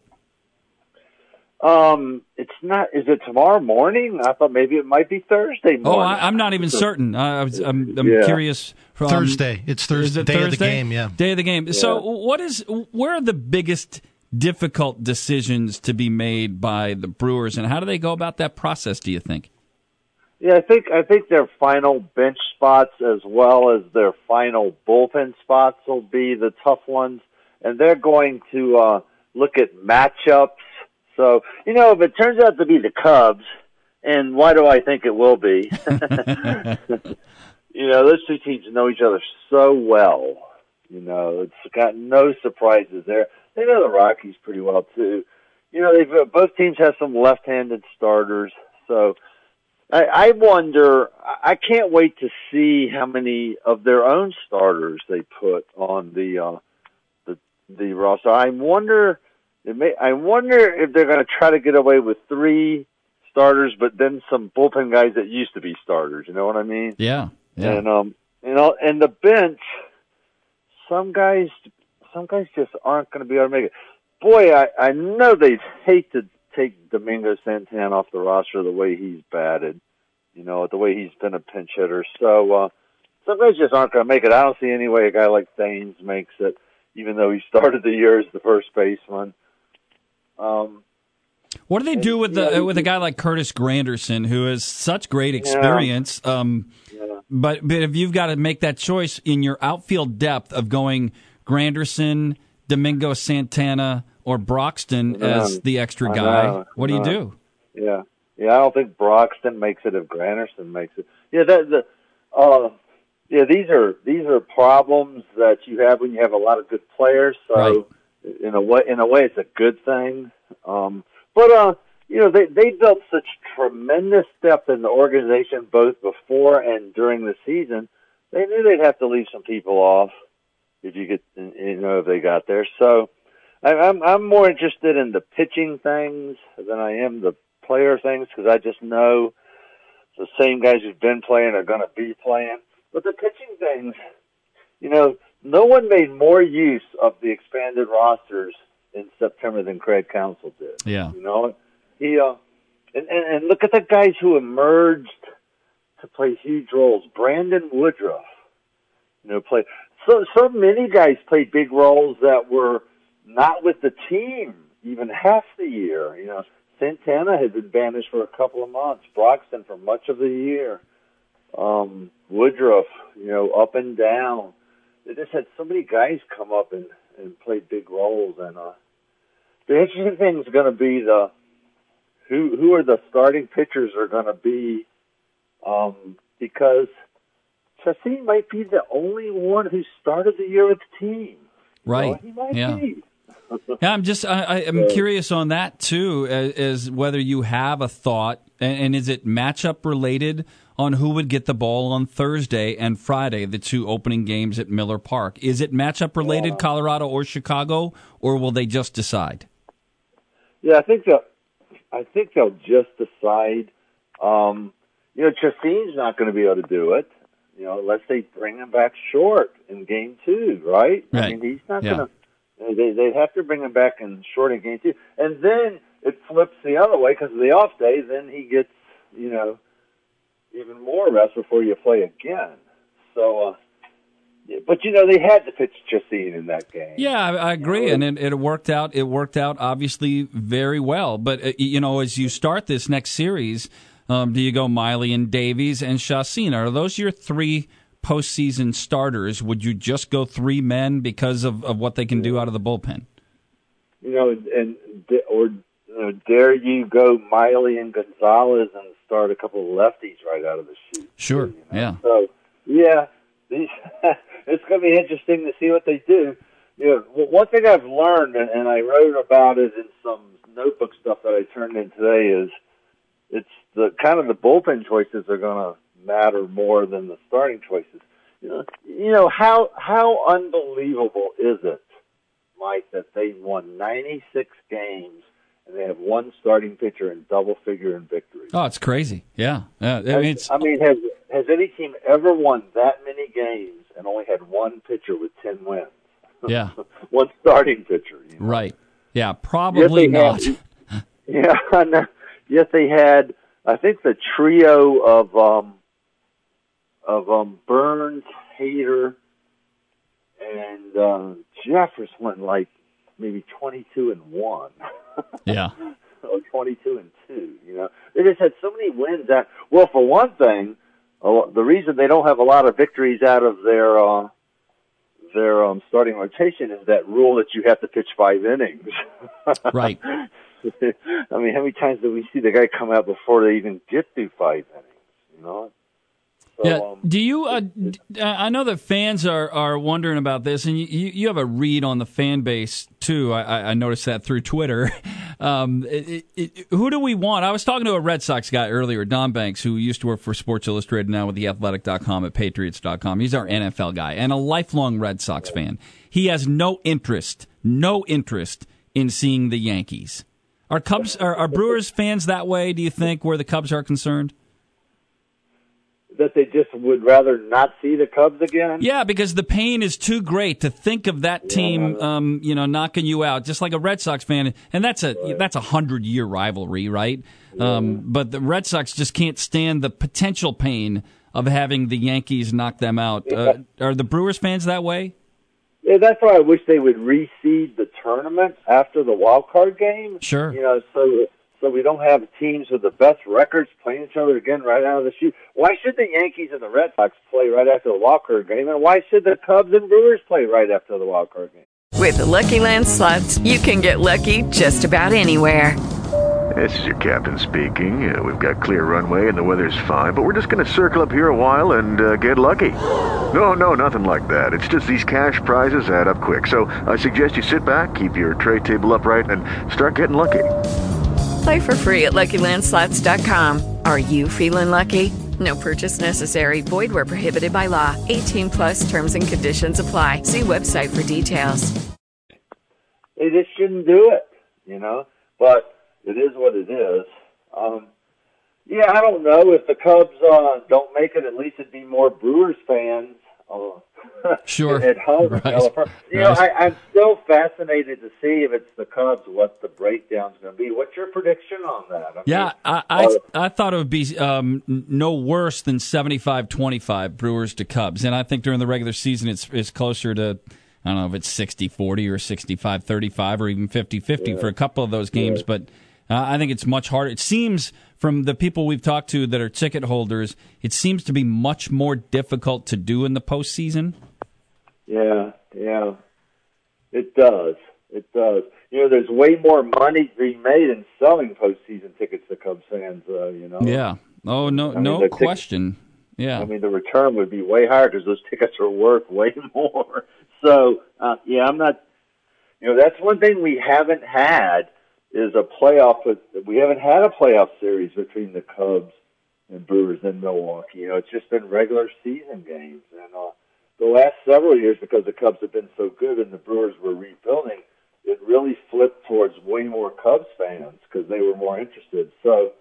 Um, it's not. Is it tomorrow morning? I thought maybe it might be Thursday morning. Oh, I, I'm not even so, certain. I was, I'm, I'm yeah. curious. From, Thursday. It's Thursday. It day Thursday? of the game. Yeah. Day of the game. Yeah. So, what is? Where are the biggest difficult decisions to be made by the Brewers, and how do they go about that process? Do you think? Yeah, I think I think their final bench spots as well as their final bullpen spots will be the tough ones, and they're going to uh, look at matchups. So, you know, if it turns out to be the Cubs, and why do I think it will be? You know, those two teams know each other so well. You know, it's got no surprises there. They know the Rockies pretty well, too. You know, they've, uh, both teams have some left-handed starters. So I, I wonder, I can't wait to see how many of their own starters they put on the, uh, the, the roster. I wonder... It may, I wonder if they're going to try to get away with three starters, but then some bullpen guys that used to be starters. You know what I mean? Yeah. yeah. And um, you know, and the bench, some guys, some guys just aren't going to be able to make it. Boy, I, I know they'd hate to take Domingo Santana off the roster the way he's batted. You know, the way he's been a pinch hitter. So uh, some guys just aren't going to make it. I don't see any way a guy like Thames makes it, even though he started the year as the first baseman. Um, what do they do with the yeah, with a guy like Curtis Granderson, who has such great experience? Yeah. Um, yeah. But but if you've got to make that choice in your outfield depth of going Granderson, Domingo Santana, or Broxton yeah. as the extra guy, what do you do? Yeah, yeah, I don't think Broxton makes it if Granderson makes it. Yeah, that the uh, yeah these are these are problems that you have when you have a lot of good players. So. Right. In a way, in a way, it's a good thing. Um, but uh, you know, they they built such tremendous depth in the organization, both before and during the season. They knew they'd have to leave some people off if you get, you know, if they got there. So I, I'm I'm more interested in the pitching things than I am the player things because I just know the same guys who've been playing are going to be playing. But the pitching things, you know. No one made more use of the expanded rosters in September than Craig Counsell did. Yeah, you know, he uh, and, and and look at the guys who emerged to play huge roles. Brandon Woodruff, you know, played so so many guys played big roles that were not with the team even half the year. You know, Santana had been banished for a couple of months. Broxton for much of the year. Um, Woodruff, you know, up and down. they just had so many guys come up and, and play big roles. And uh, the interesting thing is going to be the who who are the starting pitchers are going to be, um, because Chacín might be the only one who started the year with the team. Right. You know, he might yeah. be. Yeah, I'm just I, I am curious on that too, as, as whether you have a thought, and, and is it matchup related on who would get the ball on Thursday and Friday, the two opening games at Miller Park? Is it matchup related, uh, Colorado or Chicago, or will they just decide? Yeah, I think they'll I think they'll just decide. Um, you know, Chacín's not going to be able to do it. You know, unless they bring him back short in game two, right? right. I mean, he's not yeah. going to. They they have to bring him back in short in game two, and then it flips the other way because of the off day. Then he gets, you know, even more rest before you play again. So, uh, yeah, but you know they had to pitch Chacín in that game. Yeah, I, I agree, you know? and it, it worked out. It worked out obviously very well. But uh, you know, as you start this next series, um, do you go Miley and Davies and Chacín? Are those your three postseason starters? Would you just go three men because of, of what they can do out of the bullpen? You know, and or you know, dare you go Miley and Gonzalez and start a couple of lefties right out of the chute? Sure, too, you know? yeah. So, yeah, these, it's going to be interesting to see what they do. You know, one thing I've learned, and, and I wrote about it in some notebook stuff that I turned in today, is it's the kind of the bullpen choices are going to matter more than the starting choices. You know, you know how how unbelievable is it, Mike, that they won ninety-six games and they have one starting pitcher in double figure in victory? Oh, it's crazy. Yeah, yeah. I mean, it's... I mean, has has any team ever won that many games and only had one pitcher with ten wins? Yeah, one starting pitcher. You know? Right. Yeah, probably not. Had, yeah, I know. Yes, they had. I think the trio of um, of um, Burns, Hader, and uh, Jeffress went like maybe twenty-two and one. Yeah, or twenty-two and two. You know, they just had so many wins. That well, for one thing, uh, the reason they don't have a lot of victories out of their uh, their um, starting rotation is that rule that you have to pitch five innings. Right. I mean, how many times do we see the guy come out before they even get through five innings? You know. So, yeah. Um, do you? Uh, it, it, I know that fans are, are wondering about this, and you, you have a read on the fan base too. I, I noticed that through Twitter. Um, it, it, who do we want? I was talking to a Red Sox guy earlier, Don Banks, who used to work for Sports Illustrated, now with the athletic dot com at patriots dot com. He's our N F L guy and a lifelong Red Sox fan. He has no interest, no interest in seeing the Yankees. Are Cubs are, are Brewers fans that way, do you think, where the Cubs are concerned? That they just would rather not see the Cubs again? Yeah, because the pain is too great to think of that team, yeah. um, you know, knocking you out, just like a Red Sox fan. And that's a right. that's a hundred-year rivalry, right? Yeah. Um, but the Red Sox just can't stand the potential pain of having the Yankees knock them out. Yeah. Uh, are the Brewers fans that way? Yeah, that's why I wish they would reseed the tournament after the wild card game. Sure, you know, so so we don't have teams with the best records playing each other again right out of the chute. Why should the Yankees and the Red Sox play right after the wild card game, and why should the Cubs and Brewers play right after the wild card game? With the Lucky Land Slots, you can get lucky just about anywhere. This is your captain speaking. Uh, we've got clear runway and the weather's fine, but we're just going to circle up here a while and uh, get lucky. No, no, nothing like that. It's just these cash prizes add up quick. So I suggest you sit back, keep your tray table upright, and start getting lucky. Play for free at lucky land slots dot com. Are you feeling lucky? No purchase necessary. Void where prohibited by law. eighteen plus terms and conditions apply. See website for details. They just shouldn't do it, you know? But... it is what it is. Um, yeah, I don't know. If the Cubs uh, don't make it, at least it'd be more Brewers fans uh, sure. at home. Right. You know, right. I, I'm still fascinated to see if it's the Cubs, what the breakdown's going to be. What's your prediction on that? I yeah, mean, I I, uh, I thought it would be um, no worse than seventy-five twenty-five Brewers to Cubs. And I think during the regular season it's it's closer to – I don't know if it's sixty forty or sixty-five thirty-five or even fifty fifty yeah. for a couple of those games, yeah. but uh, I think it's much harder. It seems from the people we've talked to that are ticket holders, it seems to be much more difficult to do in the postseason. Yeah, yeah. It does. It does. You know, there's way more money being made in selling postseason tickets to Cubs fans, uh, you know. Yeah. Oh, no, I mean, no question. Tickets, yeah. I mean, the return would be way higher because those tickets are worth way more. So, uh, yeah, I'm not, you know, that's one thing we haven't had is a playoff. With, we haven't had a playoff series between the Cubs and Brewers in Milwaukee. You know, it's just been regular season games. And uh, the last several years, because the Cubs have been so good and the Brewers were rebuilding, it really flipped towards way more Cubs fans because they were more interested. So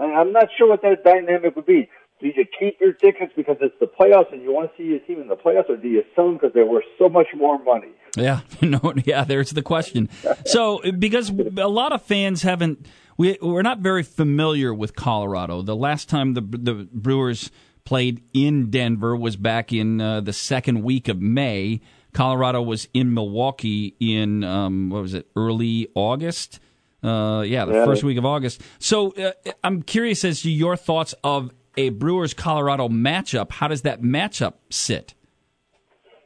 I'm not sure what that dynamic would be. Do you keep your tickets because it's the playoffs and you want to see your team in the playoffs, or do you sell them because they're worth so much more money? Yeah, no, yeah. There's the question. So because a lot of fans haven't, we we're not very familiar with Colorado. The last time the the Brewers played in Denver was back in uh, the second week of May. Colorado was in Milwaukee in um, what was it, early August? Uh, yeah, the yeah. first week of August. So uh, I'm curious as to your thoughts of a Brewers-Colorado matchup. How does that matchup sit?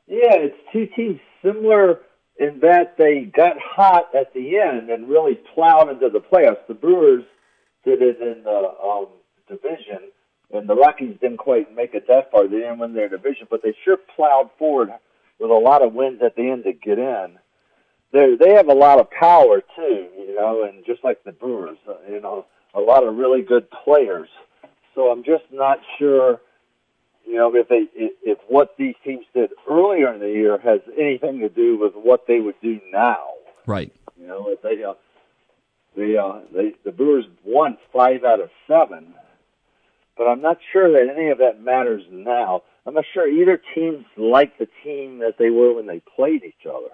Yeah, it's two teams similar in that they got hot at the end and really plowed into the playoffs. The Brewers did it in the um, division, and the Rockies didn't quite make it that far. They didn't win their division, but they sure plowed forward with a lot of wins at the end to get in. They they have a lot of power, too, you know, and just like the Brewers, you know, a lot of really good players. So I'm just not sure, you know, if they if, if what these teams did earlier in the year has anything to do with what they would do now. Right. You know, if they, uh, they, uh, they the Brewers won five out of seven, but I'm not sure that any of that matters now. I'm not sure either team's like the team that they were when they played each other.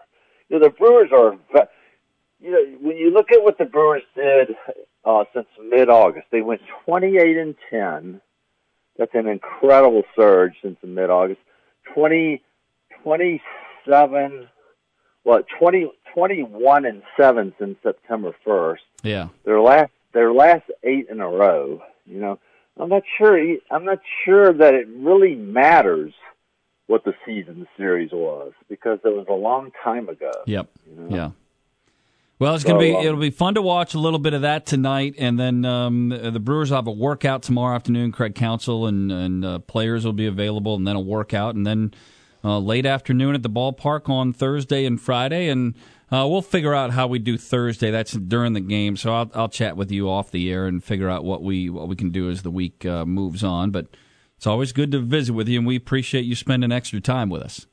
You know, the Brewers are, you know, when you look at what the Brewers did uh, since mid-August, they went twenty-eight and ten. That's an incredible surge since the mid-August. twenty, twenty-seven, well, twenty, twenty-one and seven since September first. Yeah. Their last, their last eight in a row, you know. I'm not sure. I'm not sure that it really matters what the season series was because it was a long time ago. Yep. You know? Yeah. Well, it's so, gonna be. Um, it'll be fun to watch a little bit of that tonight, and then um, the, the Brewers will have a workout tomorrow afternoon. Craig Counsell and and uh, players will be available, and then a workout, and then uh, late afternoon at the ballpark on Thursday and Friday, and uh, we'll figure out how we do Thursday. That's during the game, so I'll I'll chat with you off the air and figure out what we what we can do as the week uh, moves on. But it's always good to visit with you, and we appreciate you spending extra time with us.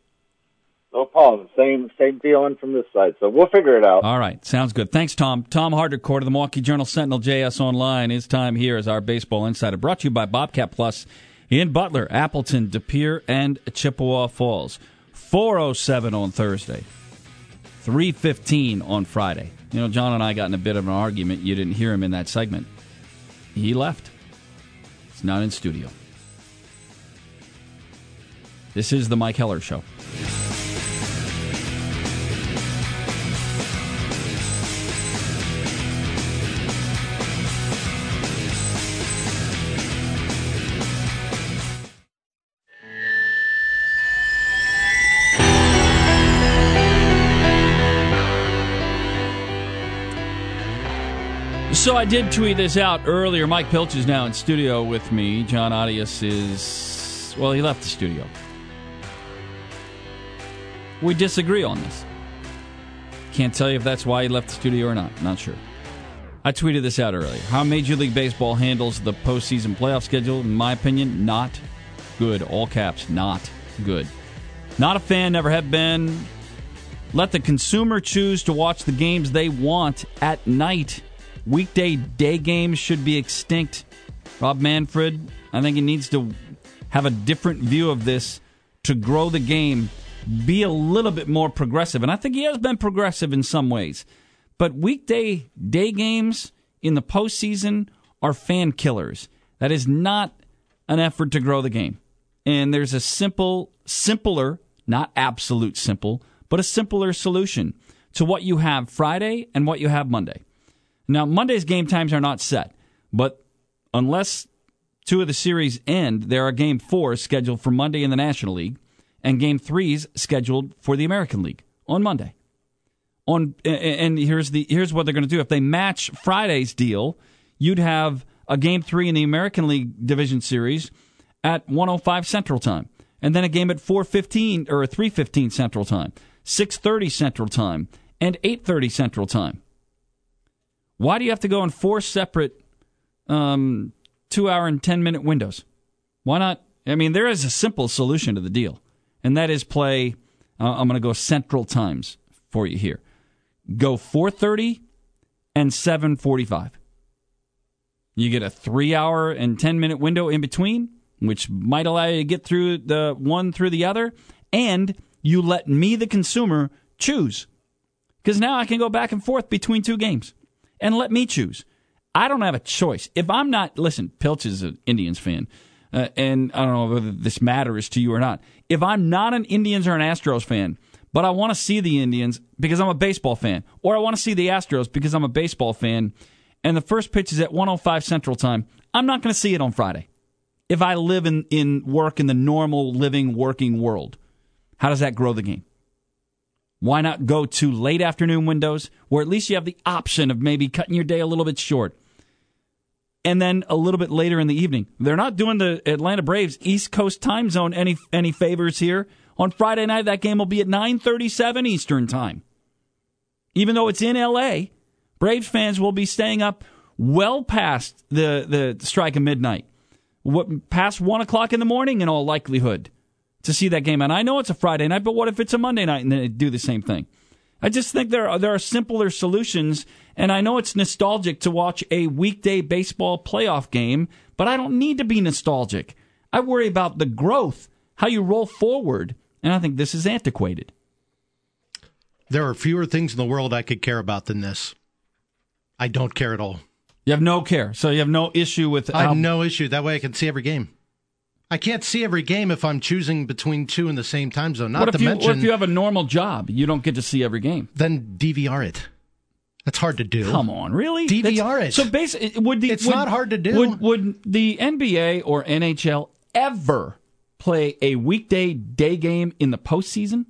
No problem. Same same feeling from this side. So we'll figure it out. All right. Sounds good. Thanks, Tom. Tom Haudricourt of the Milwaukee Journal Sentinel, J S Online. His time here is our Baseball Insider, brought to you by Bobcat Plus in Butler, Appleton, De Pere, and Chippewa Falls. four oh seven on Thursday, three fifteen on Friday. You know, John and I got in a bit of an argument. You didn't hear him in that segment. He left. He's not in studio. This is the Mike Heller Show. So I did tweet this out earlier. Mike Pilch is now in studio with me. John Audius is, well, he left the studio. We disagree on this. Can't tell you if that's why he left the studio or not. Not sure. I tweeted this out earlier. How Major League Baseball handles the postseason playoff schedule, in my opinion, not good. All caps, not good. Not a fan, never have been. Let the consumer choose to watch the games they want at night. Weekday day games should be extinct. Rob Manfred, I think he needs to have a different view of this to grow the game, be a little bit more progressive. And I think he has been progressive in some ways. But weekday day games in the postseason are fan killers. That is not an effort to grow the game. And there's a simple, simpler, not absolute simple, but a simpler solution to what you have Friday and what you have Monday. Now, Monday's game times are not set, but unless two of the series end, there are game fours scheduled for Monday in the National League and Game three's scheduled for the American League on Monday. On and here's the here's what they're going to do. If they match Friday's deal, you'd have a Game three in the American League Division Series at one oh five Central Time, and then a game at four fifteen or three fifteen Central Time, six thirty Central Time, and eight thirty Central Time. Why do you have to go in four separate um, two-hour and ten-minute windows? Why not? I mean, there is a simple solution to the deal, and that is play, uh, I'm going to go Central Times for you here. Go four thirty and seven forty-five. You get a three-hour and ten-minute window in between, which might allow you to get through the one through the other, and you let me, the consumer, choose. Because now I can go back and forth between two games and let me choose. I don't have a choice. If I'm not, listen, Pilch is an Indians fan, uh, and I don't know whether this matters to you or not. If I'm not an Indians or an Astros fan, but I want to see the Indians because I'm a baseball fan, or I want to see the Astros because I'm a baseball fan, and the first pitch is at one oh five Central Time, I'm not going to see it on Friday. If I live in, in work in the normal living, working world, how does that grow the game? Why not go to late afternoon windows where at least you have the option of maybe cutting your day a little bit short? And then a little bit later in the evening. They're not doing the Atlanta Braves East Coast time zone any any favors here. On Friday night, that game will be at nine thirty-seven Eastern Time. Even though it's in L A, Braves fans will be staying up well past the, the strike of midnight. What, past one o'clock in the morning in all likelihood to see that game. And I know it's a Friday night, but what if it's a Monday night and they do the same thing? I just think there are, there are simpler solutions, and I know it's nostalgic to watch a weekday baseball playoff game, but I don't need to be nostalgic. I worry about the growth, how you roll forward, and I think this is antiquated. There are fewer things in the world I could care about than this. I don't care at all. You have no care, so you have no issue with... How- I have no issue. That way I can see every game. I can't see every game if I'm choosing between two in the same time zone. Not to you, mention... What if you have a normal job? You don't get to see every game. Then D V R it. That's hard to do. Come on, really? D V R That's, it. So basically, would the... It's would, not hard to do. Would, would the N B A or N H L ever play a weekday day game in the postseason?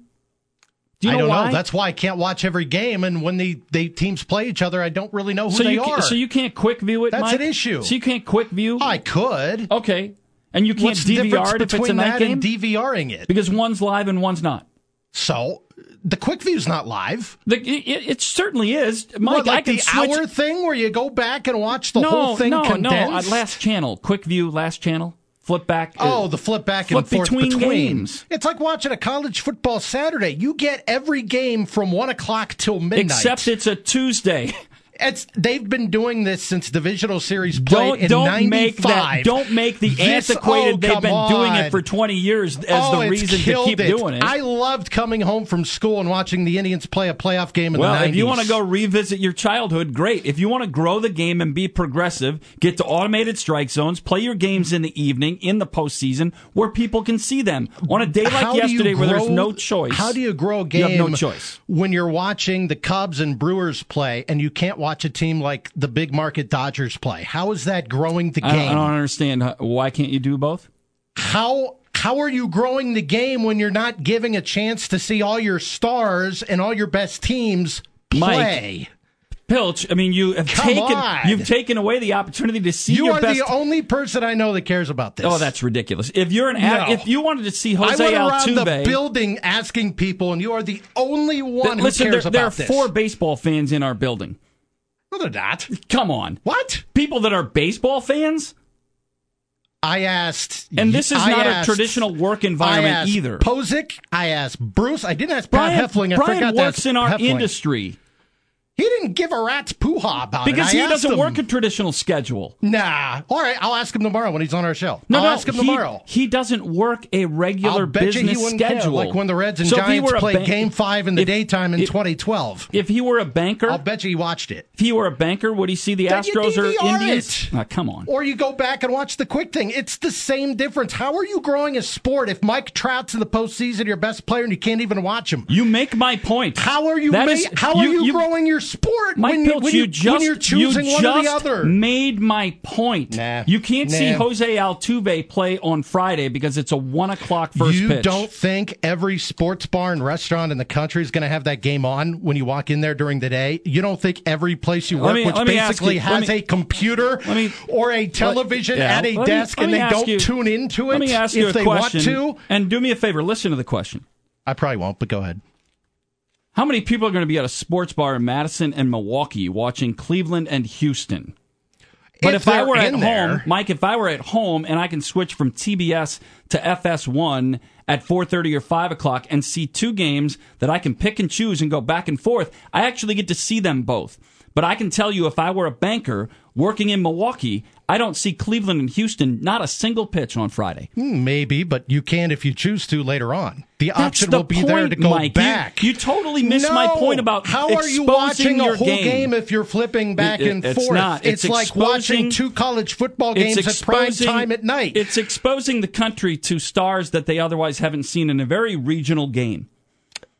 Do you know I don't why? know. That's why I can't watch every game. And when the they teams play each other, I don't really know who so they can, are. So you can't quick view it, That's Mike? An issue. So you can't quick view? I could. Okay. And you can't What's D V R it if it's a night game? What's the difference between that and DVRing it? Because one's live and one's not. So the quick view's not live. The, it, it certainly is. Mike, what, like I can the switch... hour thing where you go back and watch the no, whole thing no, condensed? No, no, last channel. Quick view, last channel. Flip back. To, oh, the flip back flip and forth between, between games. It's like watching a college football Saturday. You get every game from one o'clock till midnight. Except it's a Tuesday. It's they've been doing this since divisional series play in ninety-five. Make that, don't make the this, antiquated. Oh, they've been on. doing it for twenty years as oh, the reason to keep it. doing it. I loved coming home from school and watching the Indians play a playoff game in well, the nineties. Well, if you want to go revisit your childhood, great. If you want to grow the game and be progressive, get to automated strike zones, play your games in the evening, in the postseason, where people can see them. On a day like how yesterday grow, where there's no choice. How do you grow a game you have no choice. When you're watching the Cubs and Brewers play and you can't watch Watch a team like the big market Dodgers play? How is that growing the game? I don't, I don't understand. Why can't you do both? How how are you growing the game when you're not giving a chance to see all your stars and all your best teams play? Mike, Pilch, I mean, you have Come taken on. you've taken away the opportunity to see. You your are best... the only person I know that cares about this. Oh, that's ridiculous! If you're an no. if you wanted to see Jose Altuve, I went around the building asking people, and you are the only one that, who listen, cares there, about this. There are four this. baseball fans in our building. No, they're not. Come on. What? People that are baseball fans? I asked. And this is I not asked, a traditional work environment I asked either. Posick. I asked Bruce. I didn't ask Brian, Pat Heffling. I Brian forgot that. Brian works in our Heffling. industry. He didn't give a rat's poo-ha about because it. Because he doesn't him. work a traditional schedule. Nah. All right, I'll ask him tomorrow when he's on our show. No, I'll no, ask him he, tomorrow. He doesn't work a regular I'll bet business you he wouldn't schedule. Care. Like when the Reds and so Giants played ban- Game five in the if, daytime in if, twenty twelve. If he were a banker... I'll bet you he watched it. If he were a banker, would he see the then Astros or Indians? Oh, come on. Or you go back and watch the quick thing. It's the same difference. How are you growing a sport if Mike Trout's in the postseason your best player and you can't even watch him? You make my point. How are you, ma- is, how are you, you, you growing your sport Mike when, Pilch, when, you, you just, when you're choosing you one or the other. Made my point. Nah, you can't nah. see Jose Altuve play on Friday because it's a one o'clock first you pitch. You don't think every sports bar and restaurant in the country is going to have that game on when you walk in there during the day? You don't think every place you work, me, which basically you, has me, a computer me, or a television let, at a let desk let me, and they don't you, tune into it if you a they question, want to? And do me a favor, listen to the question. I probably won't, but go ahead. How many people are going to be at a sports bar in Madison and Milwaukee watching Cleveland and Houston? But if, if I were at home, there. Mike, if I were at home and I can switch from T B S to F S one at four thirty or five o'clock and see two games that I can pick and choose and go back and forth, I actually get to see them both. But I can tell you if I were a banker working in Milwaukee, I don't see Cleveland and Houston, not a single pitch on Friday. Maybe, but you can if you choose to later on. The That's option the will be point, there to go Mike. back. You, you totally missed no. my point about how exposing are you watching a whole game. game if you're flipping back it, and it's forth? Not. It's, it's like watching two college football games at prime time at night. It's exposing the country to stars that they otherwise haven't seen in a very regional game.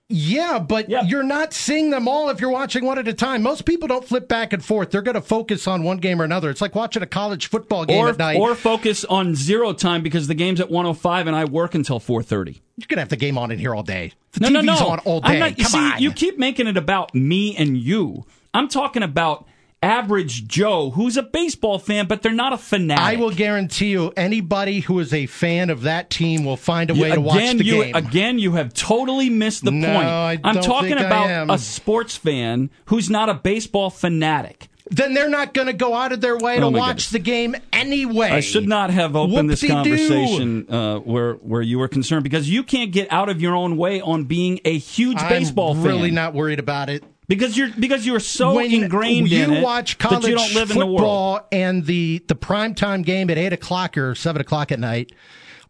Yeah, but yep. you're not seeing them all if you're watching one at a time. Most people don't flip back and forth. They're going to focus on one game or another. It's like watching a college football game or, at night. Or focus on zero time because the game's at one oh five and I work until four thirty. You're going to have the game on in here all day. The no, T V's no, no. on all day. I'm not, Come see, on. You keep making it about me and you. I'm talking about average Joe, who's a baseball fan, but they're not a fanatic. I will guarantee you, anybody who is a fan of that team will find a way you, to watch again, the you, game. Again, you have totally missed the no, point. I I'm talking about a sports fan who's not a baseball fanatic. Then they're not going to go out of their way oh to watch goodness. the game anyway. I should not have opened Whoop-de-doo. this conversation uh, where where you were concerned, because you can't get out of your own way on being a huge I'm baseball fan. I'm really not worried about it. Because you're because you're so when ingrained you in it watch college that you don't live in the world. And the the primetime game at eight o'clock or seven o'clock at night.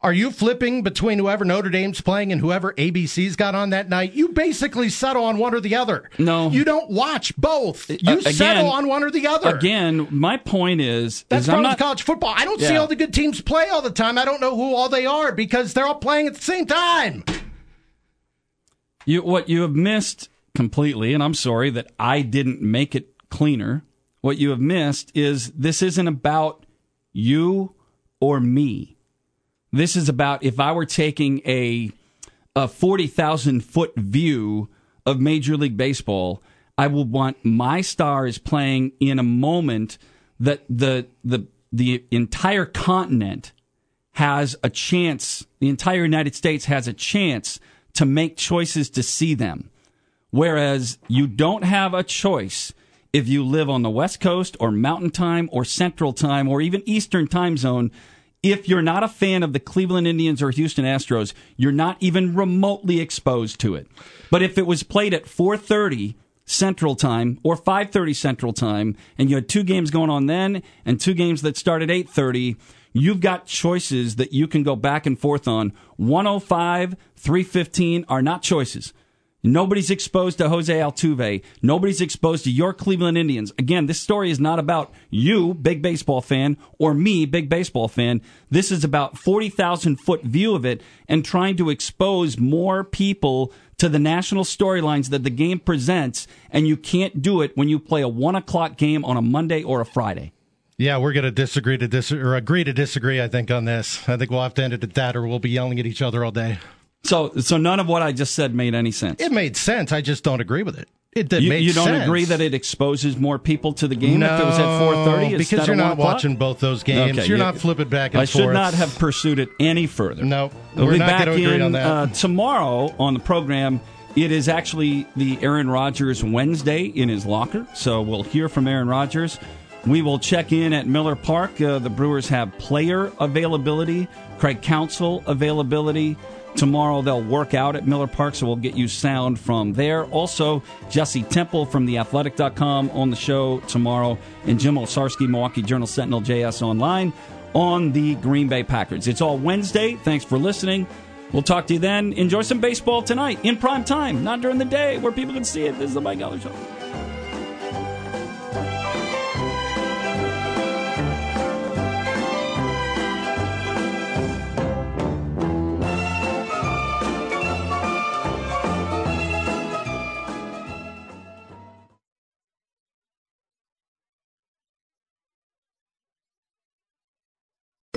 Are you flipping between whoever Notre Dame's playing and whoever A B C's got on that night? You basically settle on one or the other. No. You don't watch both. You uh, again, settle on one or the other. Again, my point is... That's part of college football. I don't yeah. see all the good teams play all the time. I don't know who all they are because they're all playing at the same time. You What you have missed completely, and I'm sorry that I didn't make it cleaner, what you have missed is this isn't about you or me. This is about if I were taking a a forty thousand foot view of Major League Baseball, I would want my stars playing in a moment that the the the entire continent has a chance, the entire United States has a chance to make choices to see them. Whereas you don't have a choice if you live on the West Coast or Mountain Time or Central Time or even Eastern Time Zone. If you're not a fan of the Cleveland Indians or Houston Astros, you're not even remotely exposed to it. But if it was played at four thirty Central Time or five thirty Central Time, and you had two games going on then and two games that start at eight thirty, you've got choices that you can go back and forth on. one oh five, three fifteen are not choices. Nobody's exposed to Jose Altuve. Nobody's exposed to your Cleveland Indians. Again, this story is not about you, big baseball fan, or me, big baseball fan. This is about forty thousand foot view of it and trying to expose more people to the national storylines that the game presents, and you can't do it when you play a one o'clock game on a Monday or a Friday. Yeah, we're going to disagree to dis- or agree to disagree, I think, on this. I think we'll have to end it at that, or we'll be yelling at each other all day. So so none of what I just said made any sense. It made sense. I just don't agree with it. It did make sense. You don't agree that it exposes more people to the game no, if it was at four thirty? Because you're not watching both those games. Okay, you're yeah. not flipping back and I forth. I should not have pursued it any further. No, we'll we're be not back going to agree in, on that. Uh, tomorrow on the program, it is actually the Aaron Rodgers Wednesday in his locker. So we'll hear from Aaron Rodgers. We will check in at Miller Park. Uh, the Brewers have player availability, Craig Counsell availability. Tomorrow they'll work out at Miller Park, so we'll get you sound from there. Also, Jesse Temple from the athletic dot com on the show tomorrow, and Jim Olsarski, Milwaukee Journal Sentinel, J S Online, on the Green Bay Packers. It's all Wednesday. Thanks for listening. We'll talk to you then. Enjoy some baseball tonight in prime time, not during the day where people can see it. This is the Mike Heller Show.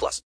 plus.